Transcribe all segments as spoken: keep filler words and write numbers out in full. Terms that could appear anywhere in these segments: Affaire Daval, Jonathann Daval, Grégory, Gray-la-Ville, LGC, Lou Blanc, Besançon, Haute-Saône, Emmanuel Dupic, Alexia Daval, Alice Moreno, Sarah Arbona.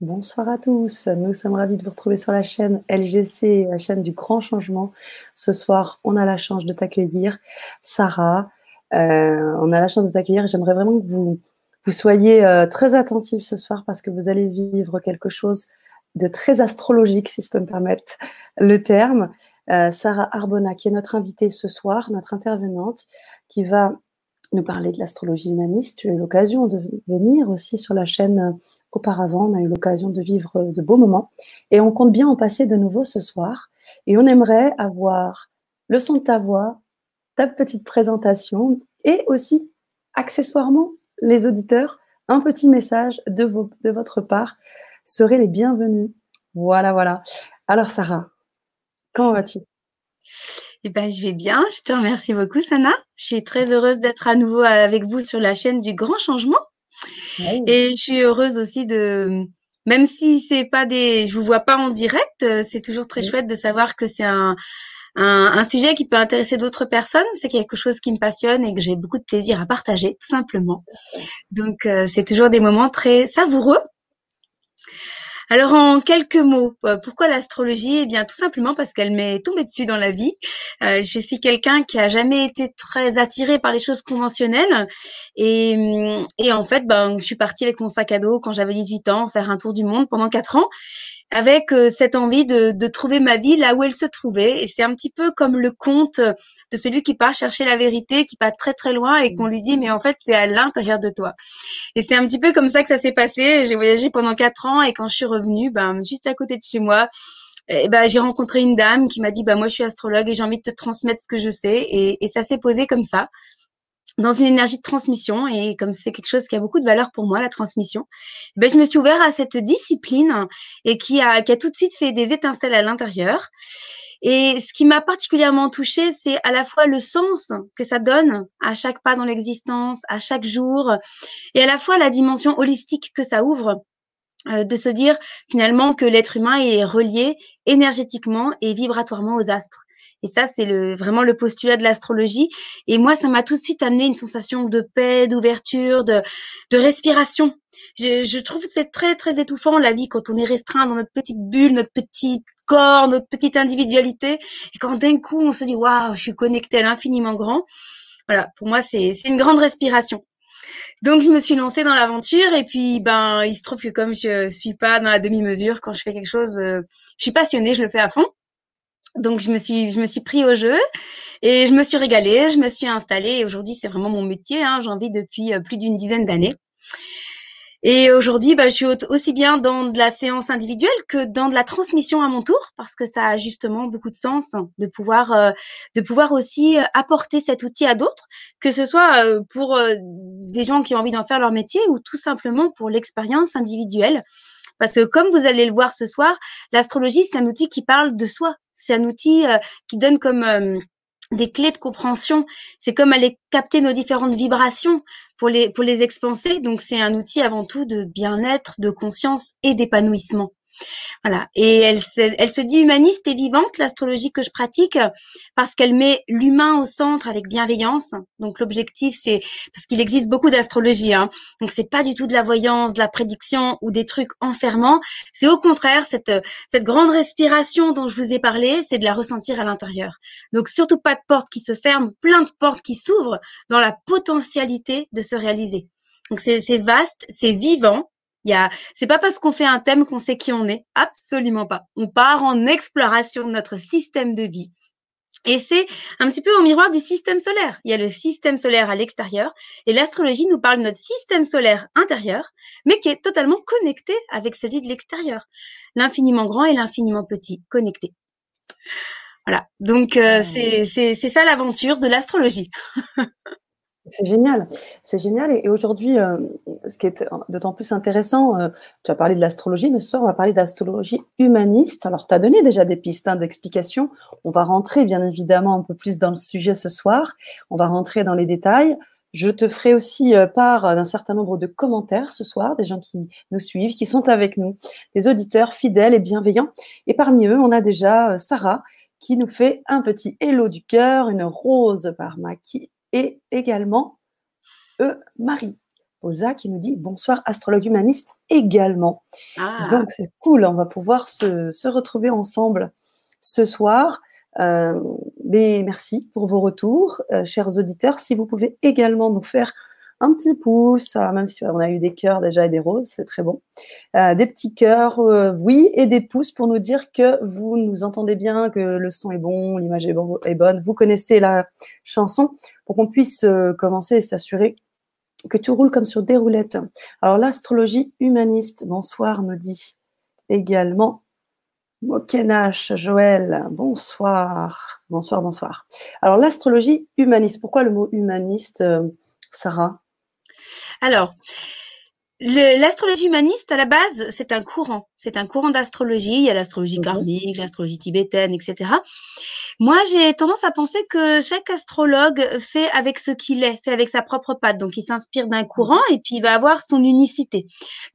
Bonsoir à tous, nous sommes ravis de vous retrouver sur la chaîne L G C, la chaîne du grand changement. Ce soir, on a la chance de t'accueillir, Sarah, euh, on a la chance de t'accueillir. J'aimerais vraiment que vous, vous soyez euh, très attentifs ce soir parce que vous allez vivre quelque chose de très astrologique, si je peux me permettre le terme. Euh, Sarah Arbona, qui est notre invitée ce soir, notre intervenante, qui va nous parler de l'astrologie humaniste. Tu as eu l'occasion de venir aussi sur la chaîne auparavant. On a eu l'occasion de vivre de beaux moments. Et on compte bien en passer de nouveau ce soir. Et on aimerait avoir le son de ta voix, ta petite présentation et aussi, accessoirement, les auditeurs, un petit message de, vos, de votre part seraient les bienvenus. Voilà, voilà. Alors Sarah, comment vas-tu ? Eh ben, je vais bien, je te remercie beaucoup Sana, je suis très heureuse d'être à nouveau avec vous sur la chaîne du Grand Changement. Oui. Et je suis heureuse aussi de, même si c'est pas des, je vous vois pas en direct, c'est toujours très oui. chouette de savoir que c'est un, un, un sujet qui peut intéresser d'autres personnes, c'est quelque chose qui me passionne et que j'ai beaucoup de plaisir à partager tout simplement. Donc euh, c'est toujours des moments très savoureux. Alors, en quelques mots, pourquoi l'astrologie? Eh bien, tout simplement parce qu'elle m'est tombée dessus dans la vie. Euh, je suis quelqu'un qui a jamais été très attiré par les choses conventionnelles. Et, et en fait, ben, je suis partie avec mon sac à dos quand j'avais dix-huit ans, faire un tour du monde pendant quatre ans, avec euh, cette envie de, de trouver ma vie là où elle se trouvait. Et c'est un petit peu comme le conte de celui qui part chercher la vérité, qui part très très loin et qu'on lui dit « mais en fait, c'est à l'intérieur de toi ». Et c'est un petit peu comme ça que ça s'est passé. J'ai voyagé pendant quatre ans et quand je suis revenue, ben, juste à côté de chez moi, eh ben, j'ai rencontré une dame qui m'a dit ben, « moi, je suis astrologue et j'ai envie de te transmettre ce que je sais ». Et, et ça s'est posé comme ça, dans une énergie de transmission. Et comme c'est quelque chose qui a beaucoup de valeur pour moi, la transmission, ben, je me suis ouverte à cette discipline et qui a, qui a tout de suite fait des étincelles à l'intérieur. Et ce qui m'a particulièrement touchée, c'est à la fois le sens que ça donne à chaque pas dans l'existence, à chaque jour, et à la fois la dimension holistique que ça ouvre, euh, de se dire finalement que l'être humain est relié énergétiquement et vibratoirement aux astres. Et ça, c'est le, vraiment le postulat de l'astrologie. Et moi, ça m'a tout de suite amené une sensation de paix, d'ouverture, de, de respiration. Je, je trouve que c'est très, très étouffant, la vie, quand on est restreint dans notre petite bulle, notre petit corps, notre petite individualité. Et quand d'un coup, on se dit « waouh, je suis connectée à l'infiniment grand ». Voilà, pour moi, c'est, c'est une grande respiration. Donc, je me suis lancée dans l'aventure et puis, ben, il se trouve que comme je suis pas dans la demi-mesure, quand je fais quelque chose, euh, je suis passionnée, je le fais à fond. Donc, je me suis, je me suis pris au jeu et je me suis régalée, je me suis installée. Et aujourd'hui, c'est vraiment mon métier, hein, j'en vis depuis plus d'une dizaine d'années. Et aujourd'hui, bah, je suis aussi bien dans de la séance individuelle que dans de la transmission à mon tour, parce que ça a justement beaucoup de sens de pouvoir, euh, de pouvoir aussi apporter cet outil à d'autres, que ce soit euh, pour euh, des gens qui ont envie d'en faire leur métier ou tout simplement pour l'expérience individuelle. Parce que comme vous allez le voir ce soir, l'astrologie, c'est un outil qui parle de soi. C'est un outil euh, qui donne comme euh, des clés de compréhension. C'est comme aller capter nos différentes vibrations pour les, pour les expanser. Donc, c'est un outil avant tout de bien-être, de conscience et d'épanouissement. Voilà. Et elle se, elle se dit humaniste et vivante, l'astrologie que je pratique, parce qu'elle met l'humain au centre avec bienveillance. Donc, l'objectif, c'est, parce qu'il existe beaucoup d'astrologie, hein. Donc, c'est pas du tout de la voyance, de la prédiction ou des trucs enfermants. C'est au contraire, cette, cette grande respiration dont je vous ai parlé, c'est de la ressentir à l'intérieur. Donc, surtout pas de portes qui se ferment, plein de portes qui s'ouvrent dans la potentialité de se réaliser. Donc, c'est, c'est vaste, c'est vivant. Il y a, c'est pas parce qu'on fait un thème qu'on sait qui on est, absolument pas. On part en exploration de notre système de vie. Et c'est un petit peu au miroir du système solaire. Il y a le système solaire à l'extérieur et l'astrologie nous parle de notre système solaire intérieur, mais qui est totalement connecté avec celui de l'extérieur. L'infiniment grand et l'infiniment petit, connectés. Voilà, donc euh, c'est, c'est, c'est ça l'aventure de l'astrologie. C'est génial, c'est génial. Et aujourd'hui, euh, ce qui est d'autant plus intéressant, euh, tu as parlé de l'astrologie, mais ce soir, on va parler d'astrologie humaniste. Alors, tu as donné déjà des pistes hein, d'explication. On va rentrer, bien évidemment, un peu plus dans le sujet ce soir. On va rentrer dans les détails. Je te ferai aussi euh, part d'un certain nombre de commentaires ce soir, des gens qui nous suivent, qui sont avec nous, des auditeurs fidèles et bienveillants. Et parmi eux, on a déjà euh, Sarah qui nous fait un petit hello du cœur, une rose par maquis. Et également, euh, Marie. Oza qui nous dit bonsoir, astrologue humaniste également. Ah. Donc c'est cool, on va pouvoir se, se retrouver ensemble ce soir. Euh, mais merci pour vos retours, euh, chers auditeurs. Si vous pouvez également nous faire un petit pouce, alors même si on a eu des cœurs déjà et des roses, c'est très bon. Euh, des petits cœurs, euh, oui, et des pouces pour nous dire que vous nous entendez bien, que le son est bon, l'image est, bon, est bonne, vous connaissez la chanson, pour qu'on puisse euh, commencer et s'assurer que tout roule comme sur des roulettes. Alors, l'astrologie humaniste, bonsoir, nous dit également Mokenash, Joël, bonsoir, bonsoir, bonsoir. Alors, l'astrologie humaniste, pourquoi le mot humaniste, euh, Sarah ? Alors, l'astrologie humaniste, à la base, c'est un courant. C'est un courant d'astrologie. Il y a l'astrologie karmique, l'astrologie tibétaine, et cetera. Moi, j'ai tendance à penser que chaque astrologue fait avec ce qu'il est, fait avec sa propre patte. Donc, il s'inspire d'un courant et puis il va avoir son unicité.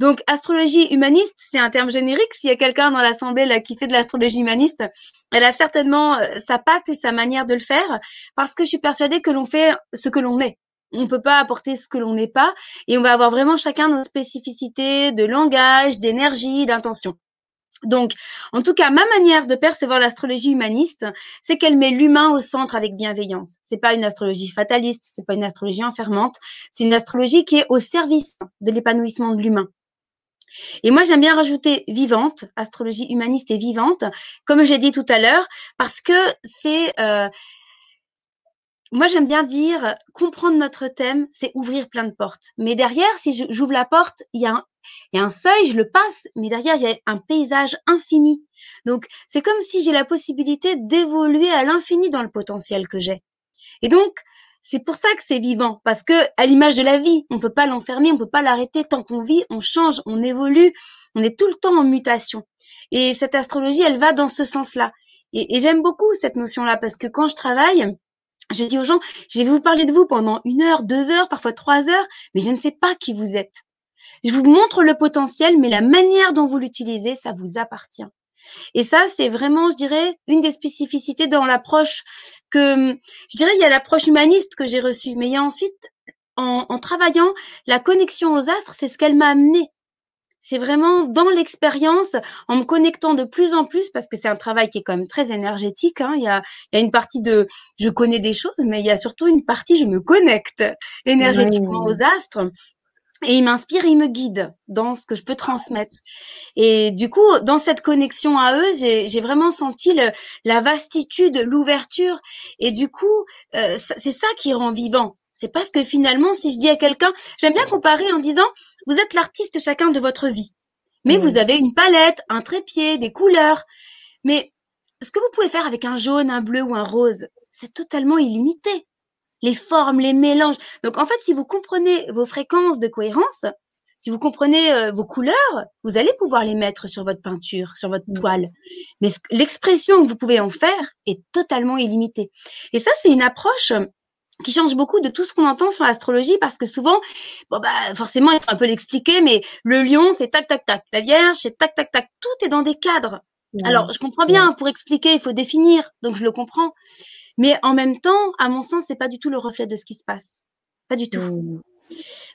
Donc, astrologie humaniste, c'est un terme générique. S'il y a quelqu'un dans l'assemblée là qui fait de l'astrologie humaniste, elle a certainement sa patte et sa manière de le faire, parce que je suis persuadée que l'on fait ce que l'on est. On peut pas apporter ce que l'on n'est pas, et on va avoir vraiment chacun nos spécificités de langage, d'énergie, d'intention. Donc, en tout cas, ma manière de percevoir l'astrologie humaniste, c'est qu'elle met l'humain au centre avec bienveillance. C'est pas une astrologie fataliste, c'est pas une astrologie enfermante, c'est une astrologie qui est au service de l'épanouissement de l'humain. Et moi, j'aime bien rajouter vivante, astrologie humaniste et vivante, comme j'ai dit tout à l'heure, parce que c'est euh, moi, j'aime bien dire, comprendre notre thème, c'est ouvrir plein de portes. Mais derrière, si j'ouvre la porte, il y a un, il y a un seuil, je le passe, mais derrière, il y a un paysage infini. Donc, c'est comme si j'ai la possibilité d'évoluer à l'infini dans le potentiel que j'ai. Et donc, c'est pour ça que c'est vivant, parce que à l'image de la vie, on peut pas l'enfermer, on peut pas l'arrêter. Tant qu'on vit, on change, on évolue, on est tout le temps en mutation. Et cette astrologie, elle va dans ce sens-là. Et, et j'aime beaucoup cette notion-là, parce que quand je travaille, je dis aux gens, je vais vous parler de vous pendant une heure, deux heures, parfois trois heures, mais je ne sais pas qui vous êtes. Je vous montre le potentiel, mais la manière dont vous l'utilisez, ça vous appartient. Et ça, c'est vraiment, je dirais, une des spécificités dans l'approche que, je dirais, il y a l'approche humaniste que j'ai reçue, mais il y a ensuite, en, en travaillant, la connexion aux astres, c'est ce qu'elle m'a amenée. C'est vraiment dans l'expérience, en me connectant de plus en plus, parce que c'est un travail qui est quand même très énergétique. Hein. Il y a, il y a une partie de « je connais des choses », mais il y a surtout une partie « je me connecte énergétiquement aux astres ». Et ils m'inspirent et ils me guident dans ce que je peux transmettre. Et du coup, dans cette connexion à eux, j'ai vraiment senti le, la vastitude, l'ouverture. Et du coup, euh, c'est ça qui rend vivant. C'est parce que finalement, si je dis à quelqu'un, j'aime bien comparer en disant, vous êtes l'artiste chacun de votre vie, mais mmh. vous avez une palette, un trépied, des couleurs. Mais ce que vous pouvez faire avec un jaune, un bleu ou un rose, c'est totalement illimité. Les formes, les mélanges. Donc en fait, si vous comprenez vos fréquences de cohérence, si vous comprenez euh, vos couleurs, vous allez pouvoir les mettre sur votre peinture, sur votre toile. Mais l'expression que vous pouvez en faire est totalement illimitée. Et ça, c'est une approche qui change beaucoup de tout ce qu'on entend sur l'astrologie, parce que souvent, bon bah forcément, il faut un peu l'expliquer, mais le lion, c'est tac, tac, tac. La vierge, c'est tac, tac, tac. Tout est dans des cadres. Ouais. Alors, je comprends bien, ouais. Pour expliquer, il faut définir, donc je le comprends. Mais en même temps, à mon sens, c'est pas du tout le reflet de ce qui se passe. Pas du tout. Mmh.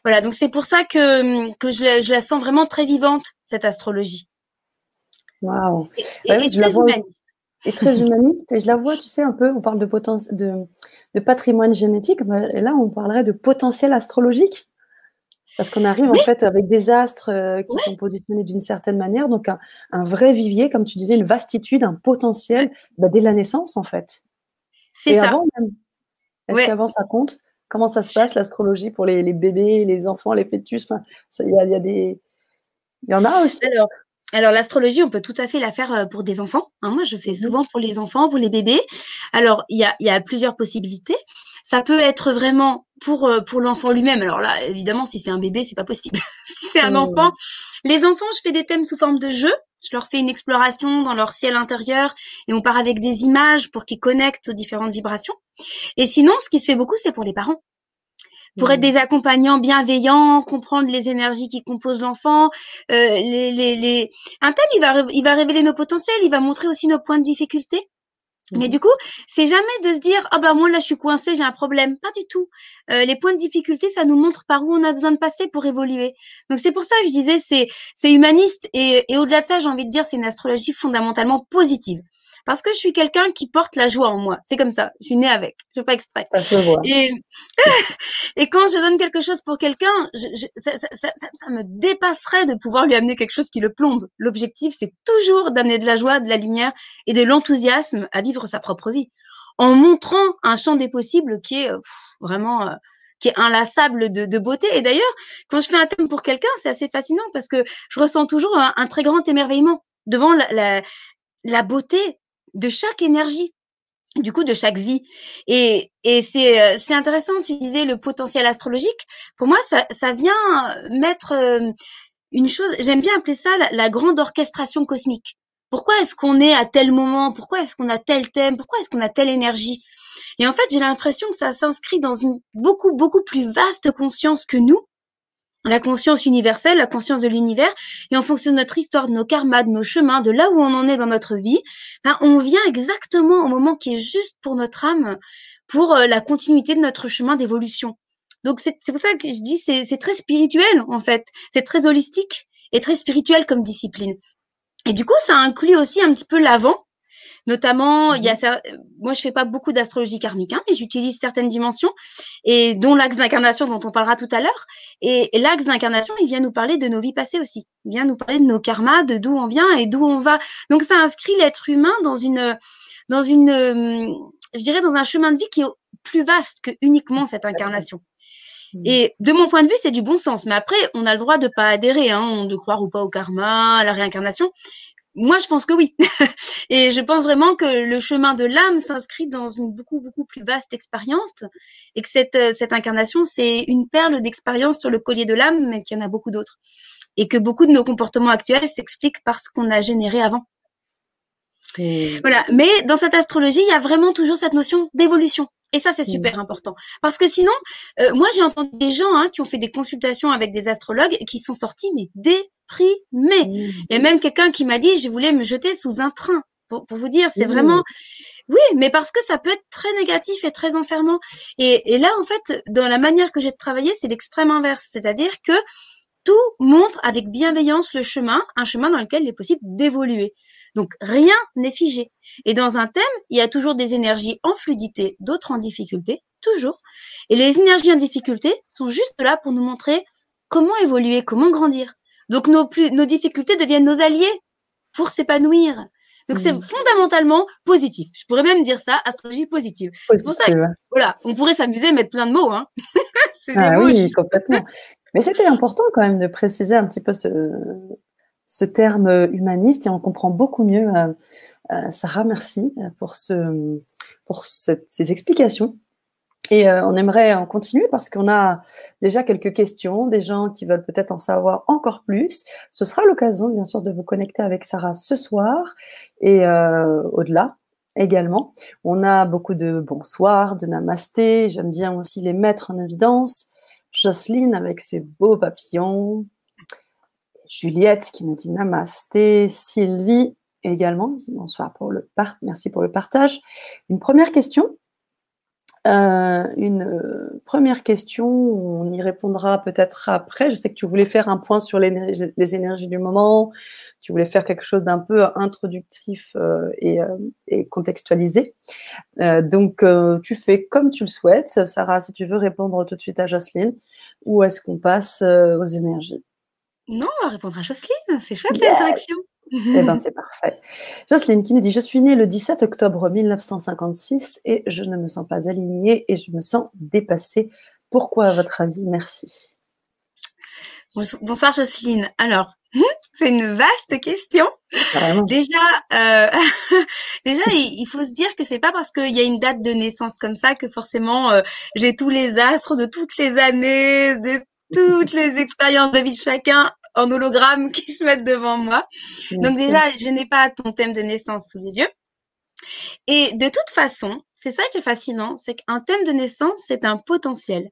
Voilà, donc c'est pour ça que, que je, je la sens vraiment très vivante, cette astrologie. Waouh. Et, et, ouais, et très humaniste. Et très humaniste, et je la vois, tu sais, un peu, on parle de, de, de patrimoine génétique, et là, on parlerait de potentiel astrologique, parce qu'on arrive, oui. en fait, avec des astres euh, qui oui. sont positionnés d'une certaine manière, donc un, un vrai vivier, comme tu disais, une vastitude, un potentiel, bah, dès la naissance, en fait. C'est ça. Avant, même. Est-ce oui. qu'avant, ça compte? Comment ça se passe, l'astrologie, pour les, les bébés, les enfants, les fœtus? Il y a, y a des... Il y en a aussi. Alors, Alors l'astrologie, on peut tout à fait la faire pour des enfants. Hein, moi, je fais souvent pour les enfants, pour les bébés. Alors, il y a, y a plusieurs possibilités. Ça peut être vraiment pour pour l'enfant lui-même. Alors là, évidemment, si c'est un bébé, c'est pas possible. Si c'est un enfant, les enfants, je fais des thèmes sous forme de jeu. Je leur fais une exploration dans leur ciel intérieur et on part avec des images pour qu'ils connectent aux différentes vibrations. Et sinon, ce qui se fait beaucoup, c'est pour les parents. Pour être des accompagnants bienveillants, comprendre les énergies qui composent l'enfant, euh, les, les, les... un thème, il va, il va révéler nos potentiels, il va montrer aussi nos points de difficulté. Mmh. Mais du coup, c'est jamais de se dire « Ah ben moi là, je suis coincée, j'ai un problème ». Pas du tout. Euh, les points de difficulté, ça nous montre par où on a besoin de passer pour évoluer. Donc, c'est pour ça que je disais c'est c'est humaniste et, et au-delà de ça, j'ai envie de dire c'est une astrologie fondamentalement positive. Parce que je suis quelqu'un qui porte la joie en moi. C'est comme ça. Je suis née avec. Je ne fais pas exprès. Ça se voit. Et, et quand je donne quelque chose pour quelqu'un, je, je, ça, ça, ça, ça me dépasserait de pouvoir lui amener quelque chose qui le plombe. L'objectif, c'est toujours d'amener de la joie, de la lumière et de l'enthousiasme à vivre sa propre vie. En montrant un champ des possibles qui est pff, vraiment... Euh, qui est inlassable de, de beauté. Et d'ailleurs, quand je fais un thème pour quelqu'un, c'est assez fascinant parce que je ressens toujours un, un très grand émerveillement devant la, la, la beauté de chaque énergie, du coup, de chaque vie. Et, et c'est, c'est intéressant, tu disais le potentiel astrologique. Pour moi, ça, ça vient mettre une chose, j'aime bien appeler ça la, la grande orchestration cosmique. Pourquoi est-ce qu'on est à tel moment? Pourquoi est-ce qu'on a tel thème? Pourquoi est-ce qu'on a telle énergie? Et en fait, j'ai l'impression que ça s'inscrit dans une beaucoup, beaucoup plus vaste conscience que nous, la conscience universelle, la conscience de l'univers. Et en fonction de notre histoire, de nos karmas, de nos chemins, de là où on en est dans notre vie, ben, on vient exactement au moment qui est juste pour notre âme, pour euh, la continuité de notre chemin d'évolution. Donc, c'est pour ça que je dis c'est c'est très spirituel, en fait. C'est très holistique et très spirituel comme discipline. Et du coup, ça inclut aussi un petit peu l'avant. Notamment, il y a, moi, je fais pas beaucoup d'astrologie karmique, hein, mais j'utilise certaines dimensions, et dont l'axe d'incarnation dont on parlera tout à l'heure. Et, et l'axe d'incarnation, il vient nous parler de nos vies passées aussi. Il vient nous parler de nos karmas, de d'où on vient et d'où on va. Donc, ça inscrit l'être humain dans une, dans une, je dirais, dans un chemin de vie qui est plus vaste que uniquement cette incarnation. Et de mon point de vue, c'est du bon sens. Mais après, on a le droit de pas adhérer, hein, de croire ou pas au karma, à la réincarnation. Moi, je pense que oui. Et je pense vraiment que le chemin de l'âme s'inscrit dans une beaucoup, beaucoup plus vaste expérience et que cette, cette incarnation, c'est une perle d'expérience sur le collier de l'âme, mais qu'il y en a beaucoup d'autres. Et que beaucoup de nos comportements actuels s'expliquent par ce qu'on a généré avant. Et... Voilà. Mais dans cette astrologie, il y a vraiment toujours cette notion d'évolution. Et ça, c'est super mmh. important. Parce que sinon, euh, moi, j'ai entendu des gens hein, qui ont fait des consultations avec des astrologues et qui sont sortis, mais déprimés. Mmh. Il y a même quelqu'un qui m'a dit, je voulais me jeter sous un train. Pour, pour vous dire, c'est mmh. vraiment… Oui, mais parce que ça peut être très négatif et très enfermant. Et, et là, en fait, dans la manière que j'ai de travailler, c'est l'extrême inverse. C'est-à-dire que tout montre avec bienveillance le chemin, un chemin dans lequel il est possible d'évoluer. Donc, rien n'est figé. Et dans un thème, il y a toujours des énergies en fluidité, d'autres en difficulté, toujours. Et les énergies en difficulté sont juste là pour nous montrer comment évoluer, comment grandir. Donc, nos, plus, nos difficultés deviennent nos alliés pour s'épanouir. Donc, mmh. c'est fondamentalement positif. Je pourrais même dire ça, astrologie positive. C'est pour ça que, voilà, on pourrait s'amuser, mettre plein de mots. Hein. c'est ah, des mots. Oui, juste. Complètement. Mais c'était important quand même de préciser un petit peu ce... ce terme humaniste et on comprend beaucoup mieux. Euh, euh, Sarah, merci pour, ce, pour cette, ces explications. Et euh, on aimerait en continuer parce qu'on a déjà quelques questions, des gens qui veulent peut-être en savoir encore plus. Ce sera l'occasion, bien sûr, de vous connecter avec Sarah ce soir et euh, au-delà également. On a beaucoup de bonsoir, de namasté. J'aime bien aussi les mettre en évidence. Jocelyne avec ses beaux papillons. Juliette qui nous dit namasté, Sylvie également, bonsoir pour le part, merci pour le partage. Une première question, euh, une première question, on y répondra peut-être après. Je sais que tu voulais faire un point sur énergie, les énergies du moment, tu voulais faire quelque chose d'un peu introductif euh, et, euh, et contextualisé. Euh, donc euh, tu fais comme tu le souhaites, Sarah, si tu veux répondre tout de suite à Jocelyne, ou est-ce qu'on passe euh, aux énergies? Non, on va répondre à Jocelyne, c'est chouette yes. l'interaction. Eh bien, c'est parfait. Jocelyne qui nous dit « Je suis née le dix-sept octobre mille neuf cent cinquante-six et je ne me sens pas alignée et je me sens dépassée. Pourquoi, à votre avis? Merci. » Bonsoir Jocelyne. Alors, c'est une vaste question. Vraiment. Déjà, euh, déjà, il faut se dire que c'est pas parce qu'il y a une date de naissance comme ça que forcément euh, j'ai tous les astres de toutes les années, de toutes les expériences de vie de chacun en hologramme qui se mettent devant moi. Donc déjà, je n'ai pas ton thème de naissance sous les yeux. Et de toute façon, c'est ça qui est fascinant, c'est qu'un thème de naissance, c'est un potentiel.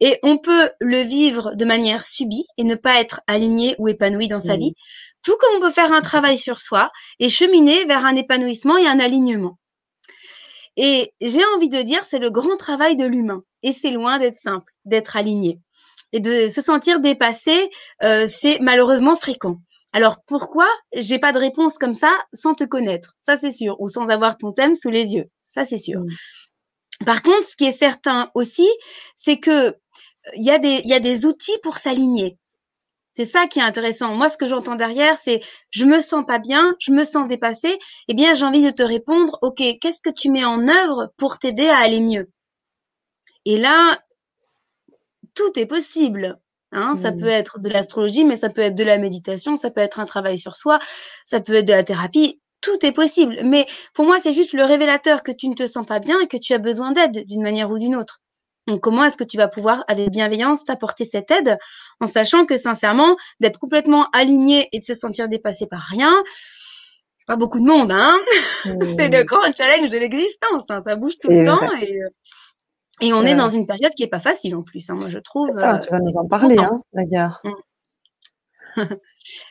Et on peut le vivre de manière subie et ne pas être aligné ou épanoui dans sa mmh. vie, tout comme on peut faire un travail sur soi et cheminer vers un épanouissement et un alignement. Et j'ai envie de dire, c'est le grand travail de l'humain. Et c'est loin d'être simple, d'être aligné. Et de se sentir dépassé, euh, c'est malheureusement fréquent. Alors, pourquoi j'ai pas de réponse comme ça sans te connaître? Ça, c'est sûr. Ou sans avoir ton thème sous les yeux. Ça, c'est sûr. Mmh. Par contre, ce qui est certain aussi, c'est que il y a des, il y a des outils pour s'aligner. C'est ça qui est intéressant. Moi, ce que j'entends derrière, c'est je me sens pas bien, je me sens dépassée. Eh bien, j'ai envie de te répondre, OK, qu'est-ce que tu mets en œuvre pour t'aider à aller mieux? Et là, tout est possible. Hein, mmh. Ça peut être de l'astrologie, mais ça peut être de la méditation, ça peut être un travail sur soi, ça peut être de la thérapie. Tout est possible. Mais pour moi, c'est juste le révélateur que tu ne te sens pas bien et que tu as besoin d'aide d'une manière ou d'une autre. Donc, comment est-ce que tu vas pouvoir, avec bienveillance, t'apporter cette aide en sachant que, sincèrement, d'être complètement aligné et de se sentir dépassé par rien, pas beaucoup de monde, hein. Mmh. C'est le grand challenge de l'existence, hein. Ça bouge tout le temps et, et on est, est dans une période qui n'est pas facile en plus, hein. Moi, je trouve. Ça, euh, tu vas nous en parler, hein, d'ailleurs. Mmh.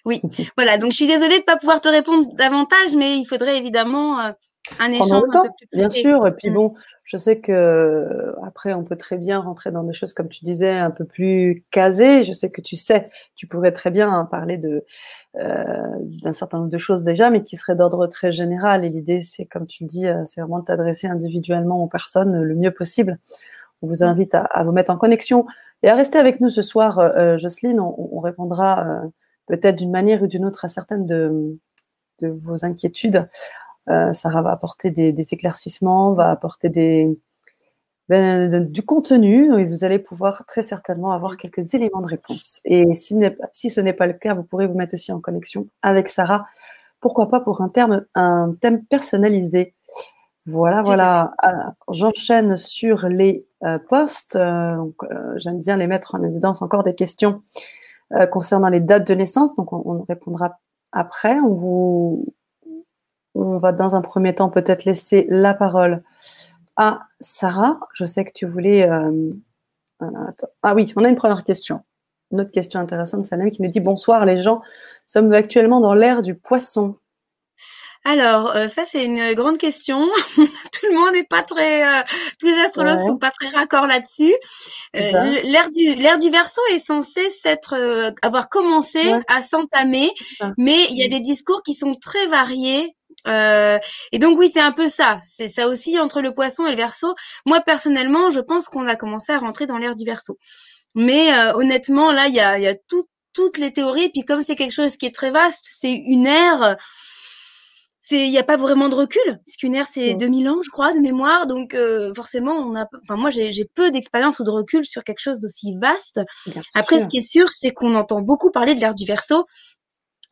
Oui, voilà. Donc, je suis désolée de ne pas pouvoir te répondre davantage, mais il faudrait évidemment euh, un échange un peu plus poussé. Bien sûr. Et puis mmh. bon, je sais que après, on peut très bien rentrer dans des choses, comme tu disais, un peu plus casées. Je sais que tu sais, tu pourrais très bien hein, parler de euh, d'un certain nombre de choses déjà, mais qui seraient d'ordre très général. Et l'idée, c'est, comme tu le dis, c'est vraiment de t'adresser individuellement aux personnes le mieux possible. On vous invite à, à vous mettre en connexion et à rester avec nous ce soir, euh, Jocelyne. On, on répondra euh, peut-être d'une manière ou d'une autre à certaines de, de vos inquiétudes. Euh, Sarah va apporter des, des éclaircissements, va apporter des, ben, du contenu et vous allez pouvoir très certainement avoir quelques éléments de réponse. Et si, si ce n'est pas le cas, vous pourrez vous mettre aussi en connexion avec Sarah. Pourquoi pas pour un, terme, un thème personnalisé. Voilà, voilà. Alors, j'enchaîne sur les euh, posts. Euh, donc, euh, j'aime bien les mettre en évidence encore des questions euh, concernant les dates de naissance. Donc, on, on répondra après. On vous... On va dans un premier temps peut-être laisser la parole à Sarah. Je sais que tu voulais… Euh... Ah oui, on a une première question. Une autre question intéressante, Salem, qui nous dit « Bonsoir les gens, sommes-nous actuellement dans l'ère du poisson ?» Alors, euh, ça c'est une grande question. Tout le monde n'est pas très… Euh, tous les astrologues ne ouais. sont pas très raccords là-dessus. Euh, l'ère du, l'ère du Verseau est censée s'être, euh, avoir commencé ouais. à s'entamer, mais il y a des discours qui sont très variés. Euh, et donc oui, c'est un peu ça, c'est ça aussi entre le Poisson et le Verseau. Moi personnellement, je pense qu'on a commencé à rentrer dans l'ère du Verseau, mais euh, honnêtement là il y a, y a tout, toutes les théories, puis comme c'est quelque chose qui est très vaste, c'est une ère, c'est, il n'y a pas vraiment de recul puisqu'une ère c'est ouais. deux mille ans je crois de mémoire, donc euh, forcément on a, enfin moi j'ai, j'ai peu d'expérience ou de recul sur quelque chose d'aussi vaste. Bien après sûr. Ce qui est sûr, c'est qu'on entend beaucoup parler de l'ère du Verseau.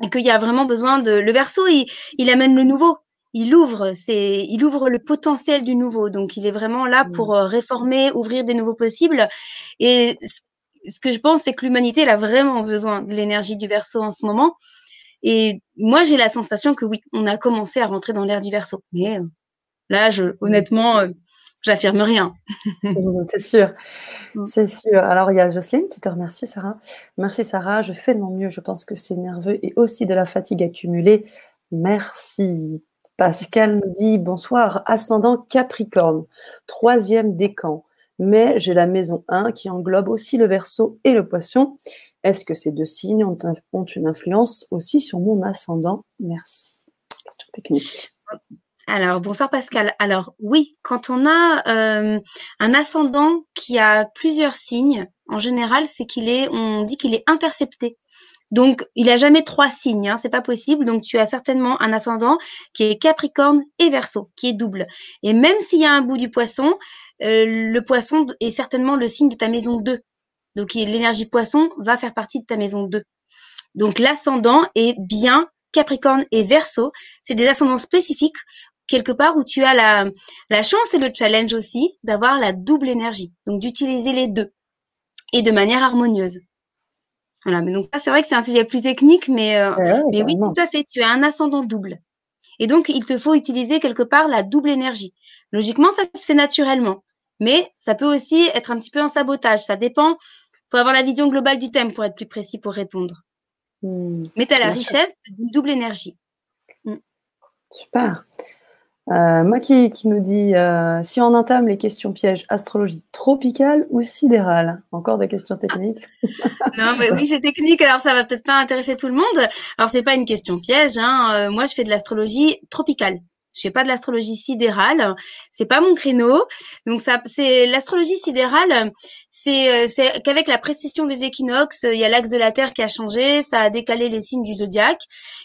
Et qu'il y a vraiment besoin de… Le Verseau, il, il amène le nouveau, il ouvre, c'est, il ouvre le potentiel du nouveau. Donc, il est vraiment là pour réformer, ouvrir des nouveaux possibles. Et ce que je pense, c'est que l'humanité, elle a vraiment besoin de l'énergie du Verseau en ce moment. Et moi, j'ai la sensation que oui, on a commencé à rentrer dans l'ère du Verseau. Mais là, je, honnêtement… J'affirme rien. C'est sûr, c'est sûr. Alors, il y a Jocelyne qui te remercie, Sarah. Merci, Sarah. Je fais de mon mieux. Je pense que c'est nerveux et aussi de la fatigue accumulée. Merci. Pascal nous dit, bonsoir, ascendant Capricorne, troisième décan. Mais j'ai la maison un qui englobe aussi le Verseau et le Poisson. Est-ce que ces deux signes ont, un, ont une influence aussi sur mon ascendant? Merci. Question technique. Alors, bonsoir Pascal. Alors oui, quand on a euh, un ascendant qui a plusieurs signes, en général, c'est qu'il est, on dit qu'il est intercepté. Donc, il n'a jamais trois signes, hein, c'est pas possible. Donc, tu as certainement un ascendant qui est Capricorne et Verseau, qui est double. Et même s'il y a un bout du Poisson, euh, le Poisson est certainement le signe de ta maison deux. Donc, l'énergie Poisson va faire partie de ta maison deux. Donc, l'ascendant est bien Capricorne et Verseau. C'est des ascendants spécifiques quelque part où tu as la, la chance et le challenge aussi d'avoir la double énergie, donc d'utiliser les deux et de manière harmonieuse. Voilà, mais donc ça, c'est vrai que c'est un sujet plus technique, mais, euh, ouais, mais oui, tout à fait, tu as un ascendant double. Et donc, il te faut utiliser quelque part la double énergie. Logiquement, ça se fait naturellement, mais ça peut aussi être un petit peu un sabotage, ça dépend. Il faut avoir la vision globale du thème pour être plus précis pour répondre. Mmh, mais tu as la richesse d'une double énergie. Mmh. Super. Euh, Maki qui nous dit euh, si on entame les questions pièges, astrologie tropicale ou sidérale? Encore des questions techniques. Non, mais oui, c'est technique, alors ça va peut-être pas intéresser tout le monde. Alors, c'est pas une question piège, hein. Euh, moi, je fais de l'astrologie tropicale. Je fais pas de l'astrologie sidérale, c'est pas mon créneau. Donc ça, c'est l'astrologie sidérale, c'est c'est qu'avec la précession des équinoxes, il y a l'axe de la Terre qui a changé, ça a décalé les signes du zodiaque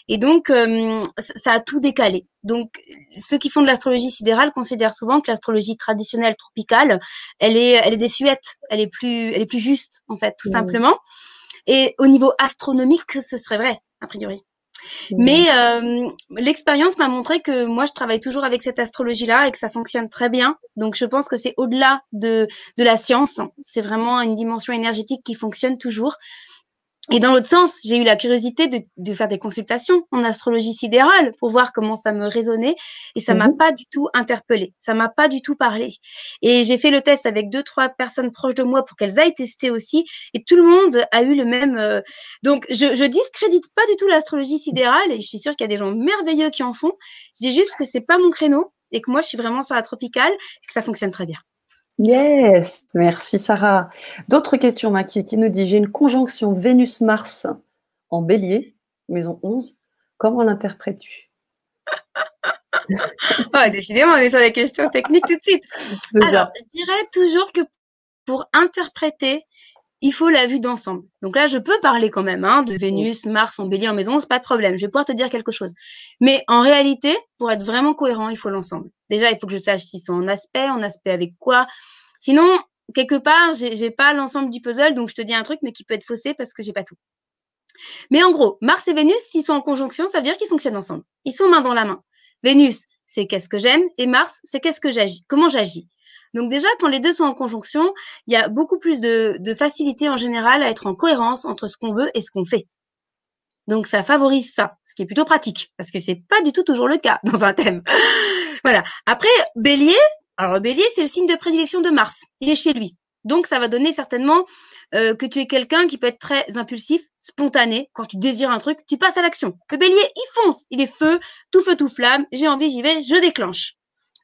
et donc euh, ça a tout décalé. Donc ceux qui font de l'astrologie sidérale considèrent souvent que l'astrologie traditionnelle tropicale, elle est elle est désuète, elle est plus elle est plus juste en fait, tout mmh. simplement. Et au niveau astronomique, ce serait vrai a priori. Mais euh, l'expérience m'a montré que moi, je travaille toujours avec cette astrologie-là et que ça fonctionne très bien. Donc, je pense que c'est au-delà de, de la science. C'est vraiment une dimension énergétique qui fonctionne toujours. Et dans l'autre sens, j'ai eu la curiosité de, de faire des consultations en astrologie sidérale pour voir comment ça me résonnait et ça m'a mmh. pas du tout interpellée, ça m'a pas du tout parlé. Et j'ai fait le test avec deux, trois personnes proches de moi pour qu'elles aillent tester aussi et tout le monde a eu le même… Euh... Donc, je, je discrédite pas du tout l'astrologie sidérale et je suis sûre qu'il y a des gens merveilleux qui en font. Je dis juste que c'est pas mon créneau et que moi, je suis vraiment sur la tropicale et que ça fonctionne très bien. Yes, merci Sarah. D'autres questions, Maki, qui nous dit « J'ai une conjonction Vénus-Mars en bélier, maison onze, comment l'interprètes-tu » oh, décidément, on est sur des questions techniques tout de suite. Alors, je dirais toujours que pour interpréter, il faut la vue d'ensemble. Donc là, je peux parler quand même hein, de Vénus, Mars en bélier en maison, c'est pas de problème, je vais pouvoir te dire quelque chose. Mais en réalité, pour être vraiment cohérent, il faut l'ensemble. Déjà, il faut que je sache si c'est en aspect, en aspect avec quoi. Sinon, quelque part, j'ai pas l'ensemble du puzzle, donc je te dis un truc, mais qui peut être faussé parce que j'ai pas tout. Mais en gros, Mars et Vénus, s'ils sont en conjonction, ça veut dire qu'ils fonctionnent ensemble. Ils sont main dans la main. Vénus, c'est qu'est-ce que j'aime, et Mars, c'est qu'est-ce que j'agis, comment j'agis. Donc déjà, quand les deux sont en conjonction, il y a beaucoup plus de, de facilité en général à être en cohérence entre ce qu'on veut et ce qu'on fait. Donc ça favorise ça, ce qui est plutôt pratique, parce que c'est pas du tout toujours le cas dans un thème. Voilà. Après, Bélier, alors Bélier, c'est le signe de prédilection de Mars. Il est chez lui. Donc ça va donner certainement euh, que tu es quelqu'un qui peut être très impulsif, spontané. Quand tu désires un truc, tu passes à l'action. Le Bélier, il fonce, il est feu, tout feu, tout flamme, j'ai envie, j'y vais, je déclenche.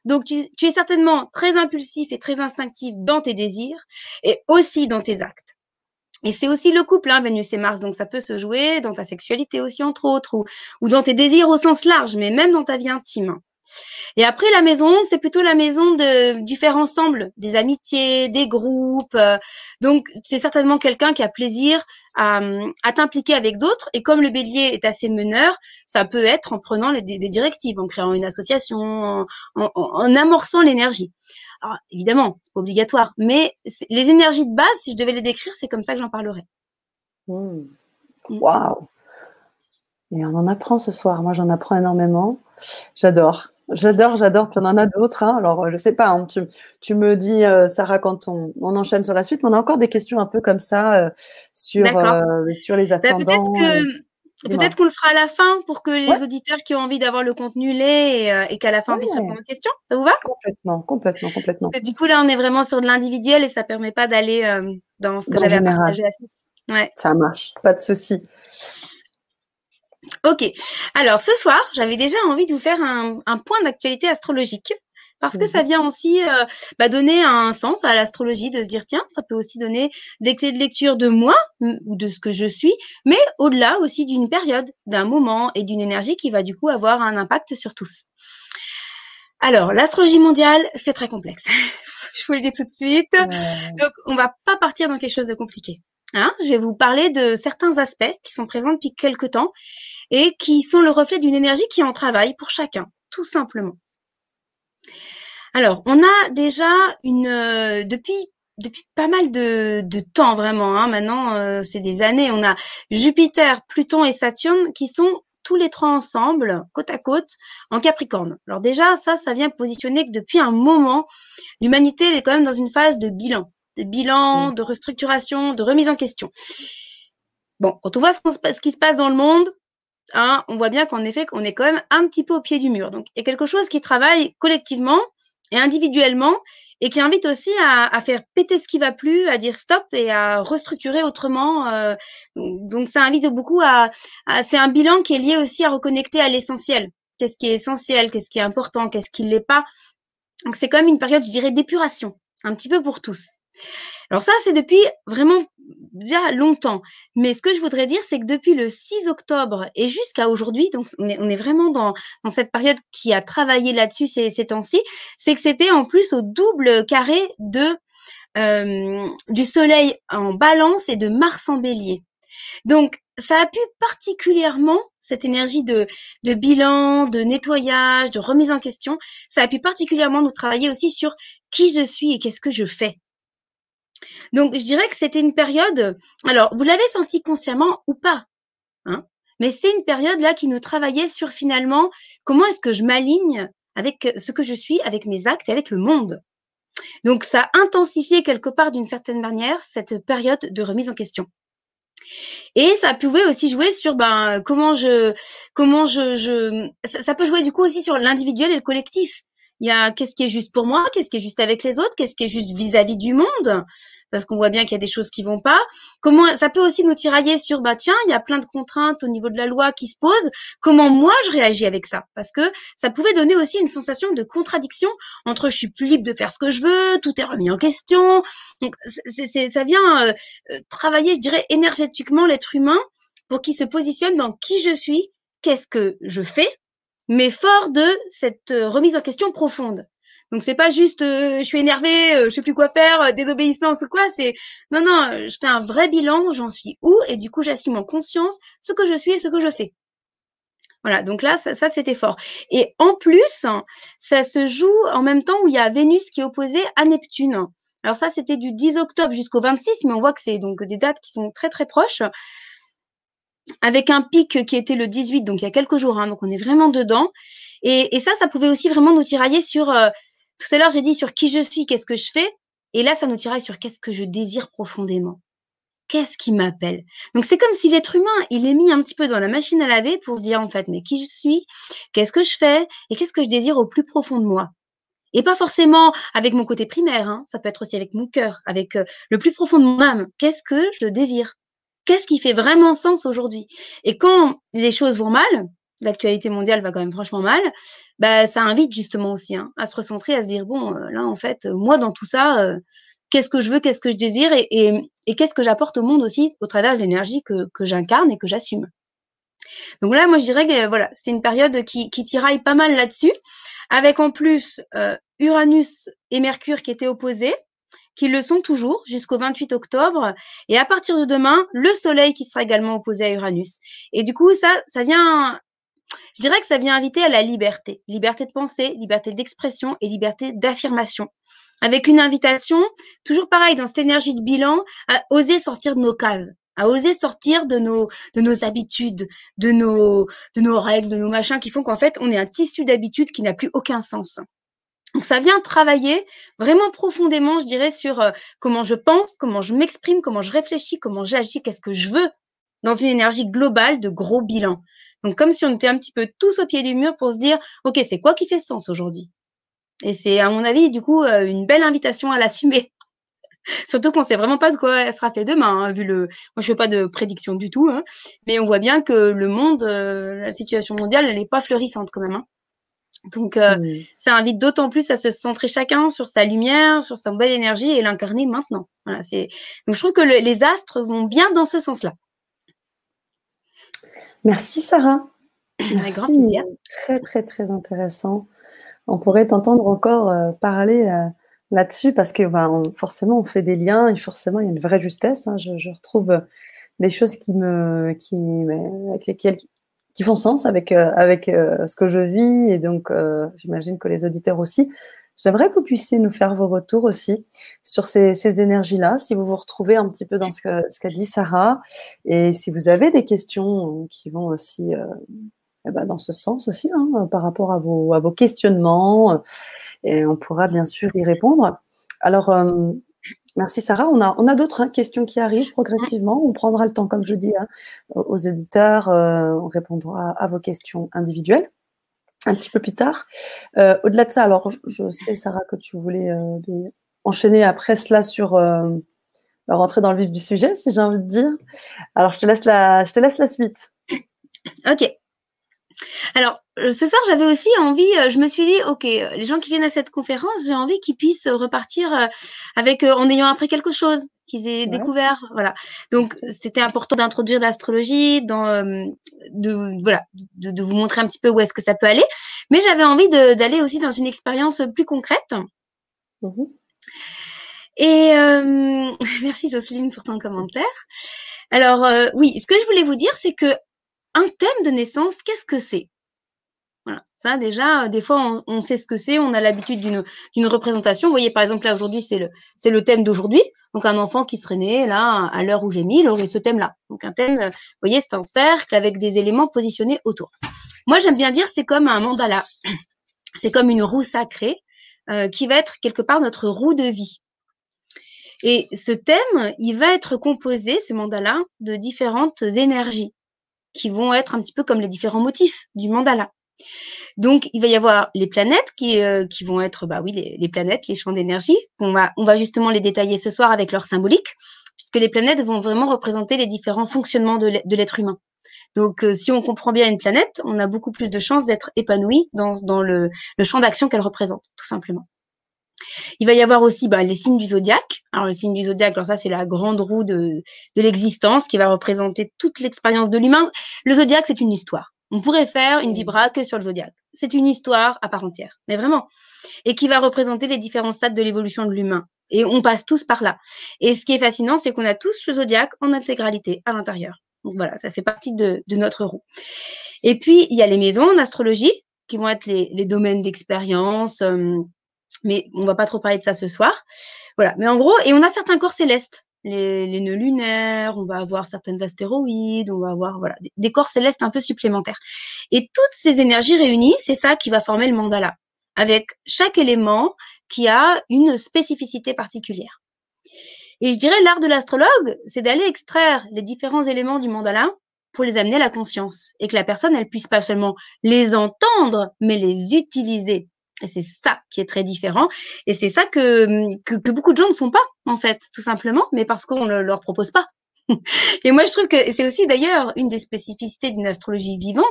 Donc, tu, tu es certainement très impulsif et très instinctif dans tes désirs et aussi dans tes actes. Et c'est aussi le couple, hein, Vénus et Mars, donc ça peut se jouer dans ta sexualité aussi, entre autres, ou, ou dans tes désirs au sens large, mais même dans ta vie intime. Et après, la maison, c'est plutôt la maison de, du faire ensemble, des amitiés, des groupes. Euh, donc, tu es certainement quelqu'un qui a plaisir à, à t'impliquer avec d'autres. Et comme le bélier est assez meneur, ça peut être en prenant les, des directives, en créant une association, en, en, en amorçant l'énergie. Alors, évidemment, c'est pas obligatoire. Mais les énergies de base, si je devais les décrire, c'est comme ça que j'en parlerais. Waouh mmh. wow. Et on en apprend ce soir. Moi, j'en apprends énormément. J'adore. J'adore, j'adore, puis on en a d'autres. Hein. Alors, je ne sais pas, hein, tu, tu me dis, euh, Sarah, quand on, on enchaîne sur la suite, mais on a encore des questions un peu comme ça euh, sur, euh, sur les ascendants. Bah, peut-être que, euh, peut-être qu'on le fera à la fin pour que les ouais. auditeurs qui ont envie d'avoir le contenu l'aient et, euh, et qu'à la fin, on puisse répondre aux questions. Ça vous va ? Complètement, complètement, complètement. Parce que, du coup, là, on est vraiment sur de l'individuel et ça ne permet pas d'aller euh, dans ce que j'avais à partager à la ouais. Ça marche, pas de souci. Ok, alors ce soir, j'avais déjà envie de vous faire un, un point d'actualité astrologique parce que mmh. ça vient aussi euh, bah donner un sens à l'astrologie, de se dire tiens, ça peut aussi donner des clés de lecture de moi ou de ce que je suis, mais au-delà aussi d'une période, d'un moment et d'une énergie qui va du coup avoir un impact sur tous. Alors, l'astrologie mondiale, c'est très complexe, je vous le dis tout de suite, mmh. donc on va pas partir dans quelque chose de compliqué. Hein, je vais vous parler de certains aspects qui sont présents depuis quelques temps et qui sont le reflet d'une énergie qui est en travail pour chacun, tout simplement. Alors, on a déjà une euh, depuis depuis pas mal de, de temps vraiment. Hein, maintenant, euh, c'est des années. On a Jupiter, Pluton et Saturne qui sont tous les trois ensemble, côte à côte, en Capricorne. Alors déjà, ça, ça vient positionner que depuis un moment, l'humanité elle est quand même dans une phase de bilan. de bilan, de restructuration, de remise en question. Bon, quand on voit ce qui se passe dans le monde, hein, on voit bien qu'en effet, qu'on est quand même un petit peu au pied du mur. Donc, il y a quelque chose qui travaille collectivement et individuellement et qui invite aussi à, à faire péter ce qui va plus, à dire stop et à restructurer autrement. Euh, donc, ça invite beaucoup à… à c'est un bilan qui est lié aussi à reconnecter à l'essentiel. qu'est-ce qui est essentiel, qu'est-ce qui est important, qu'est-ce qui ne l'est pas. Donc, c'est quand même une période, je dirais, d'épuration, un petit peu pour tous. Alors ça, c'est depuis vraiment déjà longtemps. Mais ce que je voudrais dire, c'est que depuis le six octobre et jusqu'à aujourd'hui, donc on est, on est vraiment dans, dans cette période qui a travaillé là-dessus ces, ces temps-ci, c'est que c'était en plus au double carré de, euh, du soleil en balance et de Mars en bélier. Donc, ça a pu particulièrement, cette énergie de, de bilan, de nettoyage, de remise en question, ça a pu particulièrement nous travailler aussi sur qui je suis et qu'est-ce que je fais. Donc, je dirais que c'était une période, alors, vous l'avez senti consciemment ou pas, hein, mais c'est une période là qui nous travaillait sur finalement comment est-ce que je m'aligne avec ce que je suis, avec mes actes et avec le monde. Donc, ça a intensifié quelque part d'une certaine manière cette période de remise en question. Et ça pouvait aussi jouer sur ben comment je comment je, je ça, ça peut jouer du coup aussi sur l'individuel et le collectif. Il y a qu'est-ce qui est juste pour moi, qu'est-ce qui est juste avec les autres, qu'est-ce qui est juste vis-à-vis du monde, parce qu'on voit bien qu'il y a des choses qui vont pas. Comment ça peut aussi nous tirailler sur bah tiens, il y a plein de contraintes au niveau de la loi qui se posent, comment moi je réagis avec ça, parce que ça pouvait donner aussi une sensation de contradiction entre je suis plus libre de faire ce que je veux, tout est remis en question. Donc c'est, c'est, ça vient euh, travailler, je dirais, énergétiquement l'être humain pour qu'il se positionne dans qui je suis, qu'est-ce que je fais, mais fort de cette remise en question profonde. Donc, c'est pas juste euh, « je suis énervée, euh, je sais plus quoi faire, euh, désobéissance ou quoi », c'est « non, non, je fais un vrai bilan, j'en suis où ?» et du coup, j'assume en conscience ce que je suis et ce que je fais. Voilà, donc là, ça, ça c'était fort. Et en plus, ça se joue en même temps où il y a Vénus qui est opposée à Neptune. Alors ça, c'était du dix octobre jusqu'au vingt-six, mais on voit que c'est donc des dates qui sont très, très proches, avec un pic qui était le dix-huit, donc il y a quelques jours, hein, donc on est vraiment dedans. Et, et ça, ça pouvait aussi vraiment nous tirailler sur, euh, tout à l'heure j'ai dit sur qui je suis, qu'est-ce que je fais, et là ça nous tiraille sur qu'est-ce que je désire profondément, qu'est-ce qui m'appelle. Donc c'est comme si l'être humain, il est mis un petit peu dans la machine à laver pour se dire en fait, mais qui je suis, qu'est-ce que je fais, et qu'est-ce que je désire au plus profond de moi. Et pas forcément avec mon côté primaire, hein, ça peut être aussi avec mon cœur, avec euh, le plus profond de mon âme, qu'est-ce que je désire. Qu'est-ce qui fait vraiment sens aujourd'hui? Et quand les choses vont mal, l'actualité mondiale va quand même franchement mal, bah ça invite justement aussi hein, à se recentrer, à se dire bon euh, là en fait euh, moi dans tout ça, euh, qu'est-ce que je veux, qu'est-ce que je désire et, et, et qu'est-ce que j'apporte au monde aussi au travers de l'énergie que, que j'incarne et que j'assume. Donc là moi je dirais que euh, voilà c'était une période qui, qui tiraille pas mal là-dessus, avec en plus euh, Uranus et Mercure qui étaient opposés, qui le sont toujours jusqu'au vingt-huit octobre. Et à partir de demain, le soleil qui sera également opposé à Uranus. Et du coup, ça, ça vient, je dirais que ça vient inviter à la liberté. Liberté de pensée, liberté d'expression et liberté d'affirmation. Avec une invitation, toujours pareil, dans cette énergie de bilan, à oser sortir de nos cases, à oser sortir de nos, de nos habitudes, de nos, de nos règles, de nos machins qui font qu'en fait, on est un tissu d'habitudes qui n'a plus aucun sens. Donc, ça vient travailler vraiment profondément, je dirais, sur euh, comment je pense, comment je m'exprime, comment je réfléchis, comment j'agis, qu'est-ce que je veux, dans une énergie globale de gros bilan. Donc, comme si on était un petit peu tous au pied du mur pour se dire « Ok, c'est quoi qui fait sens aujourd'hui ?» Et c'est, à mon avis, du coup, euh, une belle invitation à l'assumer. Surtout qu'on ne sait vraiment pas de quoi elle sera fait demain, hein, vu le… Moi, je fais pas de prédiction du tout, hein, mais on voit bien que le monde, euh, la situation mondiale, elle n'est pas fleurissante quand même, hein. Donc, euh, oui. Ça invite d'autant plus à se centrer chacun sur sa lumière, sur sa belle énergie et l'incarner maintenant. Voilà, c'est... Donc, je trouve que le, les astres vont bien dans ce sens-là. Merci, Sarah. Merci. Avec grand plaisir. Très, très, très intéressant. On pourrait t'entendre encore euh, parler euh, là-dessus parce que bah, on, forcément, on fait des liens et forcément, il y a une vraie justesse. Hein. Je, je retrouve des choses qui me, qui, avec lesquelles... qui font sens avec, euh, avec euh, ce que je vis et donc euh, j'imagine que les auditeurs aussi. J'aimerais que vous puissiez nous faire vos retours aussi sur ces, ces énergies-là, si vous vous retrouvez un petit peu dans ce, que, ce qu'a dit Sarah et si vous avez des questions qui vont aussi euh, eh ben dans ce sens aussi, hein, par rapport à vos, à vos questionnements et on pourra bien sûr y répondre. Alors, euh, merci Sarah. On a, on a d'autres hein, questions qui arrivent progressivement. On prendra le temps, comme je dis, hein, aux éditeurs. Euh, on répondra à vos questions individuelles un petit peu plus tard. Euh, au-delà de ça, alors je, je sais Sarah que tu voulais euh, enchaîner après cela sur euh, rentrer dans le vif du sujet, si j'ai envie de dire. Alors je te laisse la, je te laisse la suite. Ok. Alors, ce soir, j'avais aussi envie, je me suis dit, OK, les gens qui viennent à cette conférence, j'ai envie qu'ils puissent repartir avec, en ayant appris quelque chose, qu'ils aient ouais. découvert. Voilà. Donc, c'était important d'introduire l'astrologie, de, voilà, de, de vous montrer un petit peu où est-ce que ça peut aller. Mais j'avais envie d'aller aussi dans une expérience plus concrète. Mmh. Et euh, merci Jocelyne pour ton commentaire. Alors, euh, oui, ce que je voulais vous dire, c'est que un thème de naissance, qu'est-ce que c'est? Voilà, ça déjà, euh, des fois, on, on sait ce que c'est, on a l'habitude d'une d'une représentation. Vous voyez, par exemple, là, aujourd'hui, c'est le c'est le thème d'aujourd'hui. Donc, un enfant qui serait né, là, à l'heure où j'ai mis, il aurait ce thème-là. Donc, un thème, euh, vous voyez, c'est un cercle avec des éléments positionnés autour. Moi, j'aime bien dire, c'est comme un mandala. C'est comme une roue sacrée euh, qui va être, quelque part, notre roue de vie. Et ce thème, il va être composé, ce mandala, de différentes énergies qui vont être un petit peu comme les différents motifs du mandala. Donc, il va y avoir les planètes qui, euh, qui vont être, bah oui, les, les planètes, les champs d'énergie. On va, on va justement les détailler ce soir avec leur symbolique, puisque les planètes vont vraiment représenter les différents fonctionnements de l'être humain. Donc, euh, si on comprend bien une planète, on a beaucoup plus de chances d'être épanoui dans, dans le, le champ d'action qu'elle représente, tout simplement. Il va y avoir aussi bah, les signes du zodiaque. Alors, le signe du zodiaque, alors ça, c'est la grande roue de, de l'existence qui va représenter toute l'expérience de l'humain. Le zodiaque, c'est une histoire. On pourrait faire une vibra que sur le zodiaque. C'est une histoire à part entière, mais vraiment. Et qui va représenter les différents stades de l'évolution de l'humain. Et on passe tous par là. Et ce qui est fascinant, c'est qu'on a tous le zodiaque en intégralité à l'intérieur. Donc voilà, ça fait partie de, de notre roue. Et puis, il y a les maisons en astrologie qui vont être les, les domaines d'expérience, euh, mais on va pas trop parler de ça ce soir. Voilà. Mais en gros, et on a certains corps célestes, les, les nœuds lunaires, on va avoir certaines astéroïdes, on va avoir voilà des, des corps célestes un peu supplémentaires. Et toutes ces énergies réunies, c'est ça qui va former le mandala, avec chaque élément qui a une spécificité particulière. Et je dirais l'art de l'astrologue, c'est d'aller extraire les différents éléments du mandala pour les amener à la conscience et que la personne, elle puisse pas seulement les entendre, mais les utiliser. Et c'est ça qui est très différent. Et c'est ça que, que, que beaucoup de gens ne font pas, en fait, tout simplement, mais parce qu'on ne le, leur propose pas. Et moi, je trouve que c'est aussi, d'ailleurs, une des spécificités d'une astrologie vivante.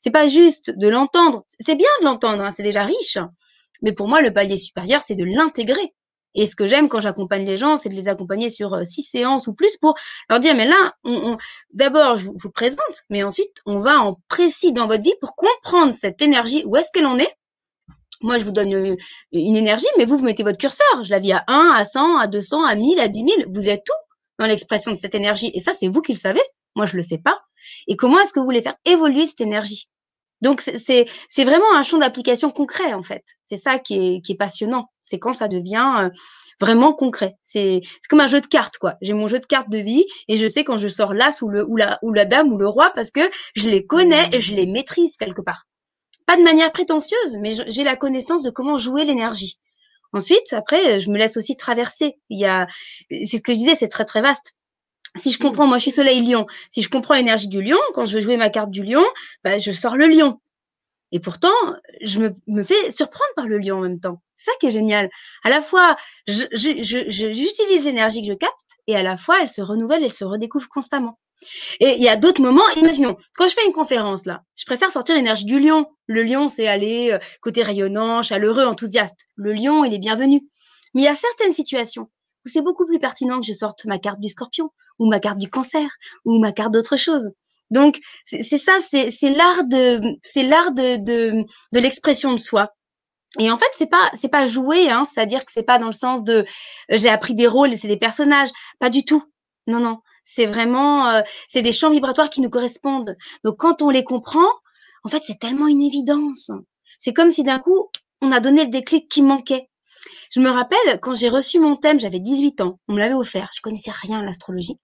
C'est pas juste de l'entendre. C'est bien de l'entendre, hein, c'est déjà riche. Mais pour moi, le palier supérieur, c'est de l'intégrer. Et ce que j'aime quand j'accompagne les gens, c'est de les accompagner sur six séances ou plus pour leur dire, mais là, on, on, d'abord, je vous, vous présente, mais ensuite, on va en précis dans votre vie pour comprendre cette énergie, où est-ce qu'elle en est. Moi, je vous donne une énergie, mais vous, vous mettez votre curseur. Je la vis à un, à cent, à deux cents, à mille, à dix mille. Vous êtes tout dans l'expression de cette énergie. Et ça, c'est vous qui le savez. Moi, je le sais pas. Et comment est-ce que vous voulez faire évoluer cette énergie? Donc, c'est c'est vraiment un champ d'application concret, en fait. C'est ça qui est, qui est passionnant. C'est quand ça devient vraiment concret. C'est c'est comme un jeu de cartes, quoi. J'ai mon jeu de cartes de vie et je sais quand je sors l'as ou, le, ou, la, ou la dame ou le roi parce que je les connais et je les maîtrise quelque part. Pas de manière prétentieuse, mais j'ai la connaissance de comment jouer l'énergie. Ensuite, après, je me laisse aussi traverser. Il y a, c'est ce que je disais, c'est très très vaste. Si je comprends, moi je suis Soleil Lion. Si je comprends l'énergie du Lion, quand je vais jouer ma carte du Lion, bah, je sors le Lion. Et pourtant, je me, me fais surprendre par le Lion en même temps. C'est ça qui est génial. À la fois, je, je, je, je, j'utilise l'énergie que je capte, et à la fois, elle se renouvelle, elle se redécouvre constamment. Et il y a d'autres moments, imaginons, quand je fais une conférence, là, je préfère sortir l'énergie du lion. Le lion, c'est aller côté rayonnant, chaleureux, enthousiaste. Le lion, il est bienvenu. Mais il y a certaines situations où c'est beaucoup plus pertinent que je sorte ma carte du scorpion, ou ma carte du cancer, ou ma carte d'autre chose. Donc, c'est ça, c'est l'art de, c'est l'art de, de, de l'expression de soi. Et en fait, c'est pas, c'est pas jouer, hein, c'est-à-dire que c'est pas dans le sens de euh, j'ai appris des rôles et c'est des personnages. Pas du tout. Non, non. C'est vraiment, euh, c'est des champs vibratoires qui nous correspondent. Donc, quand on les comprend, en fait, c'est tellement une évidence. C'est comme si d'un coup, on a donné le déclic qui manquait. Je me rappelle, quand j'ai reçu mon thème, j'avais dix-huit ans. On me l'avait offert. Je connaissais rien à l'astrologie.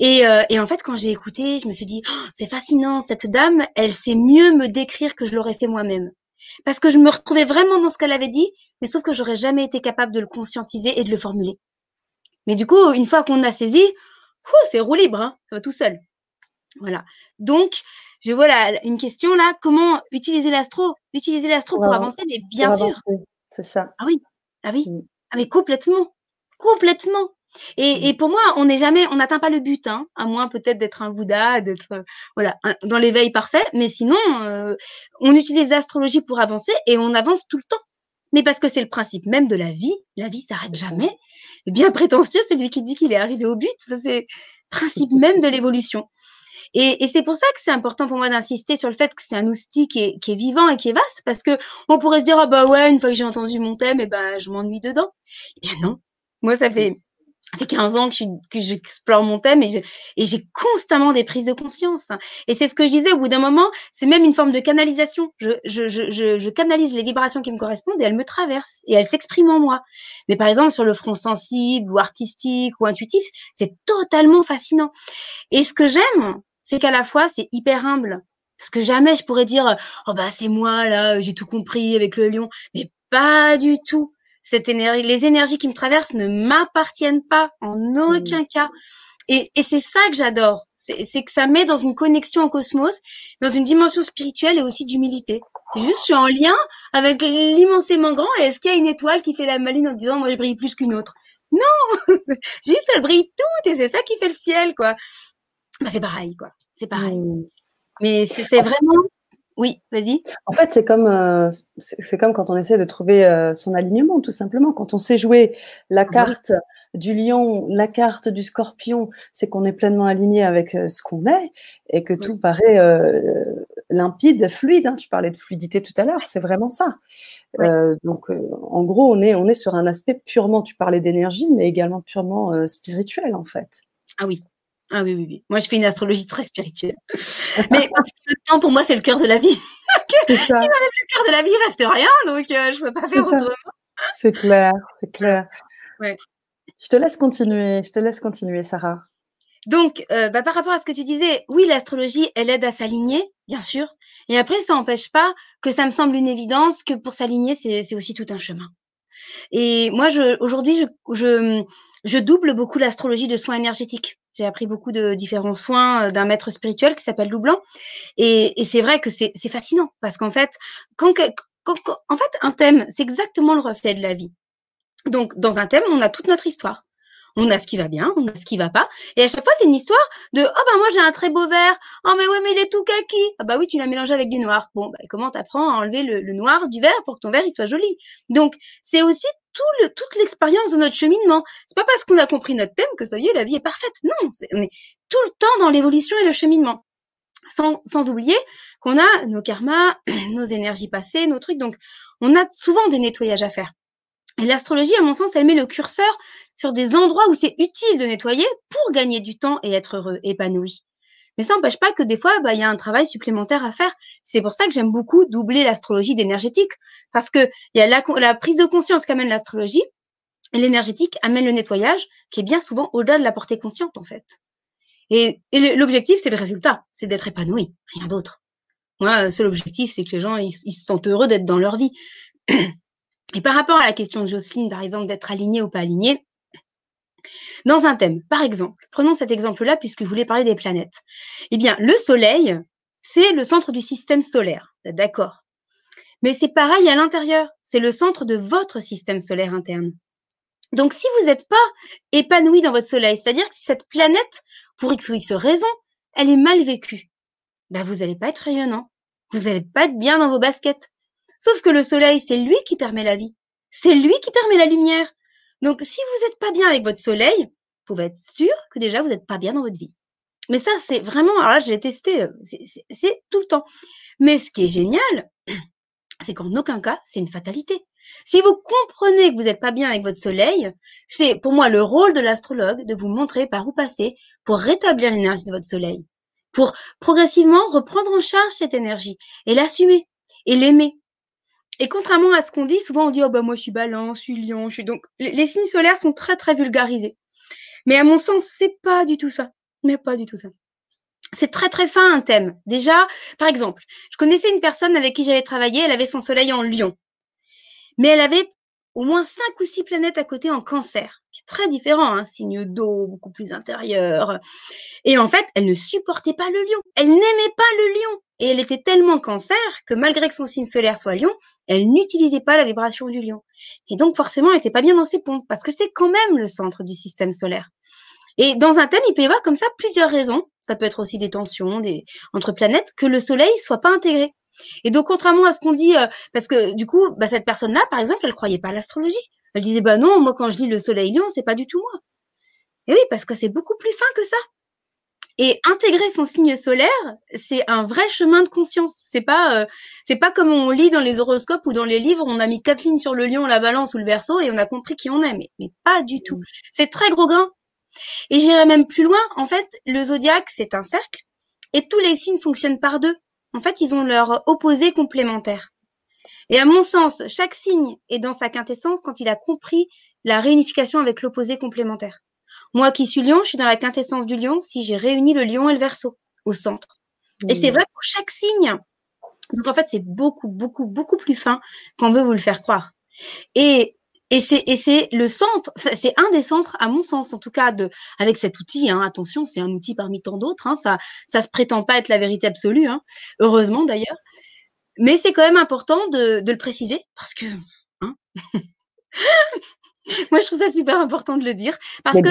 Et, euh, et en fait, quand j'ai écouté, je me suis dit, oh, c'est fascinant, cette dame, elle sait mieux me décrire que je l'aurais fait moi-même. Parce que je me retrouvais vraiment dans ce qu'elle avait dit, mais sauf que j'aurais jamais été capable de le conscientiser et de le formuler. Mais du coup, une fois qu'on a saisi, c'est roue libre, hein, ça va tout seul. Voilà. Donc, je vois là, une question là, comment utiliser l'astro? Utiliser l'astro pour avancer, mais bien sûr. C'est ça. Ah oui, ah oui, ah, mais complètement, complètement. Et, et pour moi, on n'est jamais, on n'atteint pas le but, hein, à moins peut-être d'être un Bouddha, d'être euh, voilà, un, dans l'éveil parfait. Mais sinon, euh, on utilise l'astrologie pour avancer et on avance tout le temps. Mais parce que c'est le principe même de la vie. La vie s'arrête jamais. Et bien prétentieux celui qui dit qu'il est arrivé au but. C'est le principe même de l'évolution. Et, et c'est pour ça que c'est important pour moi d'insister sur le fait que c'est un outil qui est, qui est vivant et qui est vaste, parce que on pourrait se dire, ah bah ouais, une fois que j'ai entendu mon thème, eh ben, je m'ennuie dedans. Eh bien non. Moi, ça fait, ça fait quinze ans que, je, que j'explore mon thème et, je, et j'ai constamment des prises de conscience. Et c'est ce que je disais, au bout d'un moment, c'est même une forme de canalisation. Je, je, je, je, je canalise les vibrations qui me correspondent et elles me traversent et elles s'expriment en moi. Mais par exemple, sur le front sensible ou artistique ou intuitif, c'est totalement fascinant. Et ce que j'aime, c'est qu'à la fois, c'est hyper humble. Parce que jamais je pourrais dire, oh bah, c'est moi, là, j'ai tout compris avec le lion. Mais pas du tout. Cette énergie, les énergies qui me traversent ne m'appartiennent pas, en aucun mmh. cas. Et, et c'est ça que j'adore. C'est, c'est que ça met dans une connexion au cosmos, dans une dimension spirituelle et aussi d'humilité. C'est juste, je suis en lien avec l'immensément grand. Et est-ce qu'il y a une étoile qui fait la maline en disant, moi, je brille plus qu'une autre? Non! Juste, elle brille toutes et c'est ça qui fait le ciel, quoi. Bah, c'est pareil, quoi. C'est pareil. Mmh. Mais c'est, c'est vraiment... Oui, vas-y. En fait, c'est comme, euh, c'est, c'est comme quand on essaie de trouver euh, son alignement, tout simplement. Quand on sait jouer la carte mmh. du lion, la carte du scorpion, c'est qu'on est pleinement aligné avec euh, ce qu'on est et que mmh. tout paraît euh, limpide, fluide. Hein. Tu parlais de fluidité tout à l'heure, c'est vraiment ça. Oui. Euh, donc, euh, en gros, on est, on est sur un aspect purement, tu parlais d'énergie, mais également purement euh, spirituel, en fait. Ah oui. Ah oui, oui, oui. Moi, je fais une astrologie très spirituelle. Mais parce que le temps, pour moi, c'est le cœur de la vie. Si on enlève le cœur de la vie, il ne reste rien. Donc, euh, je ne peux pas faire autrement. C'est clair, c'est clair. Ouais. Je te laisse continuer. Je te laisse continuer, Sarah. Donc, euh, bah, par rapport à ce que tu disais, oui, l'astrologie, elle aide à s'aligner, bien sûr. Et après, ça n'empêche pas que ça me semble une évidence que pour s'aligner, c'est, c'est aussi tout un chemin. Et moi, je, aujourd'hui, je... je Je double beaucoup l'astrologie de soins énergétiques. J'ai appris beaucoup de différents soins d'un maître spirituel qui s'appelle Lou Blanc. Et, et c'est vrai que c'est, c'est fascinant parce qu'en fait, quand, quand, quand, en fait, un thème, c'est exactement le reflet de la vie. Donc, dans un thème, on a toute notre histoire. On a ce qui va bien, on a ce qui va pas. Et à chaque fois, c'est une histoire de « Oh, bah moi, j'ai un très beau vert. Oh, mais ouais, mais il est tout kaki. » Ah bah oui, tu l'as mélangé avec du noir. Bon, bah, comment t'apprends à enlever le, le noir du vert pour que ton vert, il soit joli? Donc, c'est aussi tout le, toute l'expérience de notre cheminement. C'est pas parce qu'on a compris notre thème que ça y est, la vie est parfaite. Non, c'est, on est tout le temps dans l'évolution et le cheminement. Sans, sans oublier qu'on a nos karmas, nos énergies passées, nos trucs. Donc, on a souvent des nettoyages à faire. Et l'astrologie, à mon sens, elle met le curseur sur des endroits où c'est utile de nettoyer pour gagner du temps et être heureux, épanoui. Mais ça n'empêche pas que des fois, bah, il y a un travail supplémentaire à faire. C'est pour ça que j'aime beaucoup doubler l'astrologie d'énergétique, parce que il y a la, la prise de conscience qu'amène l'astrologie, et l'énergétique amène le nettoyage, qui est bien souvent au-delà de la portée consciente, en fait. Et, et l'objectif, c'est le résultat, c'est d'être épanoui, rien d'autre. Moi, seul objectif, c'est que les gens, ils, ils se sentent heureux d'être dans leur vie. Et par rapport à la question de Jocelyne, par exemple, d'être alignée ou pas alignée, dans un thème, par exemple, prenons cet exemple-là puisque je voulais parler des planètes. Eh bien, le Soleil, c'est le centre du système solaire, d'accord. Mais c'est pareil à l'intérieur, c'est le centre de votre système solaire interne. Donc, si vous n'êtes pas épanoui dans votre Soleil, c'est-à-dire que cette planète, pour X ou X raison, elle est mal vécue, ben, vous n'allez pas être rayonnant, vous n'allez pas être bien dans vos baskets. Sauf que le soleil, c'est lui qui permet la vie. C'est lui qui permet la lumière. Donc, si vous n'êtes pas bien avec votre soleil, vous pouvez être sûr que déjà, vous n'êtes pas bien dans votre vie. Mais ça, c'est vraiment... Alors là, je l'ai testé, c'est, c'est, c'est tout le temps. Mais ce qui est génial, c'est qu'en aucun cas, c'est une fatalité. Si vous comprenez que vous n'êtes pas bien avec votre soleil, c'est pour moi le rôle de l'astrologue de vous montrer par où passer pour rétablir l'énergie de votre soleil, pour progressivement reprendre en charge cette énergie et l'assumer et l'aimer. Et contrairement à ce qu'on dit, souvent on dit « Oh bah moi je suis balance, je suis lion, je suis… » Donc les, les signes solaires sont très très vulgarisés. Mais à mon sens, c'est pas du tout ça. Mais pas du tout ça. C'est très très fin un thème. Déjà, par exemple, je connaissais une personne avec qui j'avais travaillé, elle avait son soleil en lion. Mais elle avait au moins cinq ou six planètes à côté en cancer, qui est très différent, hein, signe d'eau, beaucoup plus intérieur. Et en fait, elle ne supportait pas le lion. Elle n'aimait pas le lion. Et elle était tellement cancer que malgré que son signe solaire soit lion, elle n'utilisait pas la vibration du lion. Et donc forcément, elle n'était pas bien dans ses pompes parce que c'est quand même le centre du système solaire. Et dans un thème, il peut y avoir comme ça plusieurs raisons. Ça peut être aussi des tensions des... entre planètes que le soleil soit pas intégré. Et donc contrairement à ce qu'on dit, euh, parce que du coup, bah, cette personne-là, par exemple, elle croyait pas à l'astrologie. Elle disait bah non, moi quand je dis le soleil lion, c'est pas du tout moi. Et oui, parce que c'est beaucoup plus fin que ça. Et intégrer son signe solaire, c'est un vrai chemin de conscience. C'est pas, euh, c'est pas comme on lit dans les horoscopes ou dans les livres, on a mis quatre lignes sur le lion, la balance ou le verseau et on a compris qui on est. Mais, mais pas du tout. C'est très gros grain. Et j'irai même plus loin. En fait, le zodiaque, c'est un cercle et tous les signes fonctionnent par deux. En fait, ils ont leur opposé complémentaire. Et à mon sens, chaque signe est dans sa quintessence quand il a compris la réunification avec l'opposé complémentaire. Moi qui suis lion, je suis dans la quintessence du lion si j'ai réuni le lion et le verseau au centre. Mmh. Et c'est vrai pour chaque signe. Donc en fait, c'est beaucoup, beaucoup, beaucoup plus fin qu'on veut vous le faire croire. Et, et c'est le centre, c'est un des centres, à mon sens, en tout cas, de, avec cet outil. Hein, attention, c'est un outil parmi tant d'autres. Hein, ça ça se prétend pas être la vérité absolue, hein, heureusement d'ailleurs. Mais c'est quand même important de, de le préciser parce que... Hein moi, je trouve ça super important de le dire parce que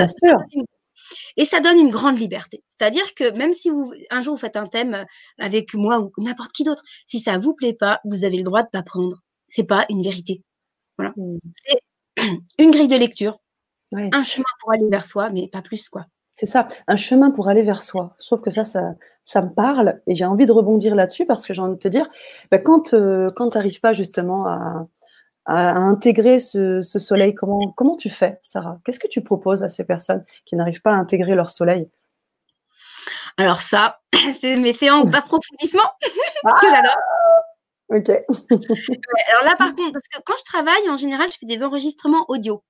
et ça donne une grande liberté. C'est-à-dire que même si vous un jour vous faites un thème avec moi ou n'importe qui d'autre, si ça vous plaît pas, vous avez le droit de pas prendre. C'est pas une vérité. Voilà. Mm. C'est une grille de lecture, ouais. Un chemin pour aller vers soi, mais pas plus quoi. C'est ça, un chemin pour aller vers soi. Je trouve que ça, ça, ça me parle et j'ai envie de rebondir là-dessus parce que j'ai envie de te dire, ben, quand euh, quand tu n'arrives pas justement à à intégrer ce, ce soleil, comment, comment tu fais, Sarah? Qu'est-ce que tu proposes à ces personnes qui n'arrivent pas à intégrer leur soleil? Alors ça, c'est mes séances d'approfondissement ah que j'adore. Ok. Alors là, par contre, parce que quand je travaille, en général, je fais des enregistrements audio.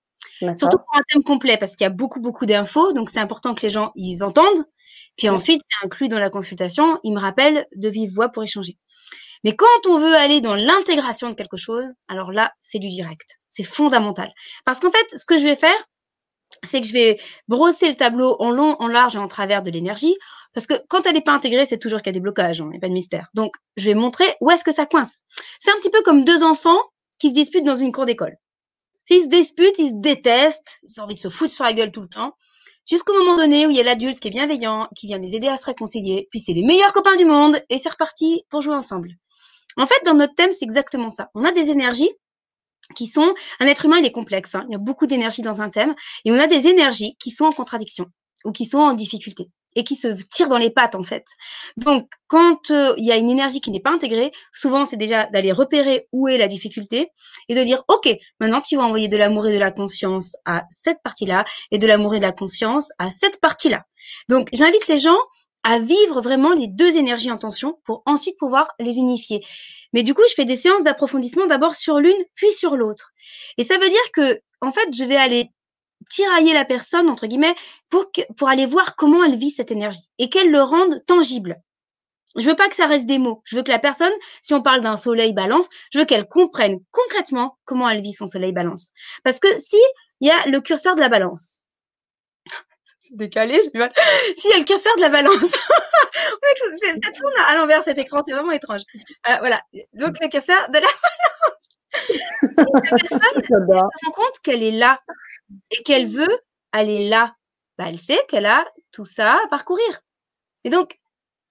Surtout pour un thème complet, parce qu'il y a beaucoup, beaucoup d'infos, donc c'est important que les gens, ils entendent. Puis ensuite, c'est inclus dans la consultation, ils me rappellent de vive voix pour échanger. Mais quand on veut aller dans l'intégration de quelque chose, alors là, c'est du direct. C'est fondamental. Parce qu'en fait, ce que je vais faire, c'est que je vais brosser le tableau en long, en large et en travers de l'énergie. Parce que quand elle n'est pas intégrée, c'est toujours qu'il y a des blocages. Il n'y a pas de mystère. Donc, je vais montrer où est-ce que ça coince. C'est un petit peu comme deux enfants qui se disputent dans une cour d'école. S'ils se disputent, ils se détestent, ils ont envie de se foutre sur la gueule tout le temps. Jusqu'au moment donné où il y a l'adulte qui est bienveillant, qui vient les aider à se réconcilier. Puis, c'est les meilleurs copains du monde et c'est reparti pour jouer ensemble. En fait, dans notre thème, c'est exactement ça. On a des énergies qui sont... Un être humain, il est complexe. Hein. Il y a beaucoup d'énergie dans un thème. Et on a des énergies qui sont en contradiction ou qui sont en difficulté et qui se tirent dans les pattes, en fait. Donc, quand euh, il y a une énergie qui n'est pas intégrée, souvent, c'est déjà d'aller repérer où est la difficulté et de dire, OK, maintenant, tu vas envoyer de l'amour et de la conscience à cette partie-là et de l'amour et de la conscience à cette partie-là. Donc, j'invite les gens... à vivre vraiment les deux énergies en tension pour ensuite pouvoir les unifier. Mais du coup, je fais des séances d'approfondissement d'abord sur l'une, puis sur l'autre. Et ça veut dire que, en fait, je vais aller tirailler la personne, entre guillemets, pour, que, pour aller voir comment elle vit cette énergie et qu'elle le rende tangible. Je veux pas que ça reste des mots. Je veux que la personne, si on parle d'un soleil balance, je veux qu'elle comprenne concrètement comment elle vit son soleil balance. Parce que si il y a le curseur de la balance, décalé, j'ai du mal. Si, il y a le curseur de la balance. Ça tourne à l'envers cet écran, c'est vraiment étrange. Euh, voilà, donc le curseur de la balance. La personne se rend compte qu'elle est là et qu'elle veut aller là. Bah, elle sait qu'elle a tout ça à parcourir. Et donc,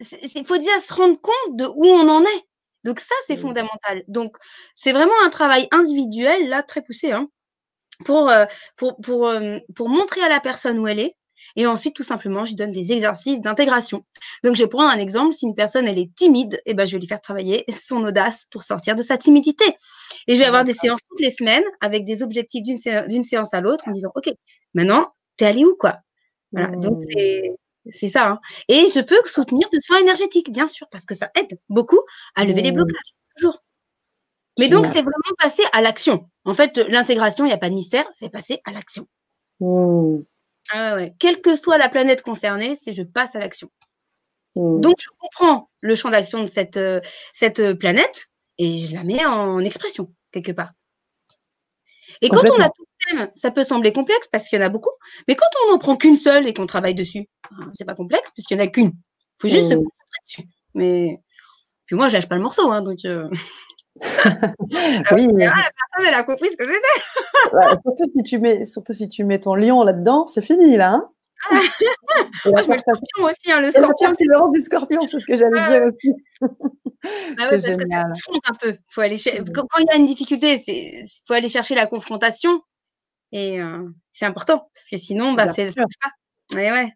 il faut déjà se rendre compte de où on en est. Donc ça, c'est fondamental. Donc, c'est vraiment un travail individuel, là, très poussé, hein, pour, pour, pour, pour montrer à la personne où elle est. Et ensuite, tout simplement, je donne des exercices d'intégration. Donc, je vais prendre un exemple. Si une personne, elle est timide, eh ben, je vais lui faire travailler son audace pour sortir de sa timidité. Et je vais avoir des séances toutes les semaines avec des objectifs d'une sé d'une séance à l'autre en disant, OK, maintenant, t'es allé où, quoi? Voilà. Mmh. Donc, c'est ça. Hein. Et je peux soutenir de soins énergétiques, bien sûr, parce que ça aide beaucoup à lever mmh. les blocages, toujours. Mais donc, c'est vraiment passer à l'action. En fait, l'intégration, il n'y a pas de mystère, c'est passer à l'action. Mmh. Ah ouais. Quelle que soit la planète concernée, c'est je passe à l'action. Mmh. Donc, je comprends le champ d'action de cette, euh, cette planète et je la mets en expression, quelque part. Et quand on a tout le thème, ça peut sembler complexe parce qu'il y en a beaucoup, mais quand on n'en prend qu'une seule et qu'on travaille dessus, c'est pas complexe puisqu'il n'y en a qu'une. Il faut juste mmh. se concentrer dessus. Mais Puis moi, je lâche pas le morceau, hein, donc... Euh... oui, mais... ah, personne elle a compris ce que c'était. ouais, surtout, si tu mets, surtout si tu mets ton lion là-dedans, c'est fini, là. Hein ah, moi, je mets le scorpion aussi, hein, le scorpion. C'est l'heure du scorpion, c'est ce que j'allais ah, dire aussi. Bah ouais, parce génial. Que ça confronte un peu. Faut aller ch... Quand il y a une difficulté, il faut aller chercher la confrontation. Et euh, c'est important, parce que sinon, bah, c'est ça. Ouais, ouais.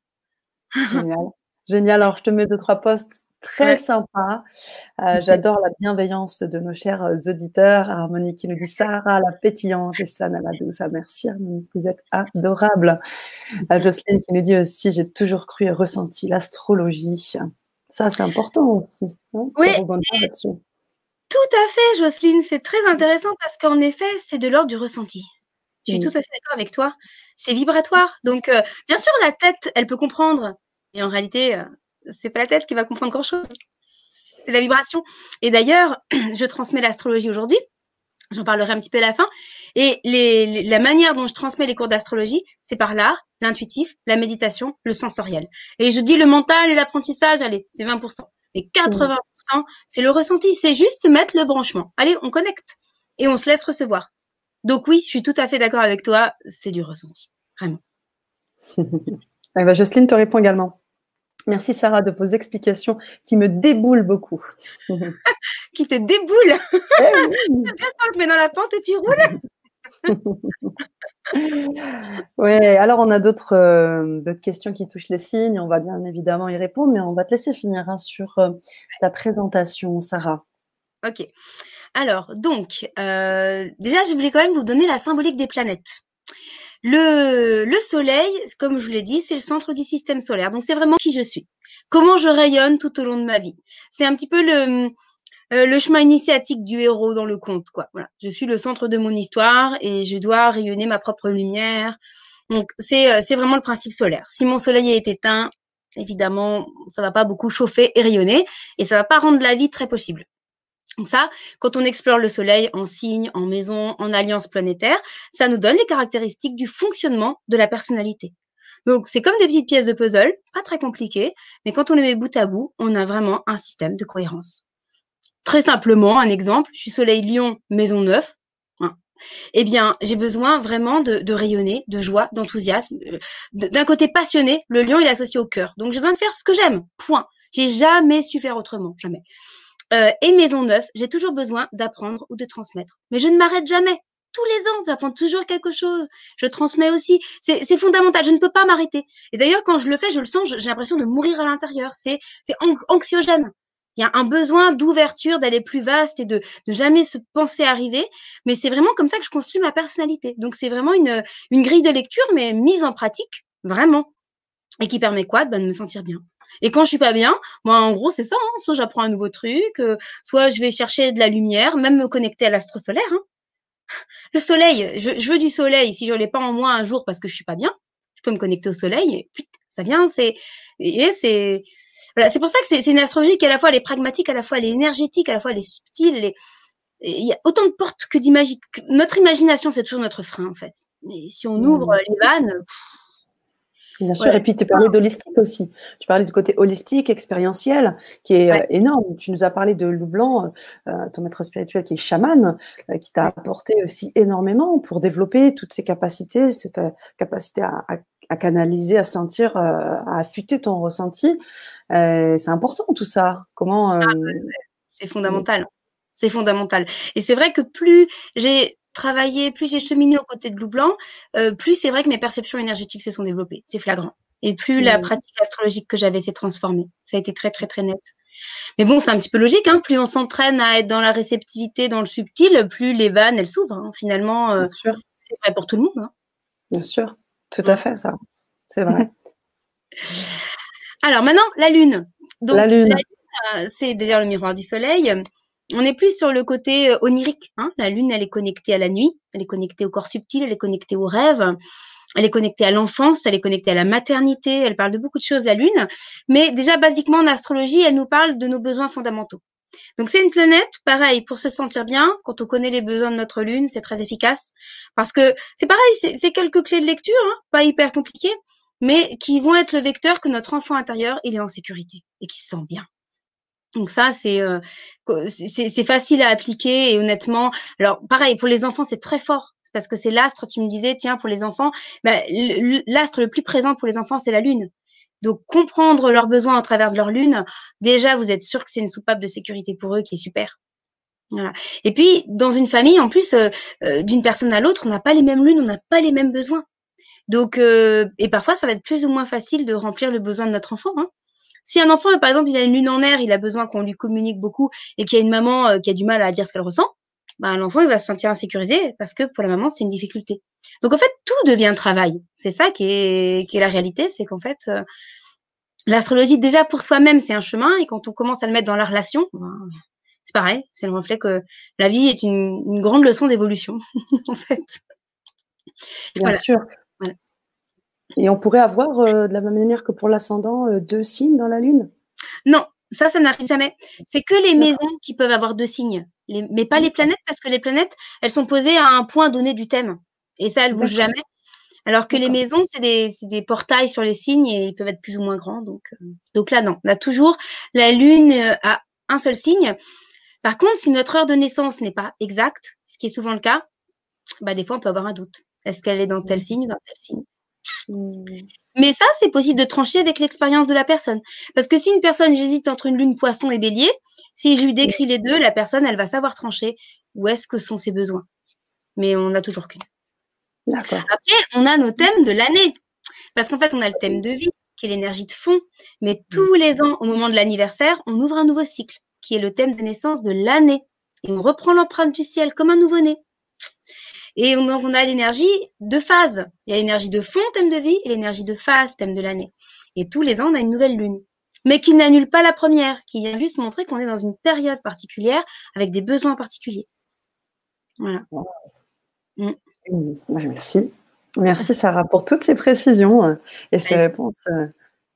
Génial. Génial. Alors, je te mets deux, trois posts très ouais. sympas. Euh, J'adore la bienveillance de nos chers auditeurs. Harmonie qui nous dit Sarah, la pétillante, et Sana, la douce. Ah, merci, Harmonie, vous êtes adorable. Euh, Jocelyne qui nous dit aussi, j'ai toujours cru et ressenti l'astrologie. Ça, c'est important aussi. Hein, oui, et... tout à fait, Jocelyne. C'est très intéressant parce qu'en effet, c'est de l'ordre du ressenti. Je suis mmh. tout à fait d'accord avec toi. C'est vibratoire. Donc, euh, bien sûr, la tête, elle peut comprendre. Et en réalité, euh, c'est pas la tête qui va comprendre grand-chose. C'est la vibration. Et d'ailleurs, je transmets l'astrologie aujourd'hui. J'en parlerai un petit peu à la fin. Et les, les, la manière dont je transmets les cours d'astrologie, c'est par l'art, l'intuitif, la méditation, le sensoriel. Et je dis le mental et l'apprentissage, allez, c'est vingt pour cent. Mais quatre-vingts pour cent, mmh. c'est le ressenti. C'est juste mettre le branchement. Allez, on connecte et on se laisse recevoir. Donc oui, je suis tout à fait d'accord avec toi. C'est du ressenti, vraiment. Ah bah Jocelyne te répond également. Merci Sarah de vos explications qui me déboulent beaucoup. Qui te déboulent eh oui. Je mets dans la pente et tu roules. Ouais. Alors on a d'autres euh, d'autres questions qui touchent les signes. On va bien évidemment y répondre, mais on va te laisser finir hein, sur euh, ta présentation, Sarah. Ok. Alors, donc, euh, déjà, je voulais quand même vous donner la symbolique des planètes. Le, le soleil, comme je vous l'ai dit, c'est le centre du système solaire. Donc, c'est vraiment qui je suis. Comment je rayonne tout au long de ma vie. C'est un petit peu le, le chemin initiatique du héros dans le conte, quoi. Voilà. Je suis le centre de mon histoire et je dois rayonner ma propre lumière. Donc, c'est c'est vraiment le principe solaire. Si mon soleil est éteint, évidemment, ça va pas beaucoup chauffer et rayonner et ça va pas rendre la vie très possible. Donc ça, quand on explore le soleil en signe, en maison, en alliance planétaire, ça nous donne les caractéristiques du fonctionnement de la personnalité. Donc, c'est comme des petites pièces de puzzle, pas très compliquées, mais quand on les met bout à bout, on a vraiment un système de cohérence. Très simplement, un exemple, je suis soleil lion, maison neuf. Hein. Eh bien, j'ai besoin vraiment de, de rayonner, de joie, d'enthousiasme. D'un côté passionné, le lion, il est associé au cœur. Donc, j'ai besoin de faire ce que j'aime, point. J'ai jamais su faire autrement, jamais. Euh, et maison neuf, j'ai toujours besoin d'apprendre ou de transmettre. Mais je ne m'arrête jamais. Tous les ans, j'apprends toujours quelque chose. Je transmets aussi. C'est fondamental. Je ne peux pas m'arrêter. Et d'ailleurs, quand je le fais, je le sens, j'ai l'impression de mourir à l'intérieur. C'est anxiogène. Il y a un besoin d'ouverture, d'aller plus vaste et de ne jamais se penser arriver. Mais c'est vraiment comme ça que je construis ma personnalité. Donc, c'est vraiment une, une grille de lecture, mais mise en pratique, vraiment. Et qui permet quoi? Ben, de me sentir bien. Et quand je suis pas bien, moi, en gros, c'est ça. Hein. Soit j'apprends un nouveau truc, euh, soit je vais chercher de la lumière, même me connecter à l'astre solaire. Hein. Le soleil, je, je veux du soleil. Si je l'ai pas en moi un jour parce que je suis pas bien, je peux me connecter au soleil. Et puis, ça vient, c'est... C'est voilà, pour ça que c'est une astrologie qui, à la fois, elle est pragmatique, à la fois, elle est énergétique, à la fois, elle est subtile. Elle est... Il y a autant de portes que d'imagination. Notre imagination, c'est toujours notre frein, en fait. Et si on ouvre les vannes... Pff, bien sûr, ouais. Et puis tu parlais d'holistique aussi. Tu parlais du côté holistique, expérientiel, qui est ouais. euh, énorme. Tu nous as parlé de Lou Blanc, euh, ton maître spirituel qui est chaman, euh, qui t'a ouais. apporté aussi énormément pour développer toutes ces capacités, cette euh, capacité à, à, à canaliser, à sentir, euh, à affûter ton ressenti. Euh, c'est important tout ça. Comment euh... ah, c'est fondamental. C'est fondamental. Et c'est vrai que plus j'ai... travailler, plus j'ai cheminé aux côtés de Lou Blanc, euh, plus c'est vrai que mes perceptions énergétiques se sont développées. C'est flagrant. Et plus mmh. la pratique astrologique que j'avais s'est transformée. Ça a été très, très, très net. Mais bon, c'est un petit peu logique. Hein. Plus on s'entraîne à être dans la réceptivité, dans le subtil, plus les vannes, elles s'ouvrent. Hein. Finalement, euh, c'est vrai pour tout le monde. Hein. Bien sûr. Tout à fait, ça. C'est vrai. Alors, maintenant, la Lune. Donc, la Lune, la Lune c'est d'ailleurs le miroir du Soleil. On est plus sur le côté onirique. Hein. La Lune, elle est connectée à la nuit, elle est connectée au corps subtil, elle est connectée aux rêves, elle est connectée à l'enfance, elle est connectée à la maternité, elle parle de beaucoup de choses, la Lune. Mais déjà, basiquement, en astrologie, elle nous parle de nos besoins fondamentaux. Donc, c'est une planète, pareil, pour se sentir bien, quand on connaît les besoins de notre Lune, c'est très efficace. Parce que c'est pareil, c'est quelques clés de lecture, hein, pas hyper compliquées, mais qui vont être le vecteur que notre enfant intérieur, il est en sécurité et qu'il se sent bien. Donc ça, c'est euh, c'est facile à appliquer et honnêtement, alors pareil, pour les enfants, c'est très fort parce que c'est l'astre, tu me disais, tiens, pour les enfants, ben, l'astre le plus présent pour les enfants, c'est la lune. Donc, comprendre leurs besoins au travers de leur lune, déjà, vous êtes sûr que c'est une soupape de sécurité pour eux qui est super. Voilà. Et puis, dans une famille, en plus, euh, euh, d'une personne à l'autre, on n'a pas les mêmes lunes, on n'a pas les mêmes besoins. Donc, euh, et parfois, ça va être plus ou moins facile de remplir le besoin de notre enfant, hein. Si un enfant, par exemple, il a une lune en air, il a besoin qu'on lui communique beaucoup et qu'il y a une maman euh, qui a du mal à dire ce qu'elle ressent, bah, l'enfant, il va se sentir insécurisé parce que pour la maman, c'est une difficulté. Donc, en fait, tout devient travail. C'est ça qui est, qui est la réalité, c'est qu'en fait, euh, l'astrologie, déjà, pour soi-même, c'est un chemin et quand on commence à le mettre dans la relation, bah, c'est pareil, c'est le reflet que la vie est une, une grande leçon d'évolution, en fait. Bien voilà. sûr. Voilà. Et on pourrait avoir, euh, de la même manière que pour l'ascendant, euh, deux signes dans la Lune? Non, ça, ça n'arrive jamais. C'est que les maisons qui peuvent avoir deux signes, les, mais pas les planètes, parce que les planètes, elles sont posées à un point donné du thème. Et ça, elles ne bougent jamais. Alors que les maisons, c'est des, des portails sur les signes et ils peuvent être plus ou moins grands. Donc, euh, donc là, non. On a toujours la Lune euh, à un seul signe. Par contre, si notre heure de naissance n'est pas exacte, ce qui est souvent le cas, bah, des fois, on peut avoir un doute. Est-ce qu'elle est dans tel signe ou dans tel signe? Mais ça, c'est possible de trancher avec l'expérience de la personne. Parce que si une personne, j'hésite entre une lune poisson et bélier, si je lui décris les deux, la personne, elle va savoir trancher où est-ce que sont ses besoins. Mais on n'a toujours qu'une. Après, on a nos thèmes de l'année. Parce qu'en fait, on a le thème de vie, qui est l'énergie de fond. Mais tous les ans, au moment de l'anniversaire, on ouvre un nouveau cycle, qui est le thème de naissance de l'année. Et on reprend l'empreinte du ciel comme un nouveau-né. Et on, on a l'énergie de phase. Il y a l'énergie de fond, thème de vie, et l'énergie de phase, thème de l'année. Et tous les ans, on a une nouvelle lune. Mais qui n'annule pas la première, qui vient juste montrer qu'on est dans une période particulière, avec des besoins particuliers. Voilà. Mmh. Merci. Merci, Sarah, pour toutes ces précisions et ces réponses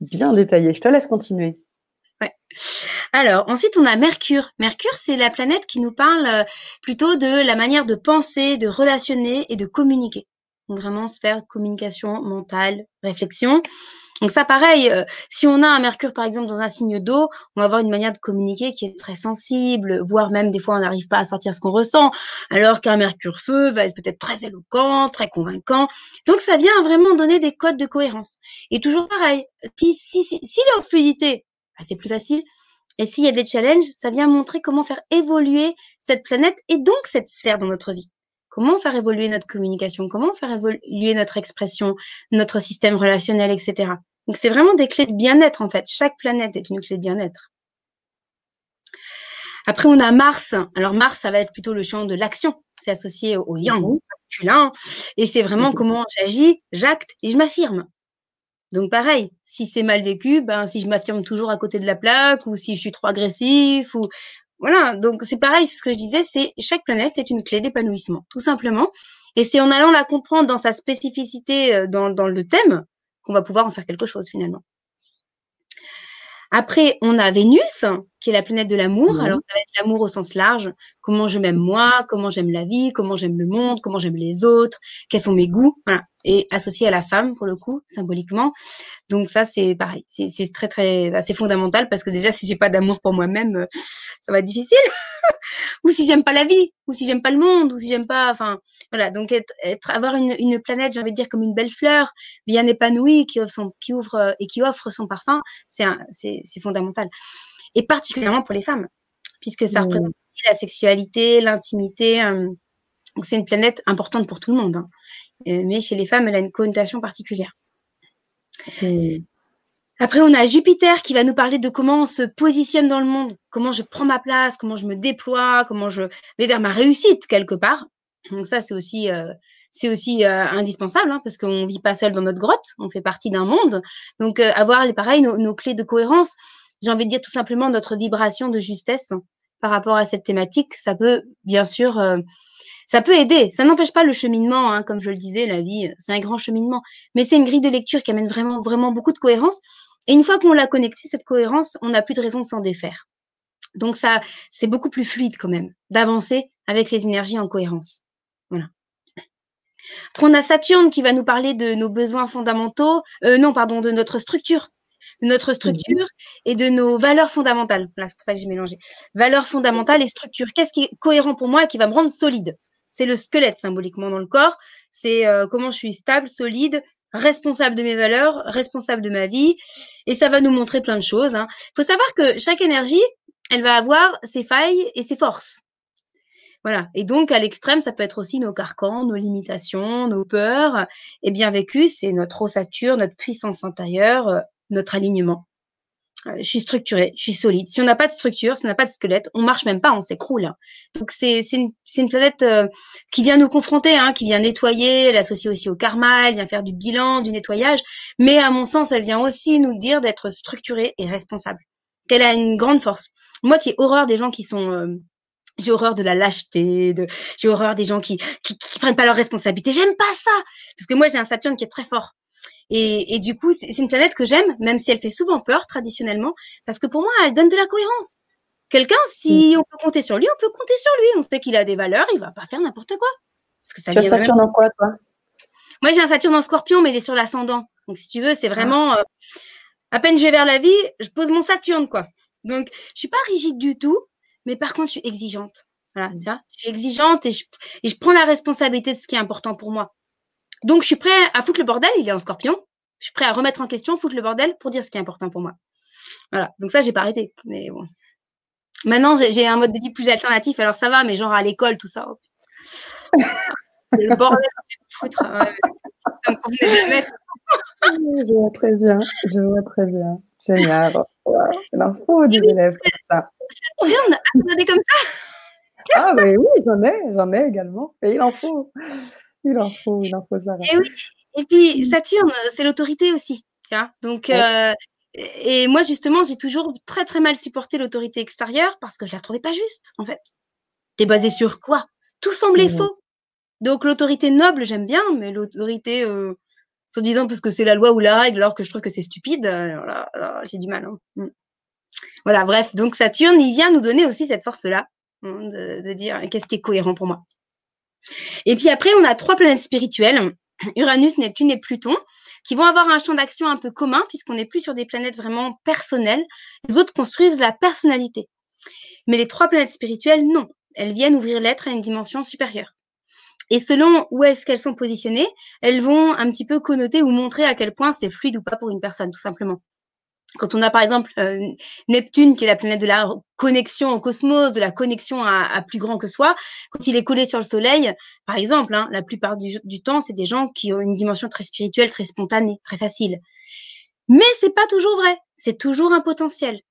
bien détaillées. Je te laisse continuer. Ouais. Alors, ensuite, on a Mercure. Mercure, c'est la planète qui nous parle plutôt de la manière de penser, de relationner et de communiquer. Donc, vraiment, sphère communication mentale, réflexion. Donc, ça, pareil, euh, si on a un Mercure, par exemple, dans un signe d'eau, on va avoir une manière de communiquer qui est très sensible, voire même, des fois, on n'arrive pas à sortir ce qu'on ressent, alors qu'un Mercure feu va être peut-être très éloquent, très convaincant. Donc, ça vient vraiment donner des codes de cohérence. Et toujours pareil, si, si, si, si il est en fluidité, bah, c'est plus facile. Et s'il y a des challenges, ça vient montrer comment faire évoluer cette planète et donc cette sphère dans notre vie. Comment faire évoluer notre communication, comment faire évoluer notre expression, notre système relationnel, et cetera. Donc, c'est vraiment des clés de bien-être, en fait. Chaque planète est une clé de bien-être. Après, on a Mars. Alors, Mars, ça va être plutôt le champ de l'action. C'est associé au yang, masculin. Et c'est vraiment comment j'agis, j'acte et je m'affirme. Donc, pareil, si c'est mal vécu, ben, si je m'affirme toujours à côté de la plaque ou si je suis trop agressif ou... Voilà, donc c'est pareil, ce que je disais, c'est chaque planète est une clé d'épanouissement, tout simplement. Et c'est en allant la comprendre dans sa spécificité, dans, dans le thème, qu'on va pouvoir en faire quelque chose, finalement. Après, on a Vénus, qui est la planète de l'amour. Mmh. Alors, ça va être l'amour au sens large. Comment je m'aime moi, comment j'aime la vie, comment j'aime le monde, comment j'aime les autres, quels sont mes goûts. Voilà. Et associé à la femme, pour le coup, symboliquement. Donc, ça, c'est pareil. C'est très, très, assez fondamental parce que déjà, si j'ai pas d'amour pour moi-même, ça va être difficile. Ou si j'aime pas la vie, ou si j'aime pas le monde, ou si j'aime pas, enfin, voilà. Donc, être, être avoir une, une planète, j'ai envie de dire, comme une belle fleur, bien épanouie, qui offre son, qui ouvre, et qui offre son parfum, c'est un, c'est, c'est fondamental. Et particulièrement pour les femmes, puisque ça représente aussi la sexualité, l'intimité. Euh, c'est une planète importante pour tout le monde. Hein. Euh, mais chez les femmes, elle a une connotation particulière. Mmh. Après, on a Jupiter qui va nous parler de comment on se positionne dans le monde, comment je prends ma place, comment je me déploie, comment je vais vers ma réussite quelque part. Donc ça, c'est aussi... Euh, c'est aussi euh, indispensable hein, parce qu'on ne vit pas seul dans notre grotte, on fait partie d'un monde. Donc, euh, avoir les pareils, nos, nos clés de cohérence, j'ai envie de dire tout simplement notre vibration de justesse hein, par rapport à cette thématique, ça peut bien sûr, euh, ça peut aider. Ça n'empêche pas le cheminement, hein, comme je le disais, la vie, c'est un grand cheminement. Mais c'est une grille de lecture qui amène vraiment, vraiment beaucoup de cohérence. Et une fois qu'on l'a connectée, cette cohérence, on n'a plus de raison de s'en défaire. Donc, ça, c'est beaucoup plus fluide quand même d'avancer avec les énergies en cohérence. Voilà. On a Saturne qui va nous parler de nos besoins fondamentaux, euh, non, pardon, de notre structure. de notre structure et de nos valeurs fondamentales. Là, c'est pour ça que j'ai mélangé. Valeurs fondamentales et structure. Qu'est-ce qui est cohérent pour moi et qui va me rendre solide? C'est le squelette symboliquement dans le corps. C'est euh, comment je suis stable, solide, responsable de mes valeurs, responsable de ma vie. Et ça va nous montrer plein de choses. Hein. Faut savoir que chaque énergie, elle va avoir ses failles et ses forces. Voilà. Et donc, à l'extrême, ça peut être aussi nos carcans, nos limitations, nos peurs. Et bien vécu, c'est notre ossature, notre puissance intérieure, notre alignement. Je suis structurée, je suis solide. Si on n'a pas de structure, si on n'a pas de squelette, on marche même pas, on s'écroule. Donc, c'est c'est une, c'est une planète euh, qui vient nous confronter, hein, qui vient nettoyer, l'associer aussi au karma, elle vient faire du bilan, du nettoyage. Mais à mon sens, elle vient aussi nous dire d'être structurée et responsable. Qu'elle a une grande force. Moi qui ai horreur des gens qui sont... Euh, j'ai horreur de la lâcheté, de, j'ai horreur des gens qui, qui, qui prennent pas leurs responsabilités. J'aime pas ça. Parce que moi, j'ai un Saturne qui est très fort. Et, et du coup, c'est une planète que j'aime, même si elle fait souvent peur, traditionnellement, parce que pour moi, elle donne de la cohérence. Quelqu'un, si on peut compter sur lui, on peut compter sur lui. On sait qu'il a des valeurs, il va pas faire n'importe quoi. Parce que ça tu as Saturne en quoi, toi? Moi, j'ai un Saturne en Scorpion, mais il est sur l'ascendant. Donc, si tu veux, c'est vraiment, euh, à peine je vais vers la vie, je pose mon Saturne, quoi. Donc, je suis pas rigide du tout. Mais par contre, je suis exigeante. Voilà, tu vois, je suis exigeante et je, et je prends la responsabilité de ce qui est important pour moi. Donc, je suis prêt à foutre le bordel. Il est en Scorpion. Je suis prêt à remettre en question, foutre le bordel pour dire ce qui est important pour moi. Voilà. Donc ça, j'ai pas arrêté. Mais bon. Maintenant, j'ai un mode de vie plus alternatif. Alors ça va, mais genre à l'école, tout ça. Oh. Le bordel, je vais me foutre. Ouais, ça me convenait jamais. Je vois très bien. Je vois très bien. Génial. Wow. C'est l'info des élèves comme ça. Saturne, regardez comme ça. Ah, mais oui, j'en ai, j'en ai également. Et il en faut. Il en faut, il en faut ça. Et, oui. Et puis, Saturne, c'est l'autorité aussi. Tu vois. Donc, ouais. euh, et moi, justement, j'ai toujours très, très mal supporté l'autorité extérieure parce que je la trouvais pas juste, en fait. T'es basé sur quoi? Tout semblait mmh. faux. Donc, l'autorité noble, j'aime bien, mais l'autorité, euh, en disant parce que c'est la loi ou la règle, alors que je trouve que c'est stupide, alors là, là, j'ai du mal. Hein. Mm. Voilà, bref, donc Saturne, il vient nous donner aussi cette force-là, hein, de, de dire qu'est-ce qui est cohérent pour moi. Et puis après, on a trois planètes spirituelles, Uranus, Neptune et Pluton, qui vont avoir un champ d'action un peu commun, puisqu'on n'est plus sur des planètes vraiment personnelles. Les autres construisent la personnalité. Mais les trois planètes spirituelles, non. Elles viennent ouvrir l'être à une dimension supérieure. Et selon où est-ce qu'elles sont positionnées, elles vont un petit peu connoter ou montrer à quel point c'est fluide ou pas pour une personne, tout simplement. Quand on a par exemple euh, Neptune, qui est la planète de la connexion au cosmos, de la connexion à, à plus grand que soi, quand il est collé sur le soleil, par exemple, hein, la plupart du, du temps, c'est des gens qui ont une dimension très spirituelle, très spontanée, très facile. Mais c'est pas toujours vrai, c'est toujours un potentiel.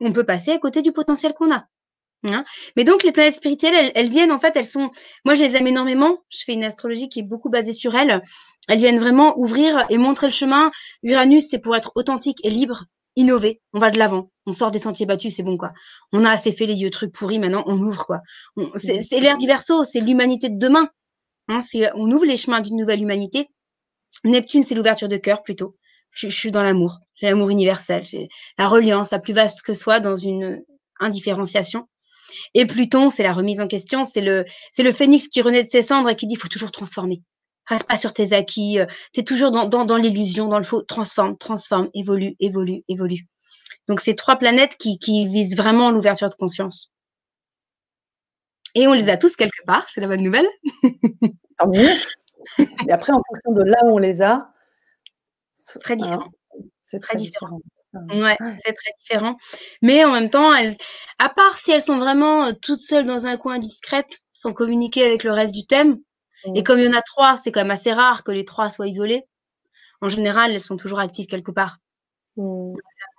On peut passer à côté du potentiel qu'on a. Hein. Mais donc les planètes spirituelles, elles, elles viennent en fait, elles sont, moi je les aime énormément, je fais une astrologie qui est beaucoup basée sur elles, elles viennent vraiment ouvrir et montrer le chemin. Uranus, c'est pour être authentique et libre, innover, on va de l'avant, on sort des sentiers battus, c'est bon quoi, on a assez fait les vieux trucs pourris, maintenant on ouvre quoi, on, c'est, c'est l'ère du Verseau, c'est l'humanité de demain, hein, c'est, on ouvre les chemins d'une nouvelle humanité. Neptune, c'est l'ouverture de cœur plutôt, je, je suis dans l'amour, j'ai l'amour universel, j'ai la reliance à plus vaste que soi dans une indifférenciation. Et Pluton, c'est la remise en question, c'est le, c'est le phénix qui renaît de ses cendres et qui dit il faut toujours transformer. Reste pas sur tes acquis, euh, t'es toujours dans, dans, dans l'illusion, dans le faux. Transforme, transforme, évolue, évolue, évolue. Donc, c'est trois planètes qui, qui visent vraiment l'ouverture de conscience. Et on les a tous quelque part, c'est la bonne nouvelle. Tant mieux. Et après, en fonction de là où on les a, c'est très différent. C'est très différent. Ouais, c'est très différent. Mais en même temps, elles, à part si elles sont vraiment toutes seules dans un coin discrète, sans communiquer avec le reste du thème, mmh. et comme il y en a trois, c'est quand même assez rare que les trois soient isolées, en général, elles sont toujours actives quelque part. Mmh.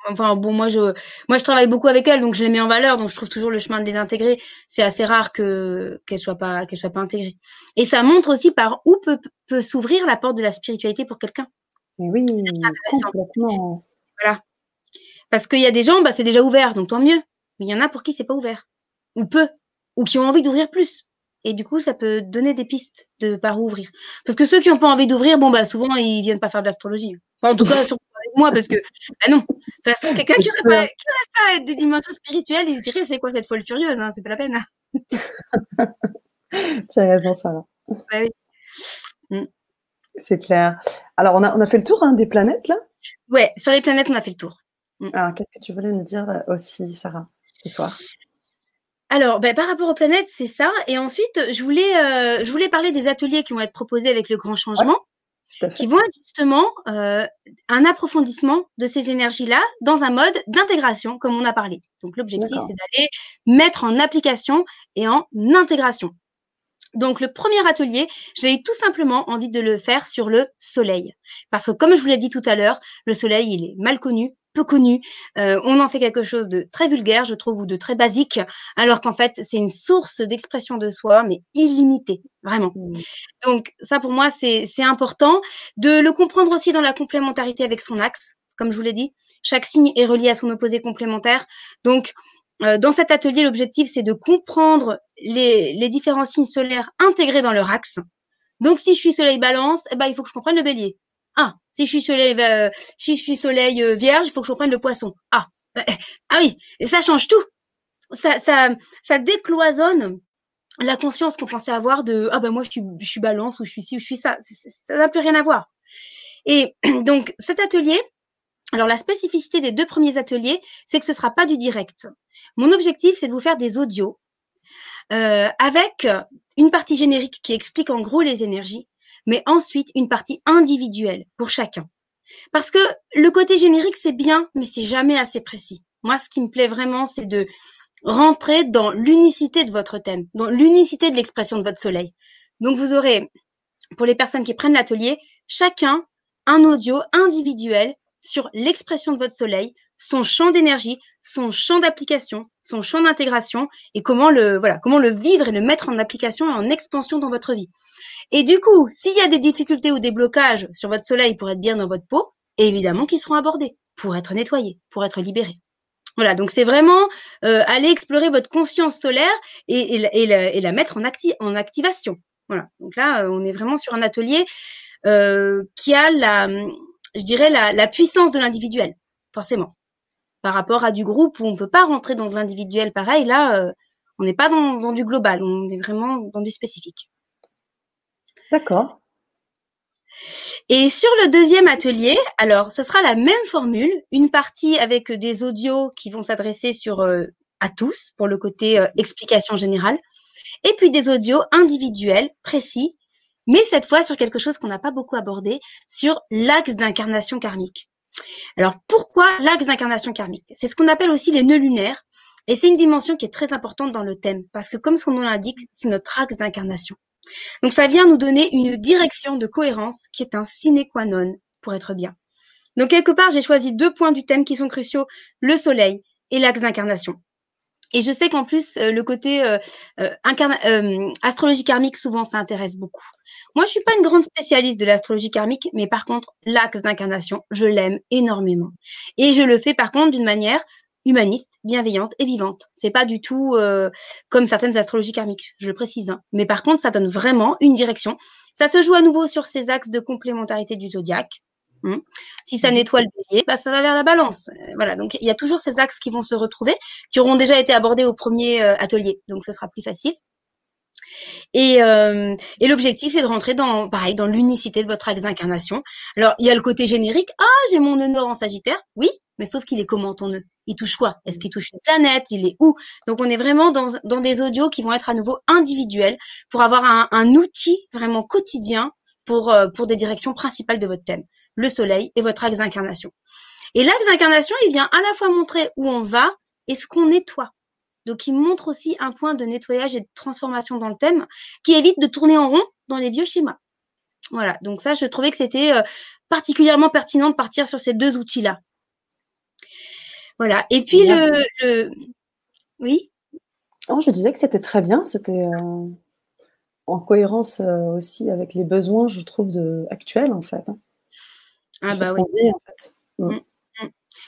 Enfin, bon, moi je, moi, je travaille beaucoup avec elles, donc je les mets en valeur, donc je trouve toujours le chemin de les intégrer. C'est assez rare que, qu'elles soient pas, qu'elles soient pas intégrées. Et ça montre aussi par où peut, peut s'ouvrir la porte de la spiritualité pour quelqu'un. Mais oui, complètement. Voilà. Parce qu'il y a des gens, bah, c'est déjà ouvert, donc tant mieux. Mais il y en a pour qui c'est pas ouvert, ou peu, ou qui ont envie d'ouvrir plus. Et du coup, ça peut donner des pistes de par où ouvrir. Parce que ceux qui n'ont pas envie d'ouvrir, bon, bah, souvent, ils viennent pas faire de l'astrologie. Enfin, en tout cas, surtout avec moi, parce que, bah non. De toute façon, quelqu'un qui n'aurait pas, qui pas des dimensions spirituelles, il se dirait, c'est quoi cette folle furieuse, hein, c'est pas la peine. Hein. Tu as raison, Sarah. Bah, oui. Mm. C'est clair. Alors, on a, on a fait le tour hein, des planètes, là ? Ouais, sur les planètes, on a fait le tour. Alors, qu'est-ce que tu voulais nous dire aussi, Sarah, ce soir ? Alors, ben, par rapport aux planètes, c'est ça. Et ensuite, je voulais, euh, je voulais parler des ateliers qui vont être proposés avec le grand changement. Ouais. Qui vont être justement euh, un approfondissement de ces énergies-là dans un mode d'intégration, comme on a parlé. Donc, l'objectif, c'est d'aller mettre en application et en intégration. Donc, le premier atelier, j'ai tout simplement envie de le faire sur le soleil. Parce que, comme je vous l'ai dit tout à l'heure, le soleil, il est mal connu, peu connu. Euh, on en fait quelque chose de très vulgaire, je trouve, ou de très basique, alors qu'en fait, c'est une source d'expression de soi, mais illimitée, vraiment. Donc, ça, pour moi, c'est c'est important de le comprendre aussi dans la complémentarité avec son axe, comme je vous l'ai dit. Chaque signe est relié à son opposé complémentaire. Donc, Euh, dans cet atelier, l'objectif, c'est de comprendre les, les différents signes solaires intégrés dans leur axe. Donc, si je suis soleil balance, eh ben, il faut que je comprenne le bélier. Ah, si je suis soleil, euh, si je suis soleil euh, vierge, il faut que je comprenne le poisson. Ah, bah, ah oui, ça change tout. Ça, ça, ça décloisonne la conscience qu'on pensait avoir de « Ah ben moi, je suis, je suis balance ou je suis ci ou je suis ça ». Ça n'a plus rien à voir. Et donc, cet atelier… Alors, la spécificité des deux premiers ateliers, c'est que ce ne sera pas du direct. Mon objectif, c'est de vous faire des audios euh, avec une partie générique qui explique en gros les énergies, mais ensuite une partie individuelle pour chacun. Parce que le côté générique, c'est bien, mais c'est jamais assez précis. Moi, ce qui me plaît vraiment, c'est de rentrer dans l'unicité de votre thème, dans l'unicité de l'expression de votre soleil. Donc, vous aurez, pour les personnes qui prennent l'atelier, chacun un audio individuel sur l'expression de votre soleil, son champ d'énergie, son champ d'application, son champ d'intégration et comment le, voilà, comment le vivre et le mettre en application et en expansion dans votre vie. Et du coup, s'il y a des difficultés ou des blocages sur votre soleil pour être bien dans votre peau, évidemment qu'ils seront abordés pour être nettoyés, pour être libérés. Voilà, donc c'est vraiment euh, aller explorer votre conscience solaire et, et, la, et, la, et la mettre en, acti- en activation. Voilà, donc là, on est vraiment sur un atelier euh, qui a la... je dirais, la, la puissance de l'individuel, forcément. Par rapport à du groupe où on ne peut pas rentrer dans de l'individuel, pareil, là, euh, on n'est pas dans, dans du global, on est vraiment dans du spécifique. D'accord. Et sur le deuxième atelier, alors, ce sera la même formule, une partie avec des audios qui vont s'adresser sur euh, à tous, pour le côté euh, explication générale, et puis des audios individuels, précis, mais cette fois sur quelque chose qu'on n'a pas beaucoup abordé, sur l'axe d'incarnation karmique. Alors, pourquoi l'axe d'incarnation karmique? C'est ce qu'on appelle aussi les nœuds lunaires, et c'est une dimension qui est très importante dans le thème, parce que comme son nom l'indique, c'est notre axe d'incarnation. Donc, ça vient nous donner une direction de cohérence qui est un sine qua non pour être bien. Donc, quelque part, j'ai choisi deux points du thème qui sont cruciaux, le soleil et l'axe d'incarnation. Et je sais qu'en plus, euh, le côté euh, euh, incarna- euh, astrologie karmique, souvent, ça intéresse beaucoup. Moi, je suis pas une grande spécialiste de l'astrologie karmique, mais par contre, l'axe d'incarnation, je l'aime énormément. Et je le fais, par contre, d'une manière humaniste, bienveillante et vivante. C'est pas du tout euh, comme certaines astrologies karmiques, je le précise. Hein. Mais par contre, ça donne vraiment une direction. Ça se joue à nouveau sur ces axes de complémentarité du zodiaque. Hum. Si ça nettoie le bélier, bah, ça va vers la balance. Euh, voilà, donc il y a toujours ces axes qui vont se retrouver, qui auront déjà été abordés au premier euh, atelier, donc ce sera plus facile. Et, euh, et l'objectif, c'est de rentrer dans, pareil, dans l'unicité de votre axe d'incarnation. Alors, il y a le côté générique, ah, j'ai mon nœud nord en Sagittaire, oui, mais sauf qu'il est comment ton nœud? Il touche quoi? Est-ce qu'il touche une planète? Il est où? Donc, on est vraiment dans, dans des audios qui vont être à nouveau individuels pour avoir un, un outil vraiment quotidien pour, euh, pour des directions principales de votre thème. Le soleil et votre axe d'incarnation. Et l'axe d'incarnation, il vient à la fois montrer où on va et ce qu'on nettoie. Donc, il montre aussi un point de nettoyage et de transformation dans le thème qui évite de tourner en rond dans les vieux schémas. Voilà, donc ça, je trouvais que c'était euh, particulièrement pertinent de partir sur ces deux outils-là. Voilà, et puis le, le… Oui oh, je disais que c'était très bien, c'était… Euh... en cohérence euh, aussi avec les besoins, je trouve, de... actuels, en fait. Hein. Ah bah oui. Dit, en fait. Ouais.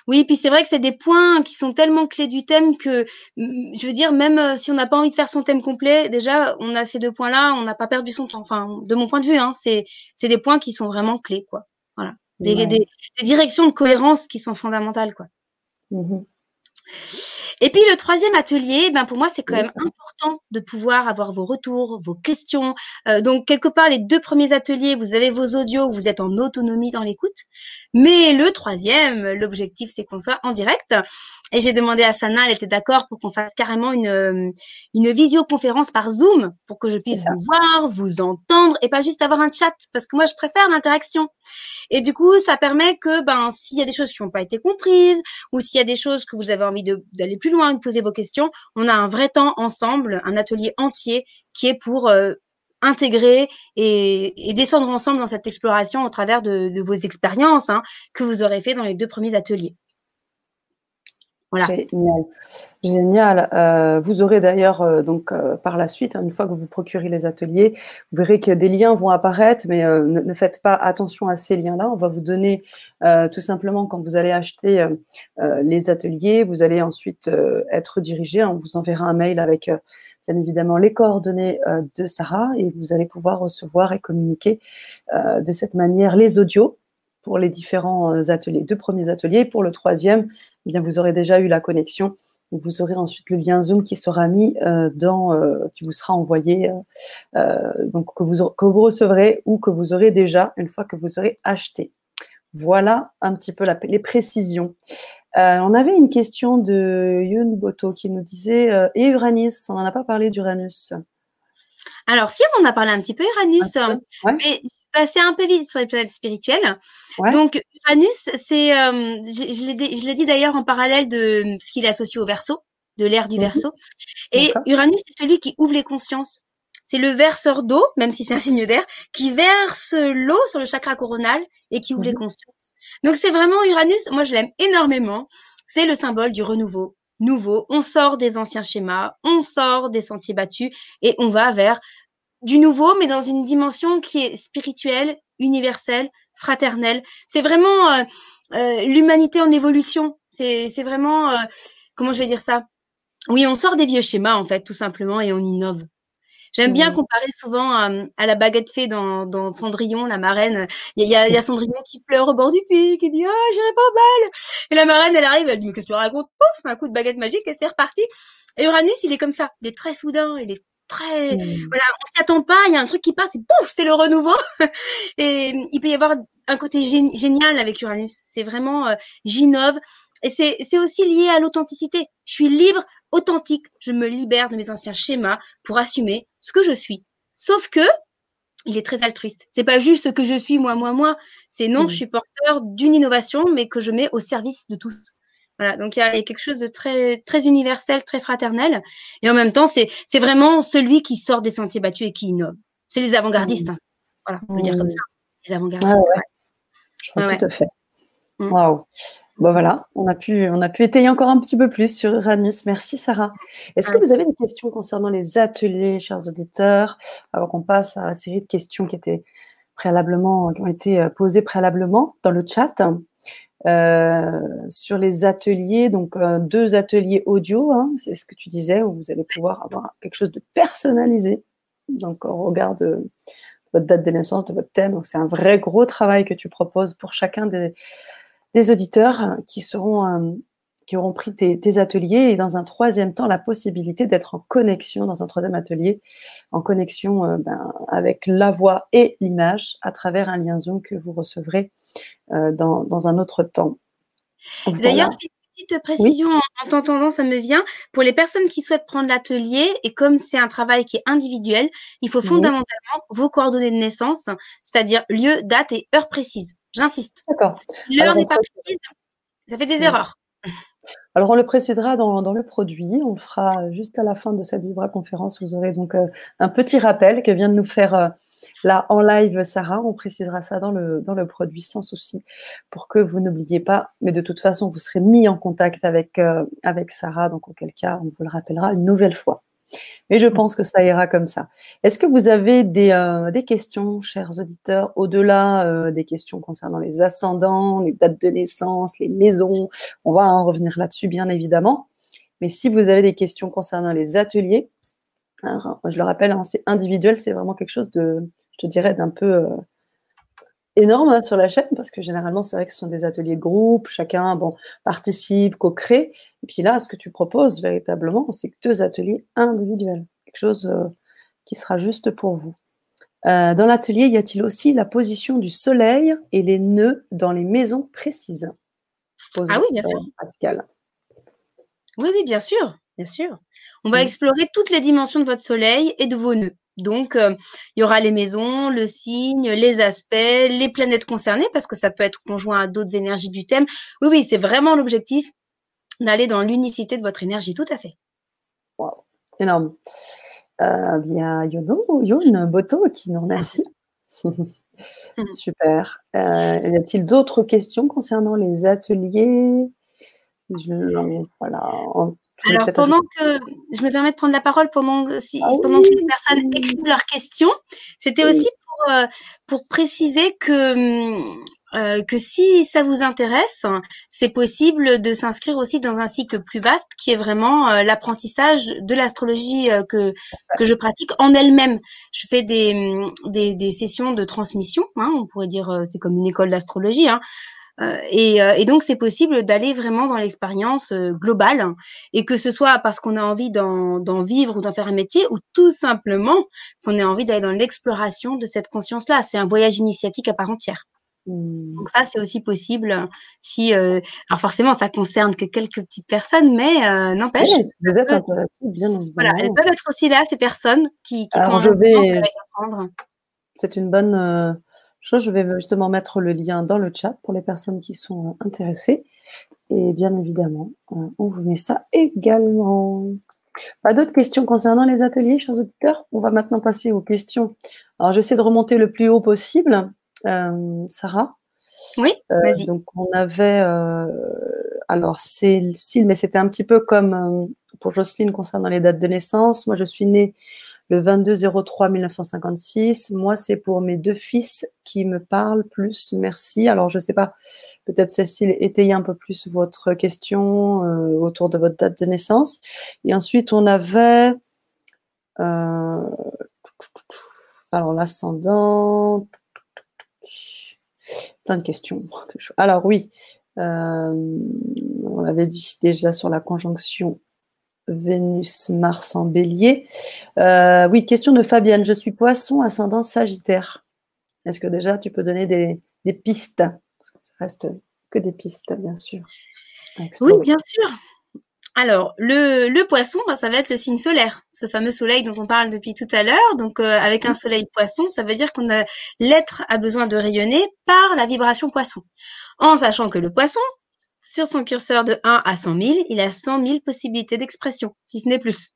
Oui, puis c'est vrai que c'est des points qui sont tellement clés du thème que, je veux dire, même si on n'a pas envie de faire son thème complet, déjà, on a ces deux points-là, on n'a pas perdu son temps. Enfin, de mon point de vue, hein, c'est, c'est des points qui sont vraiment clés, quoi. Voilà. Des, ouais. des, des directions de cohérence qui sont fondamentales, quoi. Mmh. Et puis, le troisième atelier, ben, pour moi, c'est quand même important de pouvoir avoir vos retours, vos questions. Euh, donc, quelque part, les deux premiers ateliers, vous avez vos audios, vous êtes en autonomie dans l'écoute. Mais le troisième, l'objectif, c'est qu'on soit en direct. Et j'ai demandé à Sana, elle était d'accord pour qu'on fasse carrément une, une visioconférence par Zoom pour que je puisse vous voir, vous entendre et pas juste avoir un chat parce que moi, je préfère l'interaction. Et du coup, ça permet que ben, s'il y a des choses qui n'ont pas été comprises ou s'il y a des choses que vous avez envie d'aller plus loin, de poser vos questions, on a un vrai temps ensemble, un atelier entier qui est pour euh, intégrer et, et descendre ensemble dans cette exploration au travers de, de vos expériences hein, que vous aurez fait dans les deux premiers ateliers. Voilà. Génial. Génial. Euh, vous aurez d'ailleurs euh, donc euh, par la suite, hein, une fois que vous procurez les ateliers, vous verrez que des liens vont apparaître, mais euh, ne, ne faites pas attention à ces liens-là. On va vous donner euh, tout simplement quand vous allez acheter euh, euh, les ateliers, vous allez ensuite euh, être dirigé. Hein, on vous enverra un mail avec euh, bien évidemment les coordonnées euh, de Sarah et vous allez pouvoir recevoir et communiquer euh, de cette manière les audios pour les différents ateliers, deux premiers ateliers. Pour le troisième, eh bien, vous aurez déjà eu la connexion. Vous aurez ensuite le lien Zoom qui sera mis euh, dans, euh, qui vous sera envoyé, euh, donc que vous, que vous recevrez ou que vous aurez déjà une fois que vous aurez acheté. Voilà un petit peu la, les précisions. Euh, on avait une question de Yun Boto qui nous disait euh, et Uranus, on n'en a pas parlé d'Uranus. Alors, si, on a parlé un petit peu Uranus, peu, ouais. Mais bah, c'est un peu vite sur les planètes spirituelles. Ouais. Donc, Uranus, c'est, euh, je, je l'ai dit d'ailleurs en parallèle de ce qu'il est associé au Verseau, de l'ère du Verseau. Et Uranus, c'est celui qui ouvre les consciences. C'est le verseur d'eau, même si c'est un signe d'air, qui verse l'eau sur le chakra coronal et qui ouvre mmh. les consciences. Donc, c'est vraiment Uranus, moi, je l'aime énormément. C'est le symbole du renouveau. Nouveau, on sort des anciens schémas, on sort des sentiers battus et on va vers du nouveau, mais dans une dimension qui est spirituelle, universelle, fraternelle. C'est vraiment euh, euh, l'humanité en évolution. C'est vraiment, euh, comment je vais dire ça? Oui, on sort des vieux schémas, en fait, tout simplement, et on innove. J'aime bien comparer souvent à, à la baguette fée dans, dans Cendrillon, la marraine. Il y a, il y a Cendrillon qui pleure au bord du puits, qui dit « Ah, oh, j'irai pas au bal !» Et la marraine, elle arrive, elle dit « Mais qu'est-ce que tu racontes ?» Pouf, un coup de baguette magique et c'est reparti. Et Uranus, il est comme ça. Il est très soudain, il est très… Mmh. Voilà, on s'y attend pas, il y a un truc qui passe et pouf, c'est le renouveau. Et il peut y avoir un côté gé génial avec Uranus. C'est vraiment euh, « J'innove ». Et c'est aussi lié à l'authenticité. Je suis libre, authentique, je me libère de mes anciens schémas pour assumer ce que je suis. Sauf que, il est très altruiste. C'est pas juste ce que je suis, moi, moi, moi. C'est non, mmh. je suis porteur d'une innovation, mais que je mets au service de tous. Voilà. Donc, il y, y a quelque chose de très, très universel, très fraternel. Et en même temps, c'est vraiment celui qui sort des sentiers battus et qui innove. C'est les avant-gardistes. Hein. Voilà, on peut mmh. dire comme ça. Les avant-gardistes. Ah ouais. Ouais. Ah ouais. Tout à fait. Mmh. Waouh. Bon voilà, on a pu, on a pu étayer encore un petit peu plus sur Uranus. Merci Sarah. Est-ce que vous avez des questions concernant les ateliers, chers auditeurs, avant qu'on passe à la série de questions qui étaient préalablement, qui ont été posées préalablement dans le chat euh, sur les ateliers, donc euh, deux ateliers audio, hein, c'est ce que tu disais, où vous allez pouvoir avoir quelque chose de personnalisé. Donc on regarde votre date de naissance, de votre thème. Donc c'est un vrai gros travail que tu proposes pour chacun des des auditeurs qui, seront, euh, qui auront pris tes, tes ateliers et dans un troisième temps, la possibilité d'être en connexion, dans un troisième atelier, en connexion euh, ben, avec la voix et l'image à travers un lien Zoom que vous recevrez euh, dans, dans un autre temps. Voilà. D'ailleurs, une petite précision oui en t'entendant, ça me vient. Pour les personnes qui souhaitent prendre l'atelier, et comme c'est un travail qui est individuel, il faut fondamentalement oui. vos coordonnées de naissance, c'est-à-dire lieu, date et heure précise. J'insiste. D'accord. L'heure n'est pas précise, ça fait des ouais. erreurs. Alors, on le précisera dans, dans le produit. On le fera juste à la fin de cette vibra-conférence. Vous aurez donc euh, un petit rappel que vient de nous faire euh, là en live Sarah. On précisera ça dans le, dans le produit sans souci pour que vous n'oubliez pas. Mais de toute façon, vous serez mis en contact avec, euh, avec Sarah. Donc, auquel cas, on vous le rappellera une nouvelle fois. Mais je pense que ça ira comme ça. Est-ce que vous avez des, euh, des questions, chers auditeurs, au-delà euh, des questions concernant les ascendants, les dates de naissance, les maisons? On va en revenir là-dessus, bien évidemment. Mais si vous avez des questions concernant les ateliers, hein, je le rappelle, hein, c'est individuel, c'est vraiment quelque chose de, je te dirais, d'un peu euh, énorme hein, sur la chaîne, parce que généralement, c'est vrai que ce sont des ateliers de groupe, chacun bon, participe, co-crée. Et puis là, ce que tu proposes véritablement, c'est deux ateliers individuels, quelque chose euh, qui sera juste pour vous. Euh, dans l'atelier, y a-t-il aussi la position du soleil et les nœuds dans les maisons précises? Posons Ah oui, bien sûr. Pascal. Oui, oui, bien sûr, bien sûr. On va oui. explorer toutes les dimensions de votre soleil et de vos nœuds. Donc, euh, il y aura les maisons, le signe, les aspects, les planètes concernées, parce que ça peut être conjoint à d'autres énergies du thème. Oui, oui, c'est vraiment l'objectif d'aller dans l'unicité de votre énergie, tout à fait. Wow, énorme. Euh, il y a Yono, Yon Boto qui nous remercie. Super. Euh, y a-t-il d'autres questions concernant les ateliers? Je, voilà, on, je Alors, pendant que je me permets de prendre la parole, pendant, si, ah oui, pendant que les personnes oui. écrivent leurs questions, c'était oui. aussi pour, euh, pour préciser que, euh, que si ça vous intéresse, c'est possible de s'inscrire aussi dans un cycle plus vaste qui est vraiment euh, l'apprentissage de l'astrologie euh, que, que je pratique en elle-même. Je fais des, des, des sessions de transmission, hein, on pourrait dire c'est comme une école d'astrologie, hein. Et, et donc, c'est possible d'aller vraiment dans l'expérience globale, et que ce soit parce qu'on a envie d'en, d'en vivre ou d'en faire un métier, ou tout simplement qu'on ait envie d'aller dans l'exploration de cette conscience-là. C'est un voyage initiatique à part entière. Mmh. Donc ça, c'est aussi possible. Si, euh, alors forcément, ça concerne que quelques petites personnes, mais euh, n'empêche. Oui, vous êtes intéressés, bien évidemment. Voilà, elles peuvent être aussi là, ces personnes qui, qui alors, sont en train d'apprendre. C'est une bonne... Euh... Je vais justement mettre le lien dans le chat pour les personnes qui sont intéressées. Et bien évidemment, on vous met ça également. Pas d'autres questions concernant les ateliers, chers auditeurs? On va maintenant passer aux questions. Alors, j'essaie de remonter le plus haut possible. Euh, Sarah? Oui, euh, vas-y. Donc, on avait... Euh, alors, c'est Cécile, mais c'était un petit peu comme euh, pour Jocelyne concernant les dates de naissance. Moi, je suis née... le vingt-deux zéro trois mille neuf cent cinquante-six, moi, c'est pour mes deux fils qui me parlent plus. Merci. Alors, je ne sais pas, peut-être, Cécile, étayez un peu plus votre question euh, autour de votre date de naissance. Et ensuite, on avait... Euh, alors, l'ascendant... Plein de questions. Alors, oui, euh, on l'avait dit déjà sur la conjonction Vénus-Mars en bélier. Euh, oui, question de Fabienne. Je suis poisson, ascendant sagittaire. Est-ce que déjà, tu peux donner des, des pistes? Parce que ça reste que des pistes, bien sûr. Oui, bien sûr. Alors, le, le poisson, bah, ça va être le signe solaire. Ce fameux soleil dont on parle depuis tout à l'heure. Donc, euh, avec un soleil poisson, ça veut dire qu'on a l'être a besoin de rayonner par la vibration poisson. En sachant que le poisson, sur son curseur de un à cent mille, il a cent mille possibilités d'expression, si ce n'est plus.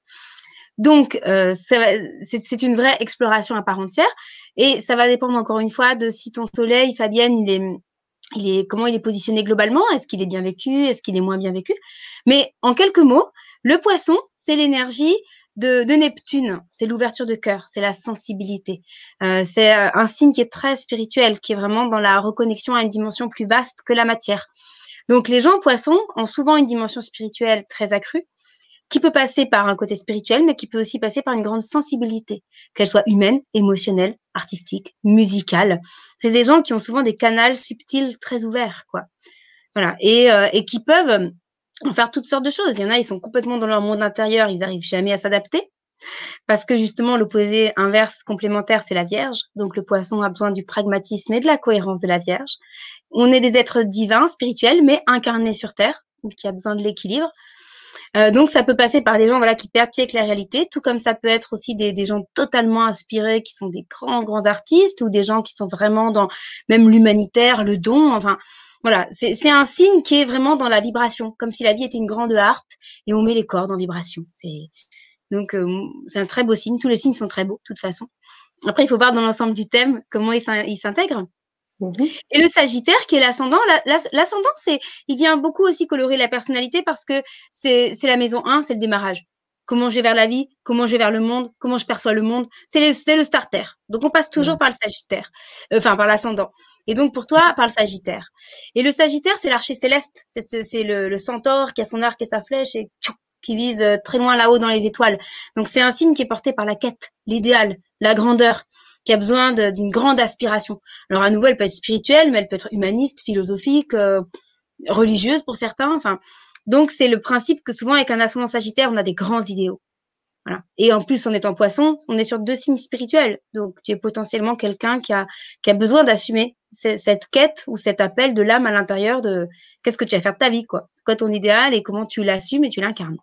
Donc, euh, c'est une vraie exploration à part entière, et ça va dépendre encore une fois de si ton soleil, Fabienne, il est, il est, comment il est positionné globalement, est-ce qu'il est bien vécu, est-ce qu'il est moins bien vécu. Mais en quelques mots, le poisson, c'est l'énergie de, de Neptune, c'est l'ouverture de cœur, c'est la sensibilité. Euh, c'est un signe qui est très spirituel, qui est vraiment dans la reconnexion à une dimension plus vaste que la matière. Donc, les gens poissons ont souvent une dimension spirituelle très accrue, qui peut passer par un côté spirituel, mais qui peut aussi passer par une grande sensibilité, qu'elle soit humaine, émotionnelle, artistique, musicale. C'est des gens qui ont souvent des canaux subtils très ouverts, quoi. Voilà, et, euh, et qui peuvent en faire toutes sortes de choses. Il y en a, ils sont complètement dans leur monde intérieur, ils n'arrivent jamais à s'adapter, parce que justement, l'opposé inverse complémentaire, c'est la Vierge. Donc, le poisson a besoin du pragmatisme et de la cohérence de la Vierge. On est des êtres divins, spirituels, mais incarnés sur Terre, donc il y a besoin de l'équilibre. Euh, donc, ça peut passer par des gens voilà, qui perdent pied avec la réalité, tout comme ça peut être aussi des, des gens totalement inspirés, qui sont des grands, grands artistes, ou des gens qui sont vraiment dans même l'humanitaire, le don, enfin... Voilà, c'est un signe qui est vraiment dans la vibration, comme si la vie était une grande harpe, et on met les cordes en vibration, c'est... Donc, euh, c'est un très beau signe. Tous les signes sont très beaux, de toute façon. Après, il faut voir dans l'ensemble du thème comment ils s'intègrent. Mmh. Et le Sagittaire, qui est l'ascendant, l'ascendant, c'est, il vient beaucoup aussi colorer la personnalité parce que c'est la maison un, c'est le démarrage. Comment je vais vers la vie, comment je vais vers le monde, comment je perçois le monde. C'est le, le starter. Donc, on passe toujours mmh. par le Sagittaire, euh, enfin, par l'ascendant. Et donc, pour toi, par le Sagittaire. Et le Sagittaire, c'est l'archer céleste. C'est le, le centaure qui a son arc et sa flèche et tchou, qui vise très loin là-haut dans les étoiles. Donc, c'est un signe qui est porté par la quête, l'idéal, la grandeur. qui a besoin d'une grande aspiration. Alors à nouveau, elle peut être spirituelle, mais elle peut être humaniste, philosophique, euh, religieuse pour certains. Enfin, donc c'est le principe que souvent avec un ascendant Sagittaire, on a des grands idéaux. Voilà. Et en plus, en étant Poisson, on est sur deux signes spirituels. Donc tu es potentiellement quelqu'un qui a qui a besoin d'assumer cette quête ou cet appel de l'âme à l'intérieur de qu'est-ce que tu vas faire de ta vie, quoi. C'est quoi ton idéal et comment tu l'assumes et tu l'incarnes.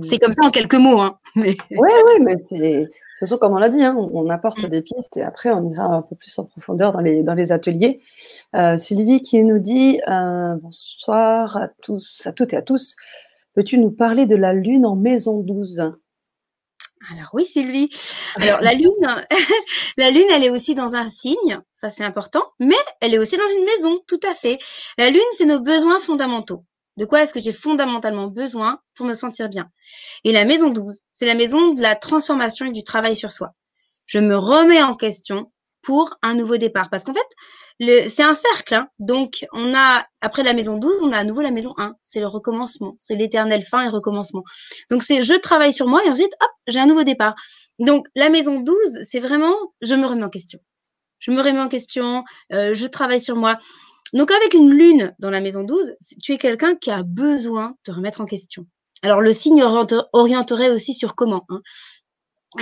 C'est comme ça en quelques mots. Hein. Oui, oui, mais c'est surtout comme on l'a dit, hein, on, on apporte des pistes et après on ira un peu plus en profondeur dans les, dans les ateliers. Euh, Sylvie qui nous dit euh, bonsoir à tous, à toutes et à tous. Peux-tu nous parler de la Lune en maison douze? Alors oui, Sylvie. Alors la Lune, la Lune, elle est aussi dans un signe, ça c'est important, mais elle est aussi dans une maison, tout à fait. La Lune, c'est nos besoins fondamentaux. De quoi est-ce que j'ai fondamentalement besoin pour me sentir bien? Et la maison douze, c'est la maison de la transformation et du travail sur soi. Je me remets en question pour un nouveau départ. Parce qu'en fait, c'est un cercle. Hein. Donc, on a après la maison douze, on a à nouveau la maison un. C'est le recommencement. C'est l'éternelle fin et recommencement. Donc, c'est je travaille sur moi et ensuite, hop, j'ai un nouveau départ. Donc, la maison douze, c'est vraiment je me remets en question. Je me remets en question, euh, je travaille sur moi. Donc, avec une lune dans la maison douze, tu es quelqu'un qui a besoin de remettre en question. Alors, le signe orienterait aussi sur comment. Hein.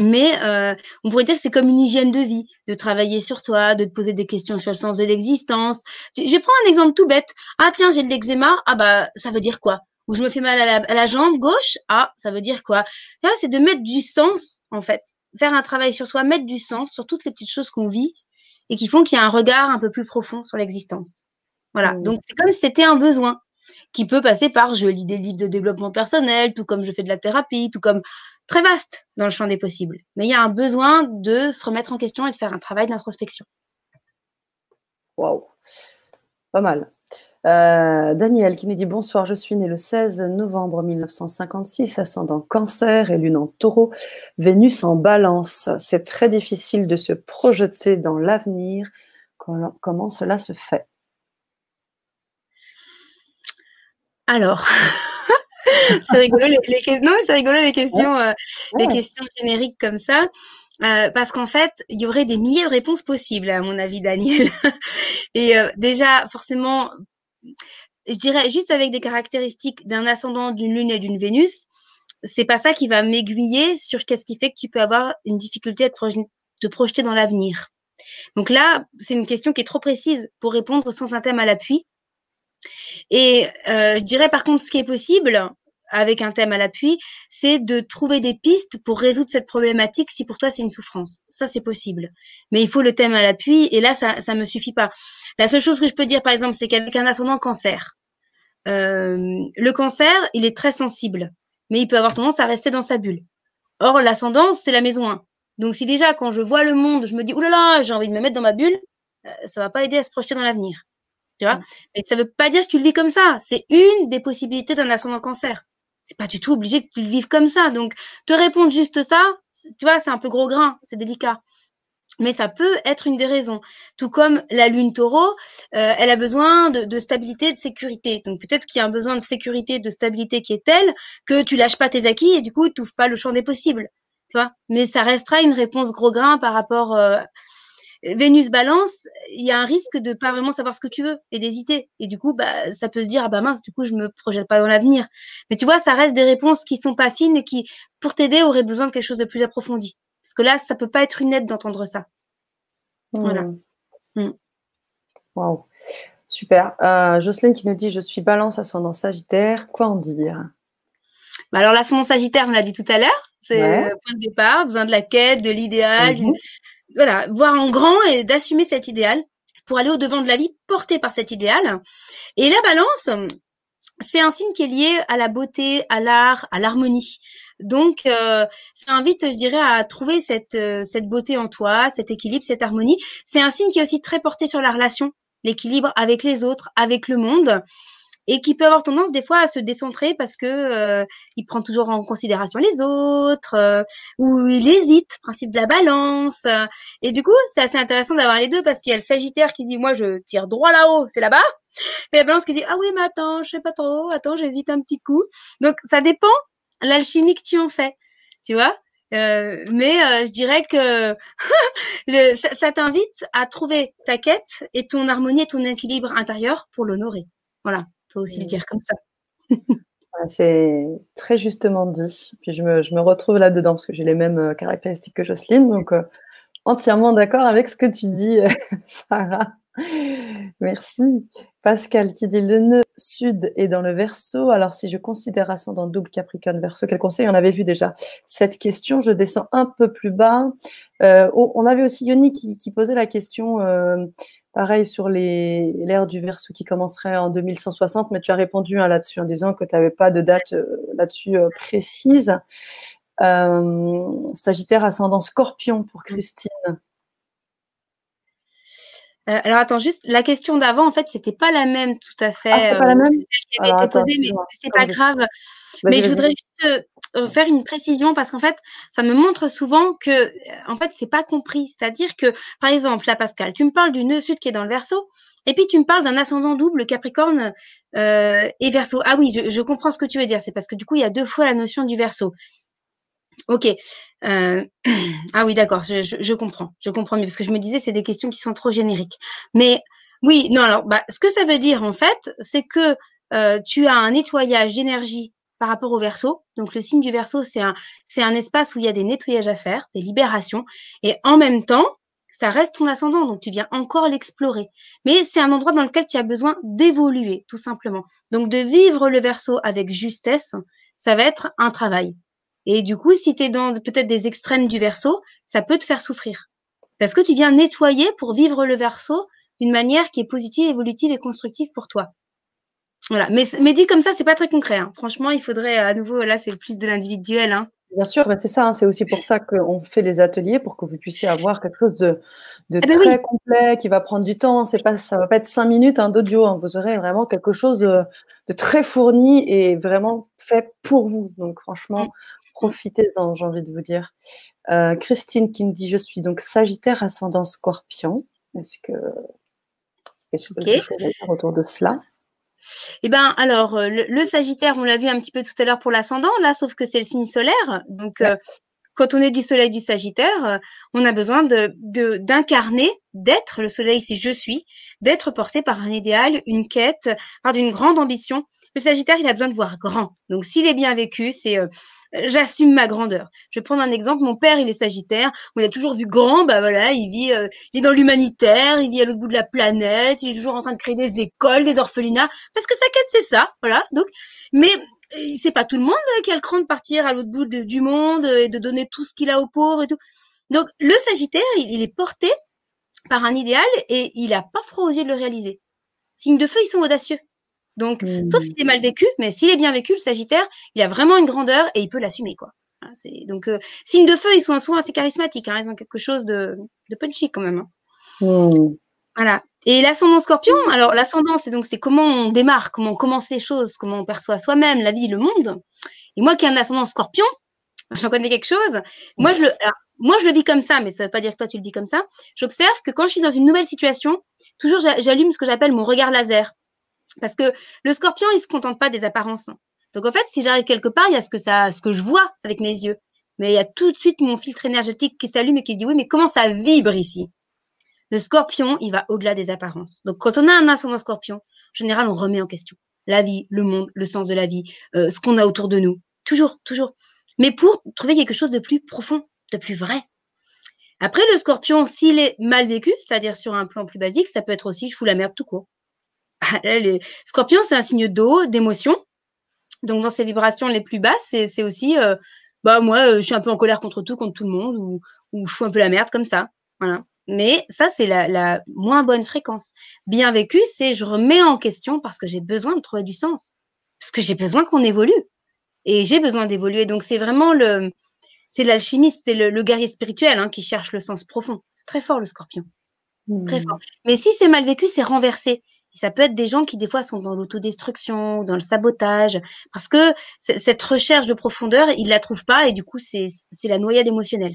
Mais euh, on pourrait dire que c'est comme une hygiène de vie, de travailler sur toi, de te poser des questions sur le sens de l'existence. Je prends un exemple tout bête. Ah tiens, j'ai de l'eczéma. Ah bah, ça veut dire quoi? Ou je me fais mal à la, à la jambe gauche. Ah, ça veut dire quoi? Là, c'est de mettre du sens, en fait. Faire un travail sur soi, mettre du sens sur toutes les petites choses qu'on vit et qui font qu'il y a un regard un peu plus profond sur l'existence. Voilà, donc c'est comme si c'était un besoin qui peut passer par je lis des livres de développement personnel, tout comme je fais de la thérapie, tout comme très vaste dans le champ des possibles. Mais il y a un besoin de se remettre en question et de faire un travail d'introspection. Waouh, pas mal. Euh, Daniel qui me dit « Bonsoir, je suis née le seize novembre mille neuf cent cinquante-six, ascendant cancer et lune en taureau, Vénus en balance. C'est très difficile de se projeter dans l'avenir. Comment cela se fait ? » Alors, c'est rigolo les, les, non, c'est rigolo les questions, euh, les questions génériques comme ça, euh, parce qu'en fait, il y aurait des milliers de réponses possibles, à mon avis, Daniel. Et euh, déjà, forcément, je dirais juste avec des caractéristiques d'un ascendant, d'une lune et d'une Vénus, c'est pas ça qui va m'aiguiller sur qu'est-ce qui fait que tu peux avoir une difficulté à te, proje te projeter dans l'avenir. Donc là, c'est une question qui est trop précise pour répondre sans un thème à l'appui. Et euh, je dirais par contre ce qui est possible avec un thème à l'appui, c'est de trouver des pistes pour résoudre cette problématique si pour toi c'est une souffrance. Ça c'est possible, mais il faut le thème à l'appui et là ça ça me suffit pas. La seule chose que je peux dire par exemple, c'est qu'avec un ascendant cancer, euh, le cancer il est très sensible, mais il peut avoir tendance à rester dans sa bulle. Or l'ascendant c'est la maison un, donc si déjà quand je vois le monde je me dis oulala j'ai envie de me mettre dans ma bulle, euh, ça va pas aider à se projeter dans l'avenir. Tu vois, mais ça ne veut pas dire que tu le vis comme ça. C'est une des possibilités d'un ascendant cancer. C'est pas du tout obligé que tu le vives comme ça. Donc, te répondre juste ça, tu vois, c'est un peu gros grain, c'est délicat. Mais ça peut être une des raisons. Tout comme la lune taureau, euh, elle a besoin de, de stabilité et de sécurité. Donc, peut-être qu'il y a un besoin de sécurité, de stabilité qui est tel que tu lâches pas tes acquis et du coup, tu ouvres pas le champ des possibles. Tu vois, mais ça restera une réponse gros grain par rapport... Euh, Vénus balance, il y a un risque de pas vraiment savoir ce que tu veux et d'hésiter. Et du coup, bah, ça peut se dire, ah bah mince, du coup, je me projette pas dans l'avenir. Mais tu vois, ça reste des réponses qui sont pas fines et qui, pour t'aider, auraient besoin de quelque chose de plus approfondi. Parce que là, ça peut pas être une aide d'entendre ça. Mmh. Voilà. Mmh. Wow. Super. Euh, Jocelyne qui nous dit, je suis balance ascendant Sagittaire, quoi en dire? Bah alors, l'ascendant Sagittaire, on l'a dit tout à l'heure, c'est ouais. le point de départ, besoin de la quête, de l'idéal, mmh. Voilà, voir en grand et d'assumer cet idéal pour aller au-devant de la vie portée par cet idéal. Et la balance, c'est un signe qui est lié à la beauté, à l'art, à l'harmonie. Donc, euh, ça invite, je dirais, à trouver cette, euh, cette beauté en toi, cet équilibre, cette harmonie. C'est un signe qui est aussi très porté sur la relation, l'équilibre avec les autres, avec le monde, et qui peut avoir tendance des fois à se décentrer parce que euh, il prend toujours en considération les autres euh, ou il hésite, principe de la balance. Euh, et du coup, c'est assez intéressant d'avoir les deux parce qu'il y a le Sagittaire qui dit moi je tire droit là-haut, c'est là-bas, et la balance qui dit ah oui mais attends, je sais pas trop, attends j'hésite un petit coup. Donc ça dépend l'alchimie que tu en fais, tu vois. Euh, mais euh, je dirais que le, ça, ça t'invite à trouver ta quête et ton harmonie et ton équilibre intérieur pour l'honorer. Voilà, faut aussi le dire comme ça. C'est très justement dit. Puis je me, je me retrouve là-dedans parce que j'ai les mêmes caractéristiques que Jocelyne. Donc, euh, entièrement d'accord avec ce que tu dis, Sarah. Merci. Pascal qui dit le nœud sud est dans le Verseau. Alors, si je considère ascendant double Capricorne Verseau, quel conseil? On avait vu déjà cette question. Je descends un peu plus bas. Euh, on avait aussi Yoni qui, qui posait la question, euh, pareil, sur l'ère du Verseau qui commencerait en deux mille cent soixante, mais tu as répondu hein, là-dessus en disant que tu n'avais pas de date euh, là-dessus euh, précise. Euh, Sagittaire ascendant Scorpion pour Christine. Euh, alors attends, juste la question d'avant, en fait, c'était pas la même tout à fait. Ah, c'est pas la même. Elle avait été posée, mais c'est pas grave. Mais je voudrais juste euh, faire une précision parce qu'en fait, ça me montre souvent que, en fait, c'est pas compris. C'est-à-dire que, par exemple, là, Pascal, tu me parles du nœud sud qui est dans le Verseau, et puis tu me parles d'un ascendant double Capricorne euh, et Verseau. Ah oui, je, je comprends ce que tu veux dire. C'est parce que du coup, il y a deux fois la notion du Verseau. Ok. Euh, ah oui, d'accord, je, je, je comprends. Je comprends mieux parce que je me disais, c'est des questions qui sont trop génériques. Mais oui, non, alors, bah, ce que ça veut dire, en fait, c'est que euh, tu as un nettoyage d'énergie par rapport au Verseau. Donc, le signe du Verseau, c'est un, c'est un espace où il y a des nettoyages à faire, des libérations. Et en même temps, ça reste ton ascendant, donc tu viens encore l'explorer. Mais c'est un endroit dans lequel tu as besoin d'évoluer, tout simplement. Donc, de vivre le Verseau avec justesse, ça va être un travail. Et du coup, si tu es dans peut-être des extrêmes du Verseau, ça peut te faire souffrir. Parce que tu viens nettoyer pour vivre le Verseau d'une manière qui est positive, évolutive et constructive pour toi. Voilà. Mais, mais dit comme ça, c'est pas très concret. Hein. Franchement, il faudrait à nouveau, là, c'est plus de l'individuel. Hein. Bien sûr, ben c'est ça. Hein, c'est aussi pour ça qu'on fait les ateliers, pour que vous puissiez avoir quelque chose de, de ah ben très oui. complet, qui va prendre du temps. C'est pas, ça va pas être cinq minutes hein, d'audio. Hein. Vous aurez vraiment quelque chose de, de très fourni et vraiment fait pour vous. Donc, franchement... Mm. Profitez-en, j'ai envie de vous dire. Euh, Christine qui me dit, je suis donc Sagittaire ascendant Scorpion. Est-ce que est-ce okay. que je dire autour de cela? Eh bien, alors, le, le Sagittaire, on l'a vu un petit peu tout à l'heure pour l'ascendant, là, sauf que c'est le signe solaire. Donc, ouais. euh, quand on est du soleil du Sagittaire, on a besoin de, de, d'incarner, d'être, le soleil, c'est je suis, d'être porté par un idéal, une quête, par une grande ambition. Le Sagittaire, il a besoin de voir grand. Donc, s'il est bien vécu, c'est... Euh, j'assume ma grandeur. Je vais prendre un exemple. Mon père, il est Sagittaire. On a toujours vu grand. Bah voilà, il vit, euh, il est dans l'humanitaire. Il vit à l'autre bout de la planète. Il est toujours en train de créer des écoles, des orphelinats, parce que sa quête c'est ça. Voilà. Donc, mais c'est pas tout le monde qui a le cran de partir à l'autre bout de, du monde et de donner tout ce qu'il a aux pauvres et tout. Donc, le Sagittaire, il, il est porté par un idéal et il a pas froid aux yeux de le réaliser. Signes de feu, ils sont audacieux. Donc, mmh. sauf s'il est mal vécu, mais s'il est bien vécu, le Sagittaire, il a vraiment une grandeur et il peut l'assumer, quoi. Hein, c'est, donc, euh, signe de feu, ils sont souvent assez charismatiques. Hein, ils ont quelque chose de, de punchy quand même. Hein. Mmh. Voilà. Et l'ascendant Scorpion, alors l'ascendant, c'est donc c'est comment on démarre, comment on commence les choses, comment on perçoit soi-même, la vie, le monde. Et moi qui ai un ascendant Scorpion, j'en connais quelque chose. Moi, je le, alors, moi, je le vis comme ça, mais ça ne veut pas dire que toi, tu le dis comme ça. J'observe que quand je suis dans une nouvelle situation, toujours j'allume ce que j'appelle mon regard laser. Parce que le Scorpion, il se contente pas des apparences. Donc, en fait, si j'arrive quelque part, il y a ce que ça, ce que je vois avec mes yeux. Mais il y a tout de suite mon filtre énergétique qui s'allume et qui se dit, oui, mais comment ça vibre ici? Le Scorpion, il va au-delà des apparences. Donc, quand on a un ascendant Scorpion, en général, on remet en question la vie, le monde, le sens de la vie, euh, ce qu'on a autour de nous. Toujours, toujours. Mais pour trouver quelque chose de plus profond, de plus vrai. Après, le Scorpion, s'il est mal vécu, c'est-à-dire sur un plan plus basique, ça peut être aussi, je fous la merde tout court. Les Scorpion, c'est un signe d'eau, d'émotion. Donc, dans ses vibrations les plus basses, c'est, c'est aussi, euh, bah moi, je suis un peu en colère contre tout, contre tout le monde, ou, ou je fous un peu la merde comme ça. Voilà. Mais ça, c'est la, la moins bonne fréquence. Bien vécu, c'est je remets en question parce que j'ai besoin de trouver du sens, parce que j'ai besoin qu'on évolue, et j'ai besoin d'évoluer. Donc, c'est vraiment le, c'est l'alchimiste, c'est le, le guerrier spirituel hein, qui cherche le sens profond. C'est très fort le Scorpion, mmh. très fort. Mais si c'est mal vécu, c'est renversé. Ça peut être des gens qui, des fois, sont dans l'autodestruction ou dans le sabotage parce que c- cette recherche de profondeur, ils ne la trouvent pas et du coup, c'est, c'est la noyade émotionnelle.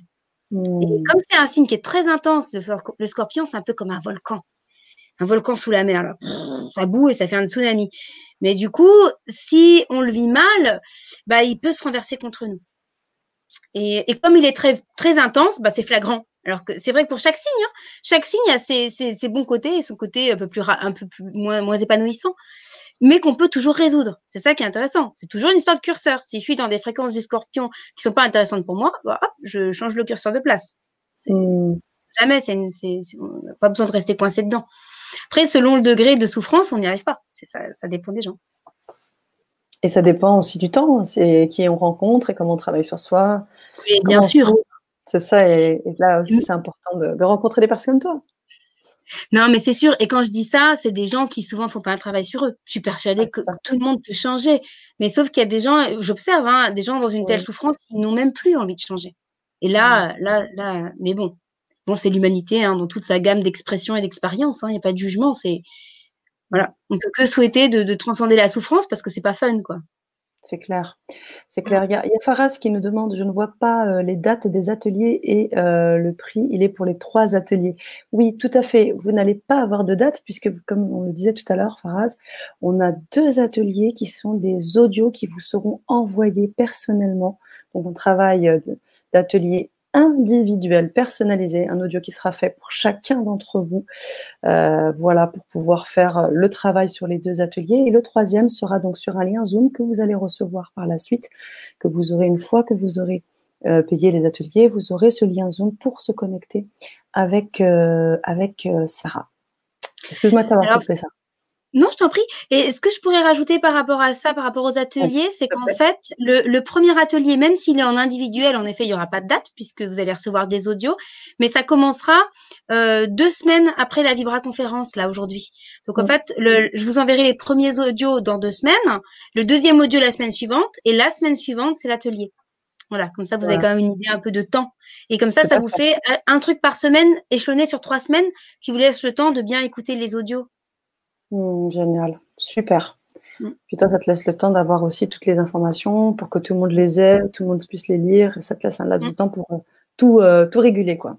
Mmh. Et comme c'est un signe qui est très intense, le Scorpion, c'est un peu comme un volcan. Un volcan sous la mer. Là. Ça boue et ça fait un tsunami. Mais du coup, si on le vit mal, bah, il peut se renverser contre nous. Et, et comme il est très, très intense, bah, c'est flagrant. Alors que c'est vrai que pour chaque signe, hein, chaque signe a ses, ses, ses bons côtés et son côté un peu plus, un peu plus moins, moins épanouissant, mais qu'on peut toujours résoudre. C'est ça qui est intéressant. C'est toujours une histoire de curseur. Si je suis dans des fréquences du scorpion qui sont pas intéressantes pour moi, bah, hop, je change le curseur de place. Mm. Jamais, c'est une, c'est, c'est, on n'a pas besoin de rester coincé dedans. Après, selon le degré de souffrance, on n'y arrive pas. C'est ça, ça dépend des gens. Et ça dépend aussi du temps, c'est qui on rencontre et comment on travaille sur soi. Oui, bien sûr. C'est ça, et, et là aussi, c'est important de, de rencontrer des personnes comme toi. Non, mais c'est sûr. Et quand je dis ça, c'est des gens qui souvent ne font pas un travail sur eux. Je suis persuadée ah, que ça. Tout le monde peut changer. Mais sauf qu'il y a des gens, j'observe, hein, des gens dans une oui. telle souffrance, ils n'ont même plus envie de changer. Et là, oui. là, là, mais bon, bon c'est l'humanité hein, dans toute sa gamme d'expressions et d'expériences. Hein, il n'y a pas de jugement. C'est, voilà. On ne peut que souhaiter de, de transcender la souffrance parce que ce n'est pas fun, quoi. C'est clair, c'est clair. Il y a, il y a Faras qui nous demande, je ne vois pas euh, les dates des ateliers et euh, le prix, il est pour les trois ateliers. Oui, tout à fait, vous n'allez pas avoir de date puisque, comme on le disait tout à l'heure, Faras, on a deux ateliers qui sont des audios qui vous seront envoyés personnellement. Donc, on travaille d'ateliers individuel, personnalisé, un audio qui sera fait pour chacun d'entre vous, euh, voilà, pour pouvoir faire le travail sur les deux ateliers. Et le troisième sera donc sur un lien Zoom que vous allez recevoir par la suite, que vous aurez une fois que vous aurez euh, payé les ateliers, vous aurez ce lien Zoom pour se connecter avec, euh, avec euh, Sarah. Excuse-moi de t'avoir coupé ça. Non, je t'en prie. Et ce que je pourrais rajouter par rapport à ça, par rapport aux ateliers, c'est qu'en fait, le, le premier atelier, même s'il est en individuel, en effet, il n'y aura pas de date puisque vous allez recevoir des audios, mais ça commencera euh, deux semaines après la Vibra-conférence, là, aujourd'hui. Donc, en fait, le, je vous enverrai les premiers audios dans deux semaines, le deuxième audio la semaine suivante, et la semaine suivante, c'est l'atelier. Voilà, comme ça, vous voilà. avez quand même une idée un peu de temps. Et comme ça, ça vous fait un truc par semaine, échelonné sur trois semaines, qui vous laisse le temps de bien écouter les audios. Mmh, génial, super. Mmh. Putain, ça te laisse le temps d'avoir aussi toutes les informations pour que tout le monde les ait, tout le monde puisse les lire. Et ça te laisse un laps de temps pour euh, tout, euh, tout réguler, quoi.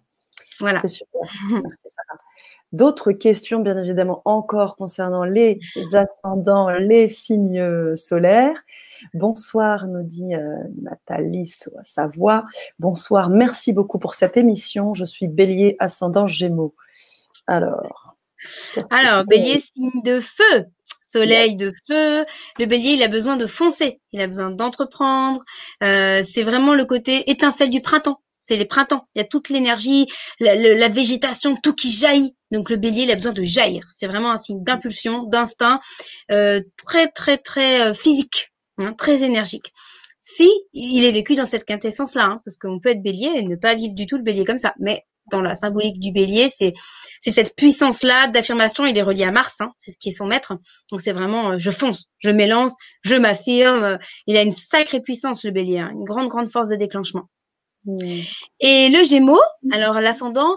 Voilà. C'est super. Merci, Sarah. D'autres questions, bien évidemment, encore concernant les ascendants, les signes solaires. Bonsoir, nous dit euh, Nathalie Savoie. Bonsoir, merci beaucoup pour cette émission. Je suis Bélier, ascendant, Gémeaux. Alors. Alors, Bélier, signe de feu, soleil yes. de feu. Le Bélier, il a besoin de foncer, il a besoin d'entreprendre. Euh, c'est vraiment le côté étincelle du printemps. C'est les printemps. Il y a toute l'énergie, la, la, la végétation, tout qui jaillit. Donc, le Bélier, il a besoin de jaillir. C'est vraiment un signe d'impulsion, d'instinct, euh, très, très, très physique, hein, très énergique. Si il est vécu dans cette quintessence-là, hein, parce qu'on peut être Bélier et ne pas vivre du tout le Bélier comme ça, mais dans la symbolique du Bélier, c'est c'est cette puissance-là d'affirmation. Il est relié à Mars, hein, c'est ce qui est son maître. Donc, c'est vraiment euh, je fonce, je m'élance, je m'affirme. Il a une sacrée puissance, le Bélier, hein, une grande, grande force de déclenchement. Mmh. Et le Gémeaux, alors l'ascendant,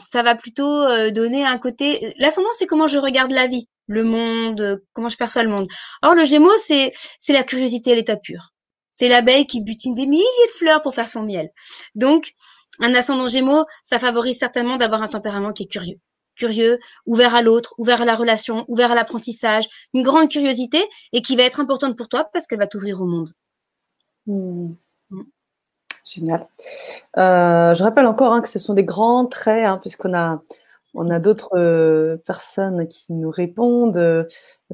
ça va plutôt euh, donner un côté… L'ascendant, c'est comment je regarde la vie, le monde, comment je perçois le monde. Or, le Gémeaux, c'est c'est la curiosité à l'état pur. C'est l'abeille qui butine des milliers de fleurs pour faire son miel. Donc, un ascendant Gémeaux, ça favorise certainement d'avoir un tempérament qui est curieux. Curieux, ouvert à l'autre, ouvert à la relation, ouvert à l'apprentissage, une grande curiosité et qui va être importante pour toi parce qu'elle va t'ouvrir au monde. Mmh. Mmh. Génial. Euh, je rappelle encore hein, que ce sont des grands traits hein, puisqu'on a, on a d'autres euh, personnes qui nous répondent, euh,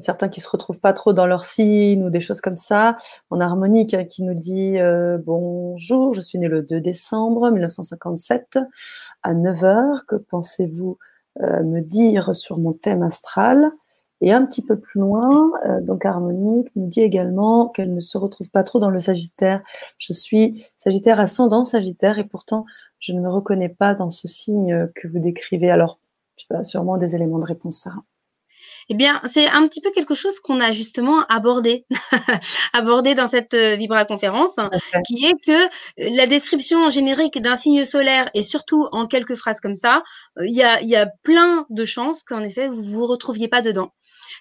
certains qui ne se retrouvent pas trop dans leur signe ou des choses comme ça. On a Harmonique hein, qui nous dit euh, « Bonjour, je suis née le deux décembre mille neuf cent cinquante-sept à neuf heures. Que pensez-vous euh, me dire sur mon thème astral ?» Et un petit peu plus loin, euh, donc Harmonique nous dit également qu'elle ne se retrouve pas trop dans le Sagittaire. « Je suis Sagittaire ascendant Sagittaire et pourtant, je ne me reconnais pas dans ce signe que vous décrivez. » Alors, tu as sûrement des éléments de réponse, Sarah. Eh bien, c'est un petit peu quelque chose qu'on a justement abordé, abordé dans cette euh, Vibra-conférence, hein, okay. qui est que la description générique d'un signe solaire, et surtout en quelques phrases comme ça, il euh, y, a, y a plein de chances qu'en effet, vous ne vous retrouviez pas dedans.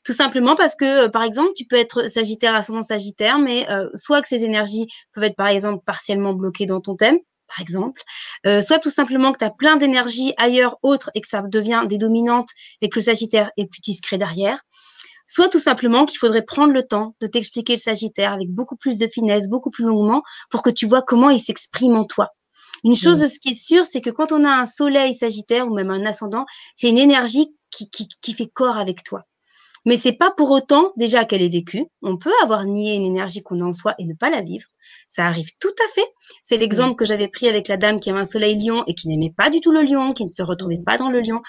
Tout simplement parce que, euh, par exemple, tu peux être Sagittaire, ascendant Sagittaire, mais euh, soit que ces énergies peuvent être, par exemple, partiellement bloquées dans ton thème, par exemple, euh, soit tout simplement que tu as plein d'énergie ailleurs, autre, et que ça devient des dominantes et que le Sagittaire est plus discret derrière, soit tout simplement qu'il faudrait prendre le temps de t'expliquer le Sagittaire avec beaucoup plus de finesse, beaucoup plus longuement, pour que tu vois comment il s'exprime en toi. Une chose de ce qui est sûre, c'est que quand on a un soleil Sagittaire ou même un ascendant, c'est une énergie qui, qui, qui fait corps avec toi. Mais c'est pas pour autant déjà qu'elle est vécue. On peut avoir nié une énergie qu'on a en soi et ne pas la vivre. Ça arrive tout à fait. C'est l'exemple que j'avais pris avec la dame qui avait un soleil lion et qui n'aimait pas du tout le lion, qui ne se retrouvait pas dans le lion.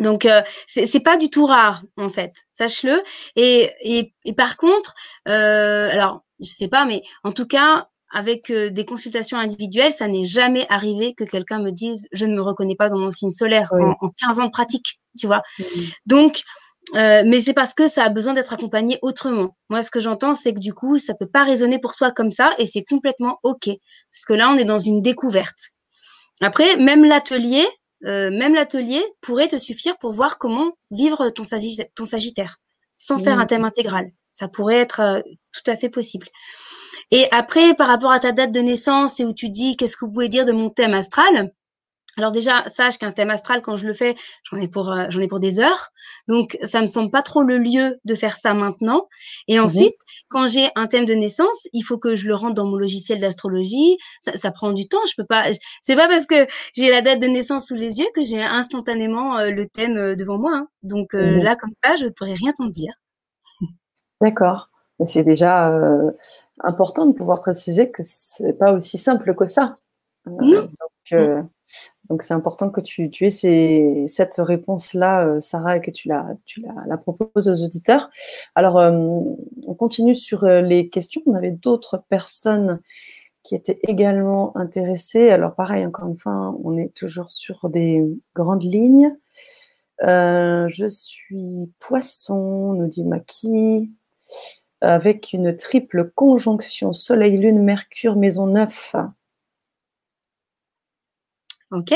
Donc, euh, c'est pas du tout rare, en fait. Sache-le. Et, et, et par contre, euh, alors, je sais pas, mais en tout cas, avec euh, des consultations individuelles, ça n'est jamais arrivé que quelqu'un me dise « je ne me reconnais pas dans mon signe solaire oui. » en, en quinze ans de pratique, tu vois. Mmh. Donc, euh, mais c'est parce que ça a besoin d'être accompagné autrement. Moi, ce que j'entends, c'est que du coup, ça peut pas résonner pour toi comme ça et c'est complètement OK. Parce que là, on est dans une découverte. Après, même l'atelier, Euh, même l'atelier pourrait te suffire pour voir comment vivre ton, sagi ton sagittaire sans mmh. faire un thème intégral. Ça pourrait être euh, tout à fait possible. Et après, par rapport à ta date de naissance et où tu dis qu'est-ce que vous pouvez dire de mon thème astral, alors déjà, sache qu'un thème astral, quand je le fais, j'en ai, euh, j'en ai pour des heures. Donc, ça me semble pas trop le lieu de faire ça maintenant. Et ensuite, mmh. quand j'ai un thème de naissance, il faut que je le rentre dans mon logiciel d'astrologie. Ça, ça prend du temps. Je peux pas. C'est pas parce que j'ai la date de naissance sous les yeux que j'ai instantanément euh, le thème devant moi. Hein. Donc euh, mmh. là, comme ça, je ne pourrais rien t'en dire. D'accord. Mais c'est déjà euh, important de pouvoir préciser que c'est pas aussi simple que ça. Euh, mmh. Donc, euh, mmh. Donc, c'est important que tu, tu aies ces, cette réponse-là, euh, Sarah, et que tu, la, tu la, la proposes aux auditeurs. Alors, euh, on continue sur euh, les questions. On avait d'autres personnes qui étaient également intéressées. Alors, pareil, encore une fois, on est toujours sur des grandes lignes. Euh, je suis poisson, nous dit Maki, avec une triple conjonction Soleil-Lune, Mercure, Maison neuf. Ok.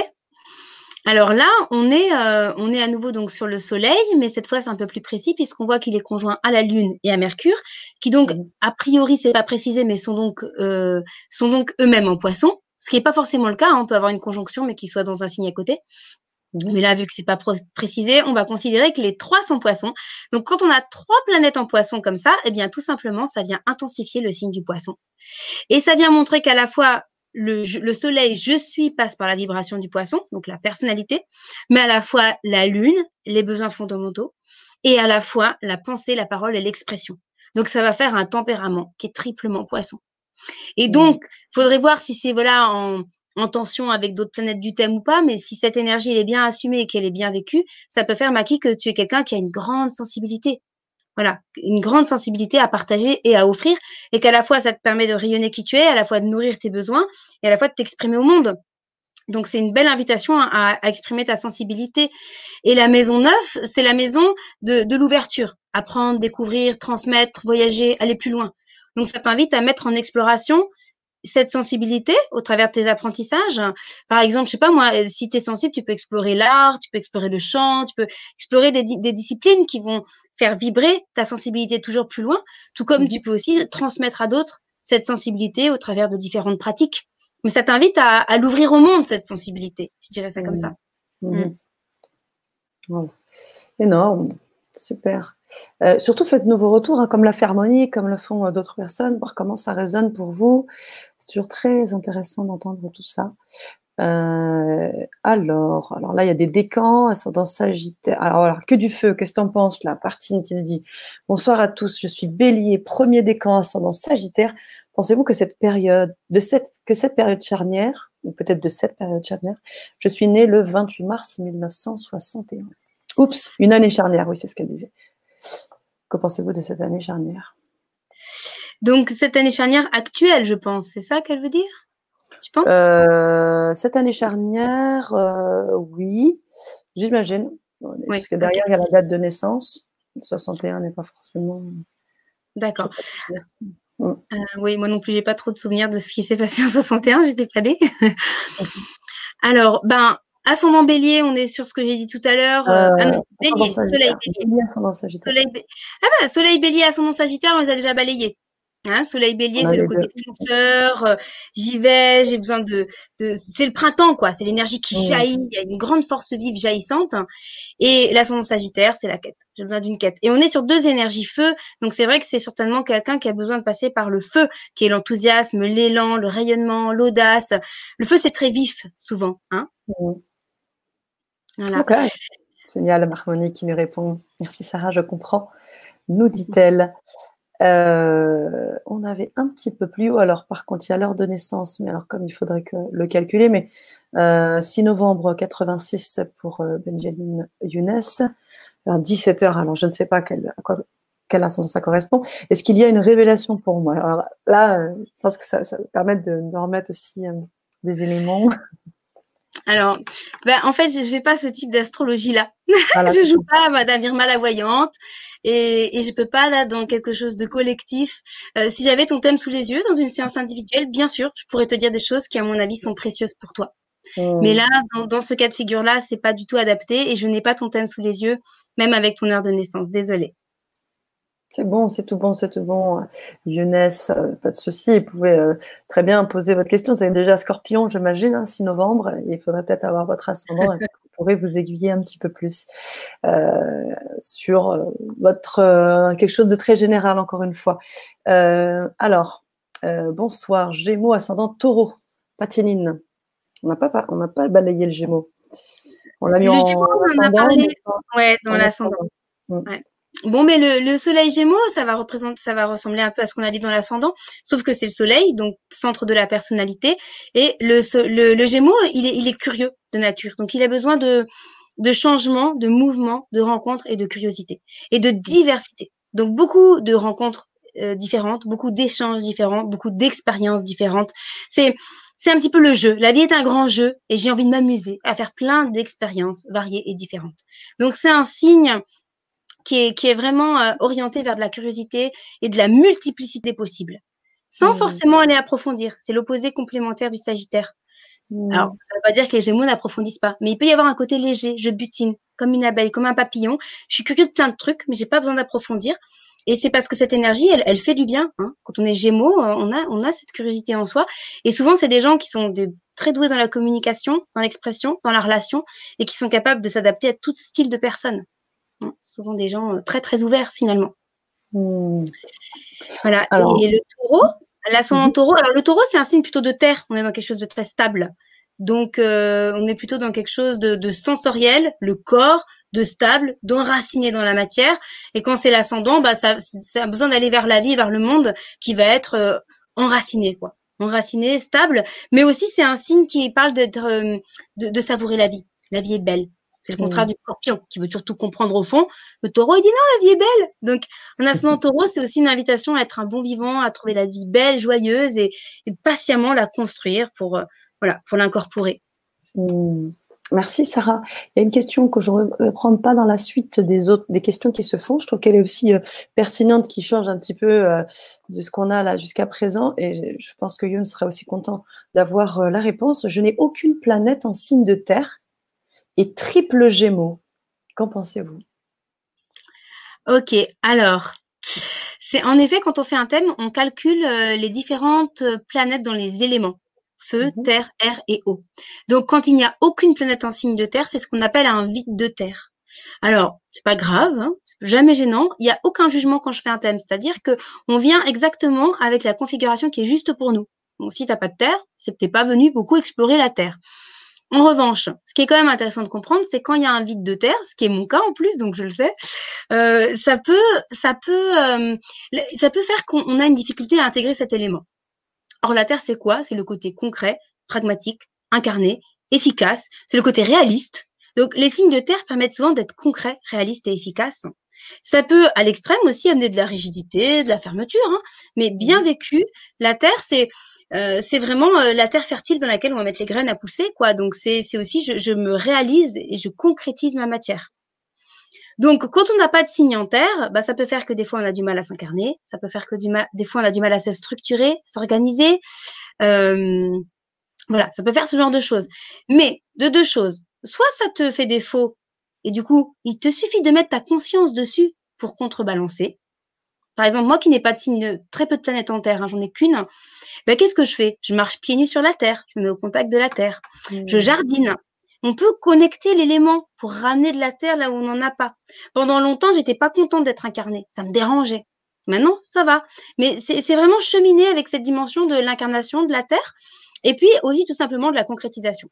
Alors là, on est, euh, on est à nouveau donc sur le Soleil, mais cette fois c'est un peu plus précis puisqu'on voit qu'il est conjoint à la Lune et à Mercure, qui donc a priori c'est pas précisé, mais sont donc euh, sont donc eux-mêmes en Poisson, ce qui n'est pas forcément le cas. Hein, on peut avoir une conjonction mais qui soit dans un signe à côté. Mais là, vu que c'est pas précisé, on va considérer que les trois sont poissons. Donc, quand on a trois planètes en poisson comme ça, eh bien, tout simplement, ça vient intensifier le signe du poisson. Et ça vient montrer qu'à la fois, le, le soleil, je suis, passe par la vibration du poisson, donc la personnalité, mais à la fois la lune, les besoins fondamentaux, et à la fois la pensée, la parole et l'expression. Donc, ça va faire un tempérament qui est triplement poisson. Et donc, faudrait voir si c'est, voilà, en... en tension avec d'autres planètes du thème ou pas, mais si cette énergie elle est bien assumée et qu'elle est bien vécue, ça peut faire, Maki, que tu es quelqu'un qui a une grande sensibilité. Voilà, une grande sensibilité à partager et à offrir, et qu'à la fois, ça te permet de rayonner qui tu es, à la fois de nourrir tes besoins, et à la fois de t'exprimer au monde. Donc, c'est une belle invitation à, à exprimer ta sensibilité. Et la maison neuf, c'est la maison de, de l'ouverture. Apprendre, découvrir, transmettre, voyager, aller plus loin. Donc, ça t'invite à mettre en exploration cette sensibilité au travers de tes apprentissages. Par exemple, je sais pas moi, si tu es sensible, tu peux explorer l'art, tu peux explorer le chant, tu peux explorer des, des disciplines qui vont faire vibrer ta sensibilité toujours plus loin, tout comme tu peux aussi transmettre à d'autres cette sensibilité au travers de différentes pratiques. Mais ça t'invite à, à l'ouvrir au monde, cette sensibilité, je dirais ça comme ça. Mmh. Mmh. Wow. Énorme, super. Euh, surtout, faites-nous vos retours, hein, comme la Fermonie, comme le font euh, d'autres personnes, voir comment ça résonne pour vous. C'est toujours très intéressant d'entendre tout ça. Euh, alors, alors là, il y a des décans, ascendant Sagittaire. Alors, alors, que du feu, qu'est-ce que t'en penses là? Partine qui nous dit « Bonsoir à tous, je suis Bélier, premier décan, ascendant Sagittaire. Pensez-vous que cette période, de cette, que cette période charnière, ou peut-être de cette période charnière, je suis née le vingt-huit mars mille neuf cent soixante et un. » Oups, une année charnière, oui, c'est ce qu'elle disait. Que pensez-vous de cette année charnière? Donc, cette année charnière actuelle, je pense. C'est ça qu'elle veut dire? Tu penses? euh, Cette année charnière, euh, oui, j'imagine. Oui, parce que derrière, il y a la date de naissance. soixante et un n'est pas forcément... D'accord. Euh, oui, moi non plus, j'ai pas trop de souvenirs de ce qui s'est passé en soixante et un. J'étais pas née. Alors, ben... Ascendant Bélier, on est sur ce que j'ai dit tout à l'heure. Euh, ah non, Bélier, Soleil Bélier. Bélier, Ascendant Sagittaire. Soleil, ah bah, Soleil Bélier, Ascendant Sagittaire, on les a déjà balayés. Hein, soleil bélier, c'est le côté fonceur, euh, j'y vais, j'ai besoin de, de... C'est le printemps, quoi. C'est l'énergie qui mmh. jaillit. Il y a une grande force vive jaillissante. Et l'ascendant sagittaire, c'est la quête. J'ai besoin d'une quête. Et on est sur deux énergies feu. Donc, c'est vrai que c'est certainement quelqu'un qui a besoin de passer par le feu, qui est l'enthousiasme, l'élan, le rayonnement, l'audace. Le feu, c'est très vif, souvent. Hein mmh. Voilà. Ok. Génial, Marmonie qui nous répond. Merci, Sarah, je comprends. Nous dit-elle. Euh, on avait un petit peu plus haut, alors par contre il y a l'heure de naissance, mais alors comme il faudrait que le calculer, mais euh, six novembre quatre-vingt-six pour euh, Benjamin Younes, à dix-sept heures, alors je ne sais pas quelle, à quoi, quelle ascendant ça correspond. Est-ce qu'il y a une révélation pour moi? Alors là, euh, je pense que ça, ça permet de, de remettre aussi euh, des éléments. Alors, ben, en fait, je ne fais pas ce type d'astrologie-là. Voilà. Je ne joue pas à Madame Irma la voyante et, et je ne peux pas, là, dans quelque chose de collectif. Euh, si j'avais ton thème sous les yeux, dans une séance individuelle, bien sûr, je pourrais te dire des choses qui, à mon avis, sont précieuses pour toi. Mmh. Mais là, dans, dans ce cas de figure-là, ce n'est pas du tout adapté et je n'ai pas ton thème sous les yeux, même avec ton heure de naissance. Désolée. C'est bon, c'est tout bon, c'est tout bon. Jeunesse, euh, pas de souci. Vous pouvez euh, très bien poser votre question. Vous avez déjà Scorpion, j'imagine, hein, six novembre. Il faudrait peut-être avoir votre ascendant. Vous pourrez vous aiguiller un petit peu plus euh, sur euh, votre euh, quelque chose de très général, encore une fois. Euh, alors, euh, bonsoir. Gémeaux, ascendant, taureau, Patinine. On n'a pas, on n'a pas balayé le Gémeaux. On l'a mis le en Gémeaux, on en a parlé ouais, dans l'ascendant. Ouais. Bon, mais le, le soleil gémeaux, ça va représenter, ça va ressembler un peu à ce qu'on a dit dans l'ascendant, sauf que c'est le soleil, donc centre de la personnalité, et le, le, le gémeaux, il est, il est curieux de nature, donc il a besoin de, de changement, de mouvement, de rencontres et de curiosité, et de diversité. Donc beaucoup de rencontres euh, différentes, beaucoup d'échanges différents, beaucoup d'expériences différentes. C'est, c'est un petit peu le jeu. La vie est un grand jeu, et j'ai envie de m'amuser à faire plein d'expériences variées et différentes. Donc c'est un signe Qui est, qui est vraiment euh, orienté vers de la curiosité et de la multiplicité possible, sans mmh. forcément aller approfondir. C'est l'opposé complémentaire du Sagittaire. Mmh. Alors, ça ne veut pas dire que les Gémeaux n'approfondissent pas, mais il peut y avoir un côté léger, je butine, comme une abeille, comme un papillon. Je suis curieux de plein de trucs, mais j'ai pas besoin d'approfondir. Et c'est parce que cette énergie, elle, elle fait du bien. Hein. Quand on est Gémeaux, on a, on a cette curiosité en soi. Et souvent, c'est des gens qui sont des, très doués dans la communication, dans l'expression, dans la relation, et qui sont capables de s'adapter à tout style de personnes. Souvent des gens très très ouverts finalement. Mmh. Voilà. Alors... Et le taureau, l'ascendant mmh. taureau, alors le taureau c'est un signe plutôt de terre, on est dans quelque chose de très stable. Donc euh, on est plutôt dans quelque chose de, de sensoriel, le corps, de stable, d'enraciné dans la matière. Et quand c'est l'ascendant, bah, ça, ça a besoin d'aller vers la vie, vers le monde qui va être euh, enraciné, quoi. Enraciné, stable, mais aussi c'est un signe qui parle d'être, euh, de, de savourer la vie. La vie est belle. C'est le contraire mmh. du scorpion qui veut surtout comprendre au fond. Le taureau, il dit non, la vie est belle. Donc, un ascendant taureau, c'est aussi une invitation à être un bon vivant, à trouver la vie belle, joyeuse et, et patiemment la construire pour euh, voilà, pour l'incorporer. Mmh. Merci, Sarah. Il y a une question que je ne reprends pas dans la suite des autres, des questions qui se font. Je trouve qu'elle est aussi euh, pertinente, qui change un petit peu euh, de ce qu'on a là jusqu'à présent. Et je pense que Youn sera aussi content d'avoir euh, la réponse. Je n'ai aucune planète en signe de terre. Et triple gémeaux. Qu'en pensez-vous? Ok, alors, c'est en effet, quand on fait un thème, on calcule euh, les différentes planètes dans les éléments. Feu, mmh. terre, air et eau. Donc, quand il n'y a aucune planète en signe de terre, c'est ce qu'on appelle un vide de terre. Alors, c'est pas grave, hein, c'est jamais gênant. Il n'y a aucun jugement quand je fais un thème. C'est-à-dire que on vient exactement avec la configuration qui est juste pour nous. Donc, si tu n'as pas de terre, c'est que tu n'es pas venu beaucoup explorer la terre. En revanche, ce qui est quand même intéressant de comprendre, c'est quand il y a un vide de terre, ce qui est mon cas en plus, donc je le sais, euh, ça peut, ça peut, euh, ça peut faire qu'on a une difficulté à intégrer cet élément. Or, la terre, c'est quoi? C'est le côté concret, pragmatique, incarné, efficace. C'est le côté réaliste. Donc, les signes de terre permettent souvent d'être concrets, réalistes et efficaces. Ça peut, à l'extrême aussi, amener de la rigidité, de la fermeture, hein, mais bien vécu, la terre, c'est euh, c'est vraiment euh, la terre fertile dans laquelle on va mettre les graines à pousser, quoi. Donc, c'est c'est aussi, je, je me réalise et je concrétise ma matière. Donc, quand on n'a pas de signe en terre, bah, ça peut faire que des fois, on a du mal à s'incarner, ça peut faire que du mal, des fois, on a du mal à se structurer, s'organiser. Euh, voilà, ça peut faire ce genre de choses. Mais, de deux choses, soit ça te fait défaut, et du coup, il te suffit de mettre ta conscience dessus pour contrebalancer. Par exemple, moi qui n'ai pas de signe, très peu de planètes en Terre, hein, j'en ai qu'une, ben, qu'est-ce que je fais? Je marche pieds nus sur la Terre, je me mets au contact de la Terre, mmh. je jardine. On peut connecter l'élément pour ramener de la Terre là où on n'en a pas. Pendant longtemps, j'étais pas contente d'être incarnée, ça me dérangeait. Maintenant, ça va. Mais c'est vraiment cheminer avec cette dimension de l'incarnation, de la Terre, et puis aussi tout simplement de la concrétisation.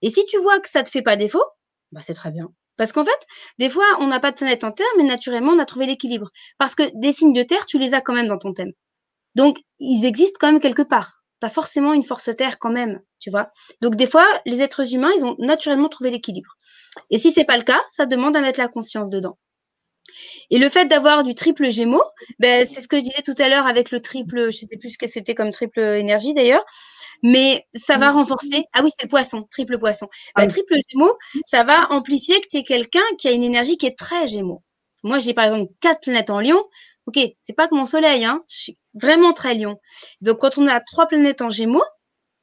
Et si tu vois que ça te fait pas défaut, bah c'est très bien. Parce qu'en fait, des fois, on n'a pas de planète en Terre, mais naturellement, on a trouvé l'équilibre. Parce que des signes de Terre, tu les as quand même dans ton thème. Donc, ils existent quand même quelque part. Tu as forcément une force Terre quand même, tu vois. Donc, des fois, les êtres humains, ils ont naturellement trouvé l'équilibre. Et si c'est pas le cas, ça demande à mettre la conscience dedans. Et le fait d'avoir du triple Gémeaux, ben, c'est ce que je disais tout à l'heure avec le triple, je sais plus ce que c'était comme triple énergie d'ailleurs, mais ça va renforcer. Ah oui, c'est le poisson, triple poisson. Ben, triple Gémeaux, ça va amplifier que tu es quelqu'un qui a une énergie qui est très Gémeaux. Moi, j'ai par exemple quatre planètes en Lion. Ok, c'est pas que mon soleil, hein. Je suis vraiment très Lion. Donc, quand on a trois planètes en Gémeaux,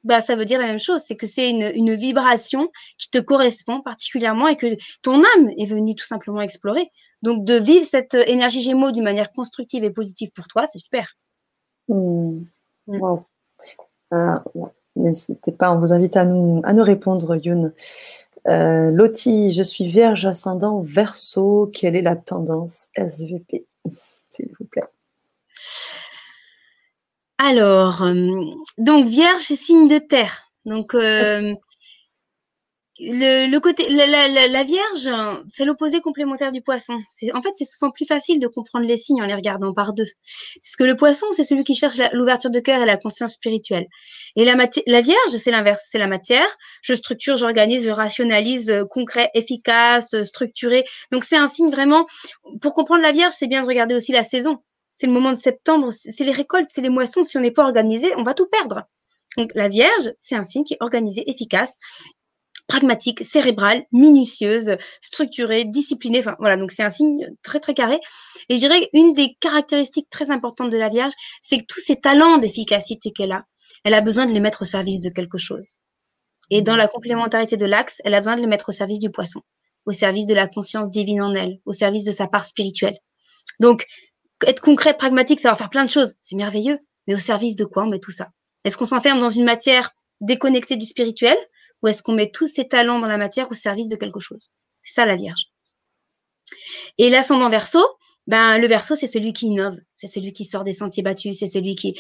bah, ça veut dire la même chose, c'est que c'est une, une vibration qui te correspond particulièrement et que ton âme est venue tout simplement explorer. Donc, de vivre cette énergie Gémeaux d'une manière constructive et positive pour toi, c'est super. Mmh. Mmh. Wow. Euh, n'hésitez pas, on vous invite à nous, à nous répondre, Youn. Euh, Loti, je suis Vierge ascendant Verseau. Quelle est la tendance S V P, s'il vous plaît? Alors, euh, donc Vierge, c'est signe de terre. Donc, euh, le, le côté, la, la, la Vierge, c'est l'opposé complémentaire du poisson. En fait, c'est souvent plus facile de comprendre les signes en les regardant par deux. Parce que le poisson, c'est celui qui cherche l'ouverture de cœur et la conscience spirituelle. Et la, la Vierge, c'est l'inverse, c'est la matière. Je structure, j'organise, je rationalise, concret, efficace, structuré. Donc, c'est un signe vraiment… Pour comprendre la Vierge, c'est bien de regarder aussi la saison. C'est le moment de septembre, c'est les récoltes, c'est les moissons. Si on n'est pas organisé, on va tout perdre. Donc, la Vierge, c'est un signe qui est organisé, efficace, pragmatique, cérébrale, minutieuse, structurée, disciplinée. Enfin, voilà, donc c'est un signe très, très carré. Et je dirais une des caractéristiques très importantes de la Vierge, c'est que tous ces talents d'efficacité qu'elle a, elle a besoin de les mettre au service de quelque chose. Et dans la complémentarité de l'axe, elle a besoin de les mettre au service du poisson, au service de la conscience divine en elle, au service de sa part spirituelle. Donc, être concret, pragmatique, savoir faire plein de choses, c'est merveilleux. Mais au service de quoi on met tout ça? Est-ce qu'on s'enferme dans une matière déconnectée du spirituel ou est-ce qu'on met tous ses talents dans la matière au service de quelque chose? C'est ça la Vierge. Et l'ascendant Verseau, ben le Verseau, c'est celui qui innove, c'est celui qui sort des sentiers battus, c'est celui qui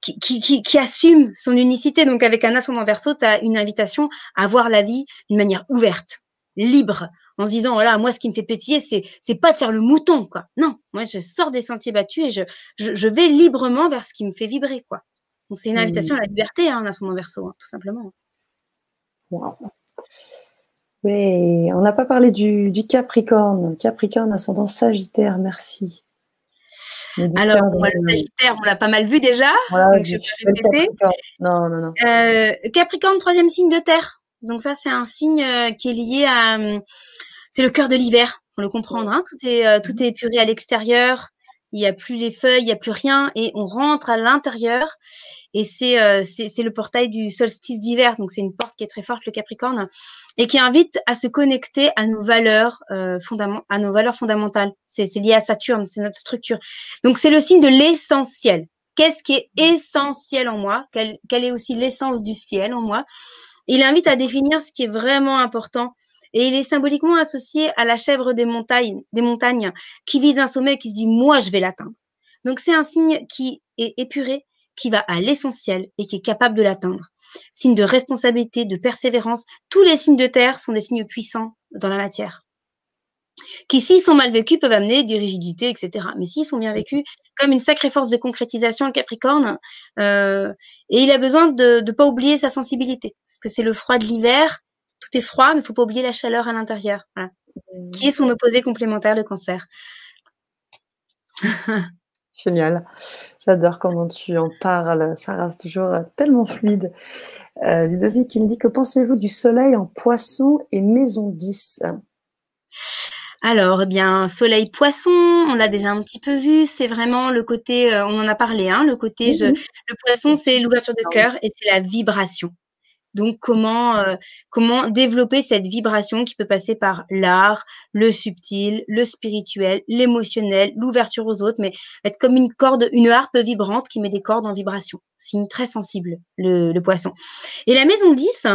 qui, qui qui qui assume son unicité. Donc avec un ascendant Verseau, tu as une invitation à voir la vie d'une manière ouverte, libre, en se disant, voilà, moi, ce qui me fait pétiller, c'est c'est pas de faire le mouton, quoi. Non, moi, je sors des sentiers battus et je, je, je vais librement vers ce qui me fait vibrer, quoi. Donc, c'est une invitation mmh. à la liberté, hein, à son Verseau, hein, tout simplement. Wow. Oui, on n'a pas parlé du, du Capricorne. Capricorne, ascendant Sagittaire, merci. Alors, moi, le Sagittaire, on l'a pas mal vu déjà, voilà, donc je peux répéter. Non, non, non. Euh, Capricorne, troisième signe de terre. Donc ça, c'est un signe qui est lié à… C'est le cœur de l'hiver, pour le comprendre. Hein. Tout est euh, tout est épuré à l'extérieur. Il n'y a plus les feuilles, il n'y a plus rien. Et on rentre à l'intérieur. Et c'est euh, c'est le portail du solstice d'hiver. Donc, c'est une porte qui est très forte, le Capricorne, et qui invite à se connecter à nos valeurs, euh, fondament, à nos valeurs fondamentales. C'est lié à Saturne, c'est notre structure. Donc, c'est le signe de l'essentiel. Qu'est-ce qui est essentiel en moi? Quelle, quelle est aussi l'essence du ciel en moi? Il invite à définir ce qui est vraiment important et il est symboliquement associé à la chèvre des montagnes, des montagnes qui vise un sommet et qui se dit « moi, je vais l'atteindre ». Donc, c'est un signe qui est épuré, qui va à l'essentiel et qui est capable de l'atteindre. Signe de responsabilité, de persévérance, tous les signes de terre sont des signes puissants dans la matière qui, s'ils sont mal vécus, peuvent amener des rigidités, et cetera. Mais s'ils sont bien vécus, comme une sacrée force de concrétisation, le Capricorne, euh, et il a besoin de ne pas oublier sa sensibilité, parce que c'est le froid de l'hiver, tout est froid, mais il ne faut pas oublier la chaleur à l'intérieur, voilà. Mmh. Qui est son opposé complémentaire, le cancer. Génial, j'adore comment tu en parles, Sarah, c'est toujours tellement fluide. Euh, Ludovic, il me dit, que pensez-vous du soleil en poisson et maison dix? Alors, eh bien, soleil poisson, on l'a déjà un petit peu vu, c'est vraiment le côté, euh, on en a parlé, hein, le côté, je, le poisson, c'est l'ouverture de cœur et c'est la vibration. Donc, comment, euh, comment développer cette vibration qui peut passer par l'art, le subtil, le spirituel, l'émotionnel, l'ouverture aux autres, mais être comme une corde, une harpe vibrante qui met des cordes en vibration. Signe très sensible, le, le poisson. Et la maison dix,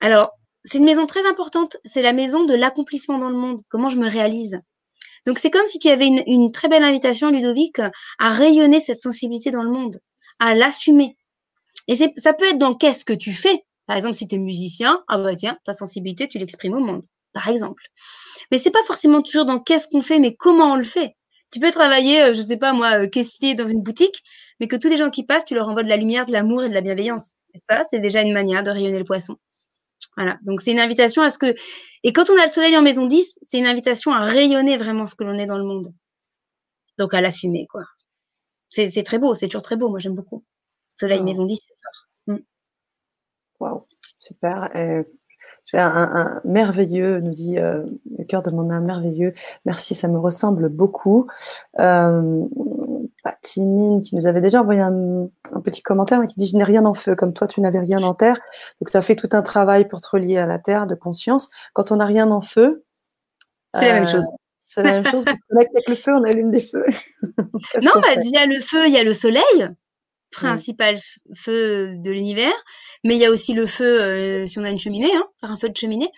alors, c'est une maison très importante. C'est la maison de l'accomplissement dans le monde. Comment je me réalise? Donc, c'est comme si tu avais une, une très belle invitation, Ludovic, à rayonner cette sensibilité dans le monde, à l'assumer. Et c'est, ça peut être dans qu'est-ce que tu fais. Par exemple, si tu es musicien, ah bah tiens, ta sensibilité, tu l'exprimes au monde, par exemple. Mais c'est pas forcément toujours dans qu'est-ce qu'on fait, mais comment on le fait. Tu peux travailler, je sais pas moi, caissier dans une boutique, mais que tous les gens qui passent, tu leur envoies de la lumière, de l'amour et de la bienveillance. Et ça, c'est déjà une manière de rayonner le poisson. Voilà, donc c'est une invitation à ce que… Et quand on a le soleil en maison dix, c'est une invitation à rayonner vraiment ce que l'on est dans le monde. Donc, à l'assumer, quoi. C'est, c'est très beau, c'est toujours très beau, moi j'aime beaucoup. Soleil, oh. Maison dix, c'est fort. Mm. Waouh, super. Euh, j'ai un, un merveilleux, nous dit euh, le cœur de mon âme, merveilleux. Merci, ça me ressemble beaucoup. Euh, Patinine qui nous avait déjà envoyé un, un petit commentaire, mais qui dit « Je n'ai rien en feu, comme toi tu n'avais rien en terre. » Donc tu as fait tout un travail pour te relier à la terre de conscience. Quand on n'a rien en feu… C'est euh, la même chose. C'est la même chose. Avec le feu, on allume des feux. Non, bah, il y a le feu, il y a le soleil. Principal mmh. feu de l'univers, mais il y a aussi le feu euh, si on a une cheminée, hein, faire un feu de cheminée.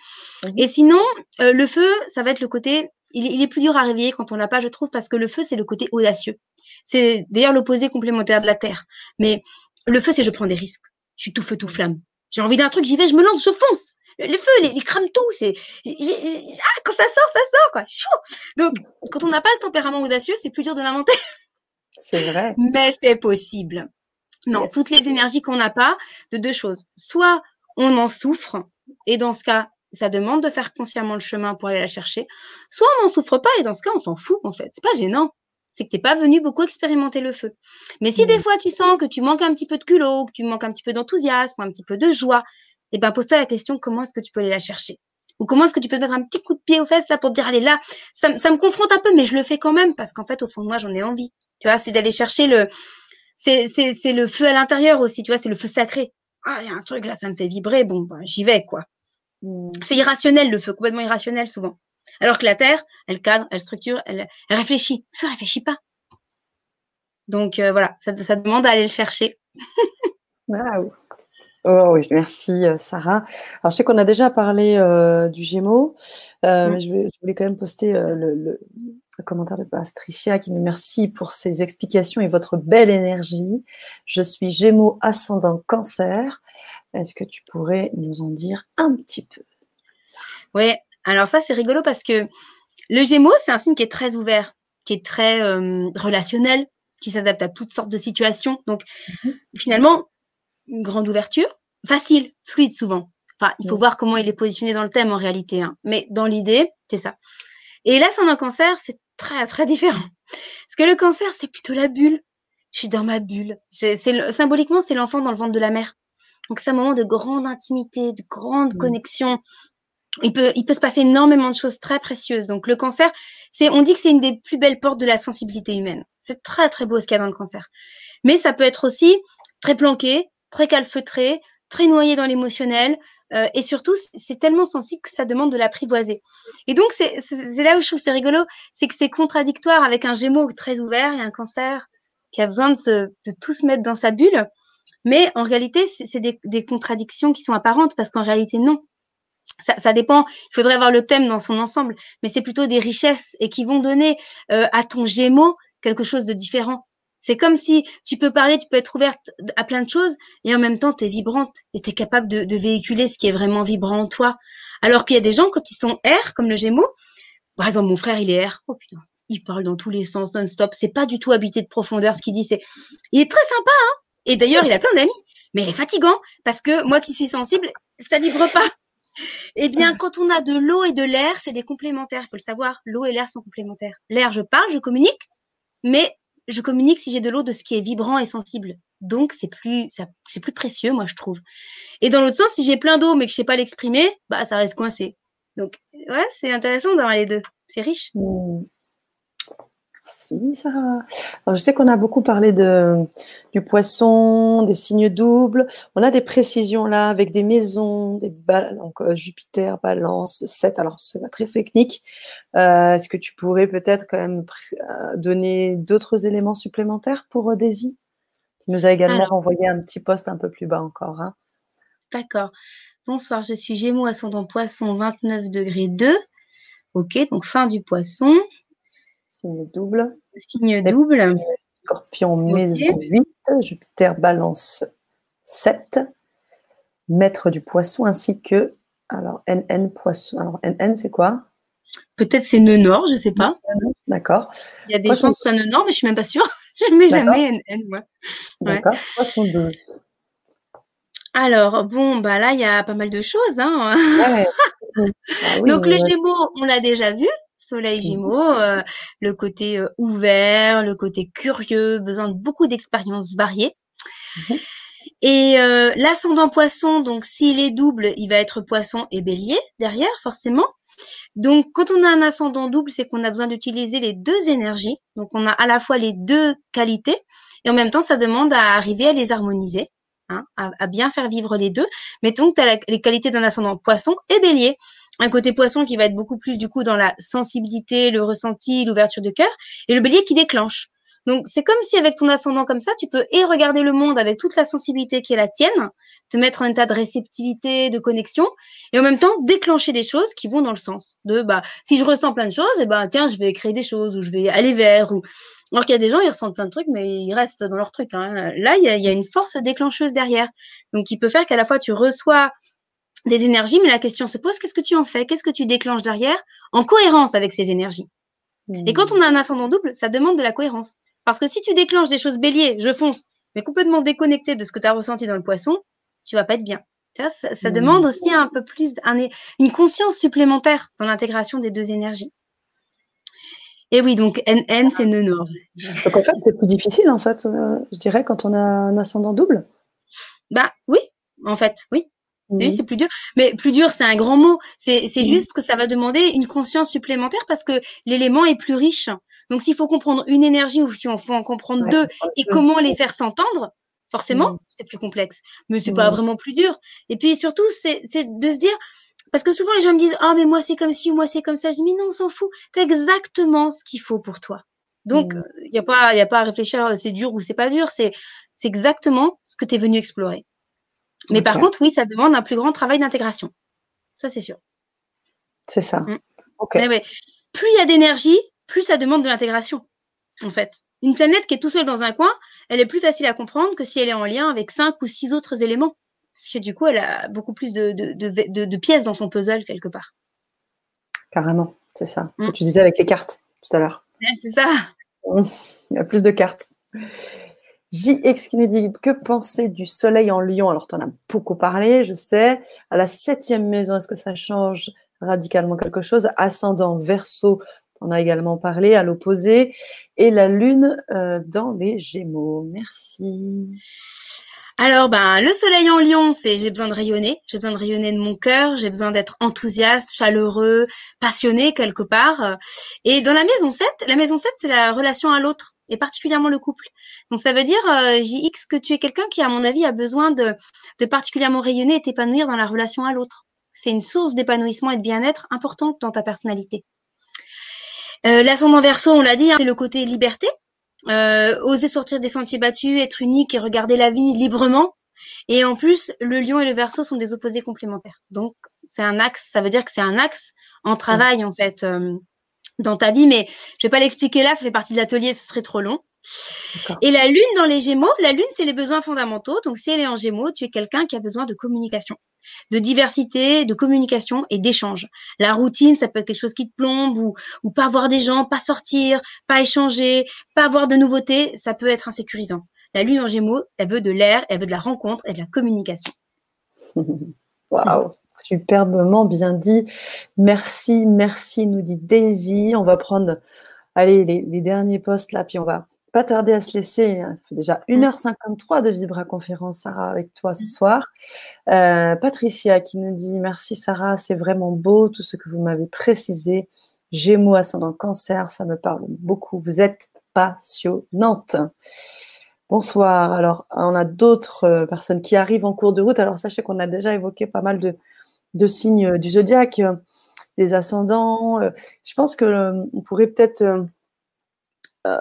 Mmh. Et sinon, euh, le feu, ça va être le côté, il, il est plus dur à réveiller quand on l'a pas, je trouve, parce que le feu, c'est le côté audacieux. C'est d'ailleurs l'opposé complémentaire de la terre. Mais le feu, c'est je prends des risques. Je suis tout feu, tout flamme. J'ai envie d'un truc, j'y vais, je me lance, je fonce. Le, le feu, il, il crame tout. C'est, j'ai, j'ai, ah, quand ça sort, ça sort, quoi. Chou. Donc, quand on n'a pas le tempérament audacieux, c'est plus dur de l'inventer. C'est vrai. Mais c'est possible. Non, yes. Toutes les énergies qu'on n'a pas, de deux choses. Soit on en souffre, et dans ce cas, ça demande de faire consciemment le chemin pour aller la chercher. Soit on n'en souffre pas, et dans ce cas, on s'en fout, en fait. C'est pas gênant. C'est que t'es pas venu beaucoup expérimenter le feu. Mais si mmh. des fois, tu sens que tu manques un petit peu de culot, que tu manques un petit peu d'enthousiasme, un petit peu de joie, eh ben, pose-toi la question, comment est-ce que tu peux aller la chercher? Ou comment est-ce que tu peux te mettre un petit coup de pied aux fesses, là, pour te dire, allez, là, ça, ça me confronte un peu, mais je le fais quand même, parce qu'en fait, au fond de moi, j'en ai envie. Tu vois, c'est d'aller chercher le, C'est, c'est, c'est le feu à l'intérieur aussi, tu vois, c'est le feu sacré. Ah, il y a un truc là, ça me fait vibrer, bon, ben, j'y vais, quoi. Mm. C'est irrationnel, le feu, complètement irrationnel souvent. Alors que la terre, elle cadre, elle structure, elle, elle réfléchit. Le feu réfléchit pas. Donc, euh, voilà, ça, ça demande à aller le chercher. Waouh. Oh oui, merci Sarah. Alors, je sais qu'on a déjà parlé euh, du Gémeaux, euh, mm. mais je, je voulais quand même poster euh, le... le... Le commentaire de Patricia qui nous remercie pour ces explications et votre belle énergie. Je suis Gémeaux ascendant Cancer. Est-ce que tu pourrais nous en dire un petit peu? Oui, alors ça c'est rigolo parce que le Gémeaux c'est un signe qui est très ouvert, qui est très euh, relationnel, qui s'adapte à toutes sortes de situations. Donc mm-hmm. finalement, une grande ouverture, facile, fluide souvent. Enfin, il faut mm. voir comment il est positionné dans le thème en réalité, hein. Mais dans l'idée, c'est ça. Et là, sans un cancer, c'est très, très différent. Parce que le cancer, c'est plutôt la bulle. Je suis dans ma bulle. J'ai, c'est, symboliquement, c'est l'enfant dans le ventre de la mère. Donc, c'est un moment de grande intimité, de grande mmh. connexion. Il peut, il peut se passer énormément de choses très précieuses. Donc, le cancer, c'est, on dit que c'est une des plus belles portes de la sensibilité humaine. C'est très, très beau ce qu'il y a dans le cancer. Mais ça peut être aussi très planqué, très calfeutré, très noyé dans l'émotionnel. Euh, et surtout, c'est tellement sensible que ça demande de l'apprivoiser. Et donc, c'est, c'est, c'est là où je trouve que c'est rigolo, c'est que c'est contradictoire avec un Gémeaux très ouvert et un Cancer qui a besoin de, se, de tout se mettre dans sa bulle. Mais en réalité, c'est, c'est des, des contradictions qui sont apparentes parce qu'en réalité, non. Ça, ça dépend, il faudrait voir le thème dans son ensemble, mais c'est plutôt des richesses et qui vont donner euh, à ton Gémeaux quelque chose de différent. C'est comme si tu peux parler, tu peux être ouverte à plein de choses et en même temps, tu es vibrante et tu es capable de, de véhiculer ce qui est vraiment vibrant en toi. Alors qu'il y a des gens, quand ils sont air, comme le Gémeaux, par exemple, mon frère, il est air. Oh putain, il parle dans tous les sens, non-stop. C'est pas du tout habité de profondeur, ce qu'il dit. C'est, il est très sympa, hein. Et d'ailleurs, il a plein d'amis, mais il est fatigant parce que moi qui suis sensible, ça vibre pas. Eh bien, quand on a de l'eau et de l'air, c'est des complémentaires. Il faut le savoir, l'eau et l'air sont complémentaires. L'air, je parle, je communique, mais je communique si j'ai de l'eau de ce qui est vibrant et sensible. Donc, c'est plus, ça, c'est plus précieux, moi, je trouve. Et dans l'autre sens, si j'ai plein d'eau, mais que je sais pas l'exprimer, bah, ça reste coincé. Donc, ouais, c'est intéressant d'avoir les deux. C'est riche. Mmh. Merci Sarah. Alors, je sais qu'on a beaucoup parlé de, du poisson, des signes doubles. On a des précisions là avec des maisons, des balles, donc euh, Jupiter, Balance, sept. Alors c'est très technique. Euh, est-ce que tu pourrais peut-être quand même euh, donner d'autres éléments supplémentaires pour euh, Daisy qui nous a également Alors, renvoyé un petit post un peu plus bas encore. Hein. D'accord. Bonsoir, je suis Gémeaux ascendant Poisson, vingt-neuf degrés deux. Ok, donc fin du Poisson. Signe double. Signe double. Scorpion, maison huit, Jupiter, Balance sept, maître du Poisson, ainsi que, alors, N N, Poisson. Alors, N N, c'est quoi? Peut-être c'est nœud nord, je ne sais pas. D'accord. Il y a des chances que ce soit nœud nord, mais je ne suis même pas sûre. Je ne mets jamais N N, moi. Ouais. D'accord. Poisson douze. Alors, bon, bah là, il y a pas mal de choses. Hein. Ouais. Ah oui, donc, le ouais. Gémeaux, on l'a déjà vu. Soleil Gémeaux, euh, le côté euh, ouvert, le côté curieux, besoin de beaucoup d'expériences variées. Mmh. Et euh, l'ascendant Poisson, donc s'il est double, il va être Poisson et Bélier derrière, forcément. Donc, quand on a un ascendant double, c'est qu'on a besoin d'utiliser les deux énergies. Donc, on a à la fois les deux qualités et en même temps, ça demande à arriver à les harmoniser. Hein, à, à bien faire vivre les deux. Mettons que tu as les qualités d'un ascendant Poisson et Bélier. Un côté Poisson qui va être beaucoup plus du coup dans la sensibilité, le ressenti, l'ouverture de cœur, et le Bélier qui déclenche. Donc c'est comme si avec ton ascendant comme ça, tu peux et regarder le monde avec toute la sensibilité qui est la tienne, te mettre en état de réceptivité, de connexion, et en même temps déclencher des choses qui vont dans le sens de bah si je ressens plein de choses, et ben bah, tiens je vais créer des choses ou je vais aller vers ou alors qu'il y a des gens, ils ressentent plein de trucs, mais ils restent dans leur truc. Hein. Là, il y a, y a une force déclencheuse derrière. Donc, qui peut faire qu'à la fois, tu reçois des énergies, mais la question se pose, qu'est-ce que tu en fais? Qu'est-ce que tu déclenches derrière en cohérence avec ces énergies? Mmh. Et quand on a un ascendant double, ça demande de la cohérence. Parce que si tu déclenches des choses bélier, je fonce, mais complètement déconnecté de ce que tu as ressenti dans le poisson, tu vas pas être bien. Tu vois, ça, ça mmh. demande aussi un peu plus, un, une conscience supplémentaire dans l'intégration des deux énergies. Et oui, donc N N, c'est nœud nord. Donc en fait, c'est plus difficile, en fait, euh, je dirais, quand on a un ascendant double. Bah oui, en fait, oui. Mmh. Oui, c'est plus dur. Mais plus dur, c'est un grand mot. C'est mmh. juste que ça va demander une conscience supplémentaire parce que l'élément est plus riche. Donc s'il faut comprendre une énergie ou s'il faut en comprendre ouais, deux et comment les faire s'entendre, forcément, mmh. c'est plus complexe. Mais c'est mmh. pas vraiment plus dur. Et puis surtout, c'est de se dire... Parce que souvent, les gens me disent « Ah, mais moi, c'est comme ci, moi, c'est comme ça. » Je dis « Mais non, on s'en fout. T'as exactement ce qu'il faut pour toi. » Donc, il mmh. n'y a pas, y a pas à réfléchir, c'est dur ou c'est pas dur. C'est exactement ce que tu es venu explorer. Mais okay. par contre, oui, ça demande un plus grand travail d'intégration. Ça, c'est sûr. C'est ça. Mmh. Okay. Mais ouais. Plus il y a d'énergie, plus ça demande de l'intégration, en fait. Une planète qui est tout seule dans un coin, elle est plus facile à comprendre que si elle est en lien avec cinq ou six autres éléments. Parce que du coup, elle a beaucoup plus de, de, de, de, de pièces dans son puzzle, quelque part. Carrément, c'est ça. Mm. Tu disais avec les cartes, tout à l'heure. C'est ça. Il y a plus de cartes. J X qui nous dit, que penser du soleil en Lion? Alors, tu en as beaucoup parlé, je sais. À la septième maison, est-ce que ça change radicalement quelque chose? Ascendant Verseau, tu en as également parlé, à l'opposé. Et la Lune euh, dans les Gémeaux. Merci. Alors, ben, le soleil en Lion, c'est j'ai besoin de rayonner, j'ai besoin de rayonner de mon cœur, j'ai besoin d'être enthousiaste, chaleureux, passionné quelque part. Et dans la maison sept, la maison sept, c'est la relation à l'autre, et particulièrement le couple. Donc, ça veut dire, euh, J X, que tu es quelqu'un qui, à mon avis, a besoin de, de particulièrement rayonner et t'épanouir dans la relation à l'autre. C'est une source d'épanouissement et de bien-être importante dans ta personnalité. Euh, l'ascendant Verseau, on l'a dit, hein, c'est le côté liberté. Euh, oser sortir des sentiers battus, être unique et regarder la vie librement. Et en plus, le Lion et le Verseau sont des opposés complémentaires. Donc, c'est un axe, ça veut dire que c'est un axe en travail, en fait, euh, dans ta vie. Mais je vais pas l'expliquer là, ça fait partie de l'atelier, ce serait trop long. Et la Lune dans les Gémeaux, la Lune, c'est les besoins fondamentaux. Donc, si elle est en Gémeaux, tu es quelqu'un qui a besoin de communication, de diversité, de communication et d'échange. La routine, ça peut être quelque chose qui te plombe ou, ou pas voir des gens, pas sortir, pas échanger, pas avoir de nouveautés, ça peut être insécurisant. La Lune en Gémeaux, elle veut de l'air, elle veut de la rencontre et de la communication. Waouh, superbement bien dit. Merci, merci, nous dit Daisy. On va prendre allez, les, les derniers postes là, puis on va pas tarder à se laisser. Ça fait déjà une heure cinquante-trois de Vibra Conférence, Sarah, avec toi ce soir. Euh, Patricia qui nous dit « Merci Sarah, c'est vraiment beau tout ce que vous m'avez précisé. Gémeaux, ascendant Cancer, ça me parle beaucoup. Vous êtes passionnante. Bonsoir. Alors, on a d'autres personnes qui arrivent en cours de route. Alors, sachez qu'on a déjà évoqué pas mal de, de signes du zodiaque, des ascendants. Je pense que on pourrait peut-être... Euh,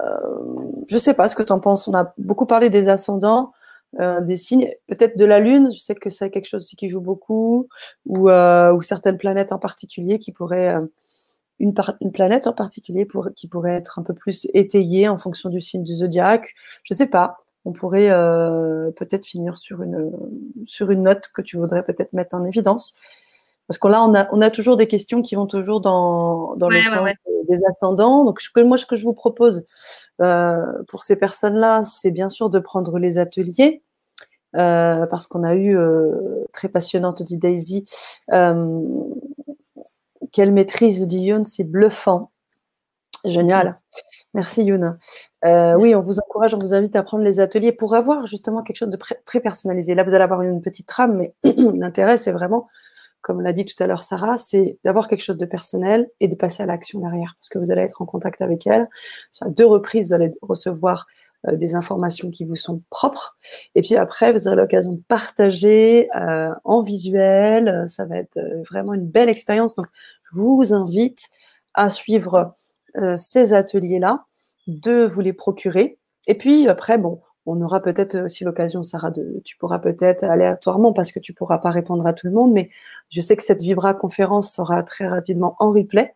je ne sais pas ce que tu en penses. On a beaucoup parlé des ascendants, euh, des signes, peut-être de la Lune. Je sais que c'est quelque chose qui joue beaucoup, ou, euh, ou certaines planètes en particulier qui pourraient, euh, une, par une planète en particulier pour, qui pourrait être un peu plus étayée en fonction du signe du zodiaque. Je ne sais pas. On pourrait euh, peut-être finir sur une, sur une note que tu voudrais peut-être mettre en évidence. Parce que là, on a, on a toujours des questions qui vont toujours dans, dans ouais, le sens ouais, ouais. des ascendants. Donc, je, moi, ce que je vous propose euh, pour ces personnes-là, c'est bien sûr de prendre les ateliers, euh, parce qu'on a eu, euh, très passionnante, dit Daisy, euh, quelle maîtrise, dit Youn, c'est bluffant. Génial. Merci, Youn. Euh, oui, on vous encourage, on vous invite à prendre les ateliers pour avoir justement quelque chose de très personnalisé. Là, vous allez avoir une petite trame, mais l'intérêt, c'est vraiment... comme l'a dit tout à l'heure Sarah, c'est d'avoir quelque chose de personnel et de passer à l'action derrière, parce que vous allez être en contact avec elle. À deux reprises, vous allez recevoir euh, des informations qui vous sont propres. Et puis après, vous aurez l'occasion de partager euh, en visuel. Ça va être euh, vraiment une belle expérience. Donc, je vous invite à suivre euh, ces ateliers-là, de vous les procurer. Et puis après, bon, on aura peut-être aussi l'occasion, Sarah, de, tu pourras peut-être aléatoirement, parce que tu ne pourras pas répondre à tout le monde, mais je sais que cette Vibra conférence sera très rapidement en replay.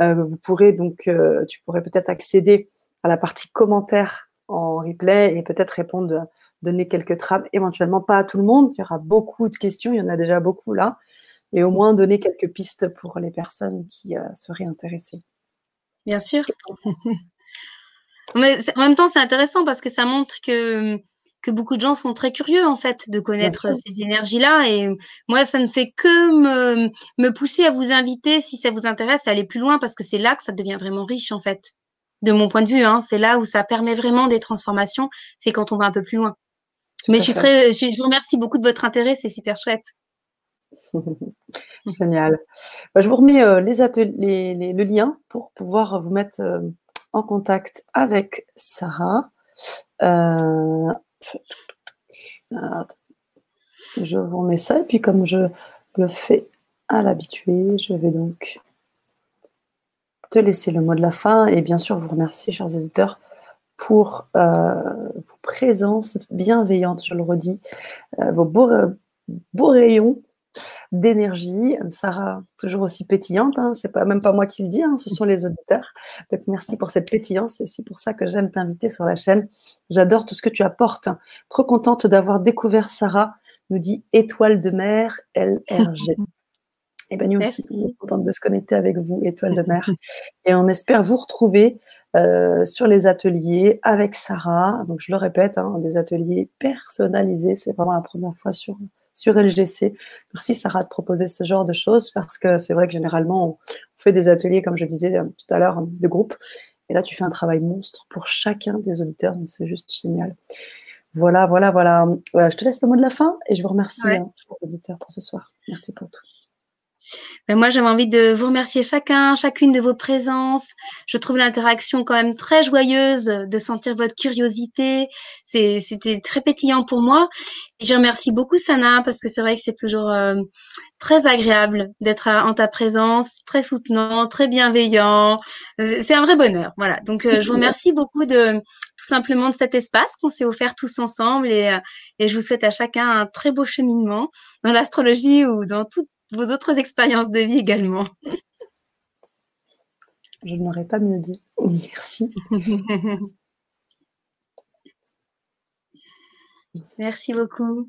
Euh, vous pourrez donc, euh, tu pourrais peut-être accéder à la partie commentaires en replay et peut-être répondre, donner quelques trames, éventuellement pas à tout le monde. Il y aura beaucoup de questions, il y en a déjà beaucoup là, et au moins donner quelques pistes pour les personnes qui euh, seraient intéressées. Bien sûr. Mais en même temps, c'est intéressant parce que ça montre que, que beaucoup de gens sont très curieux, en fait, de connaître ces énergies-là. Et moi, ça ne fait que me, me pousser à vous inviter, si ça vous intéresse, à aller plus loin, parce que c'est là que ça devient vraiment riche, en fait, de mon point de vue. Hein. C'est là où ça permet vraiment des transformations, c'est quand on va un peu plus loin. Tout Mais je, suis très, je vous remercie beaucoup de votre intérêt, c'est super chouette. Génial. Bah, je vous remets euh, les ateliers, les, le lien pour pouvoir vous mettre... Euh... en contact avec Sarah. Euh, je vous remets ça. Et puis, comme je le fais à l'habitué, je vais donc te laisser le mot de la fin. Et bien sûr, vous remercier, chers auditeurs, pour euh, vos présences bienveillantes, je le redis, euh, vos beaux, beaux rayons d'énergie. Sarah, toujours aussi pétillante, hein, c'est pas, même pas moi qui le dis, hein, ce sont les auditeurs. Donc merci pour cette pétillance, c'est aussi pour ça que j'aime t'inviter sur la chaîne. J'adore tout ce que tu apportes. Trop contente d'avoir découvert Sarah, nous dit Étoile de mer, L R G. Et bien nous merci. Aussi, on est contente de se connecter avec vous, Étoile de mer. Et on espère vous retrouver euh, sur les ateliers avec Sarah. Donc je le répète, hein, des ateliers personnalisés, c'est vraiment la première fois sur sur L G C. Merci Sarah de proposer ce genre de choses, parce que c'est vrai que généralement on fait des ateliers, comme je disais tout à l'heure, de groupe, et là tu fais un travail monstre pour chacun des auditeurs, donc c'est juste génial. Voilà, voilà, voilà. Ouais, je te laisse le mot de la fin et je vous remercie ouais. hein, les auditeurs pour ce soir. Merci pour tout. Ben moi, j'avais envie de vous remercier chacun, chacune de vos présences. Je trouve l'interaction quand même très joyeuse, de sentir votre curiosité. C'était très pétillant pour moi. Et je remercie beaucoup Sana, parce que c'est vrai que c'est toujours euh, très agréable d'être en ta présence, très soutenant, très bienveillant. C'est un vrai bonheur. Voilà. Donc, euh, je vous remercie beaucoup de tout simplement de cet espace qu'on s'est offert tous ensemble. Et, et je vous souhaite à chacun un très beau cheminement dans l'astrologie ou dans toute vos autres expériences de vie également. Je n'aurais pas mieux dit. Merci. Merci beaucoup.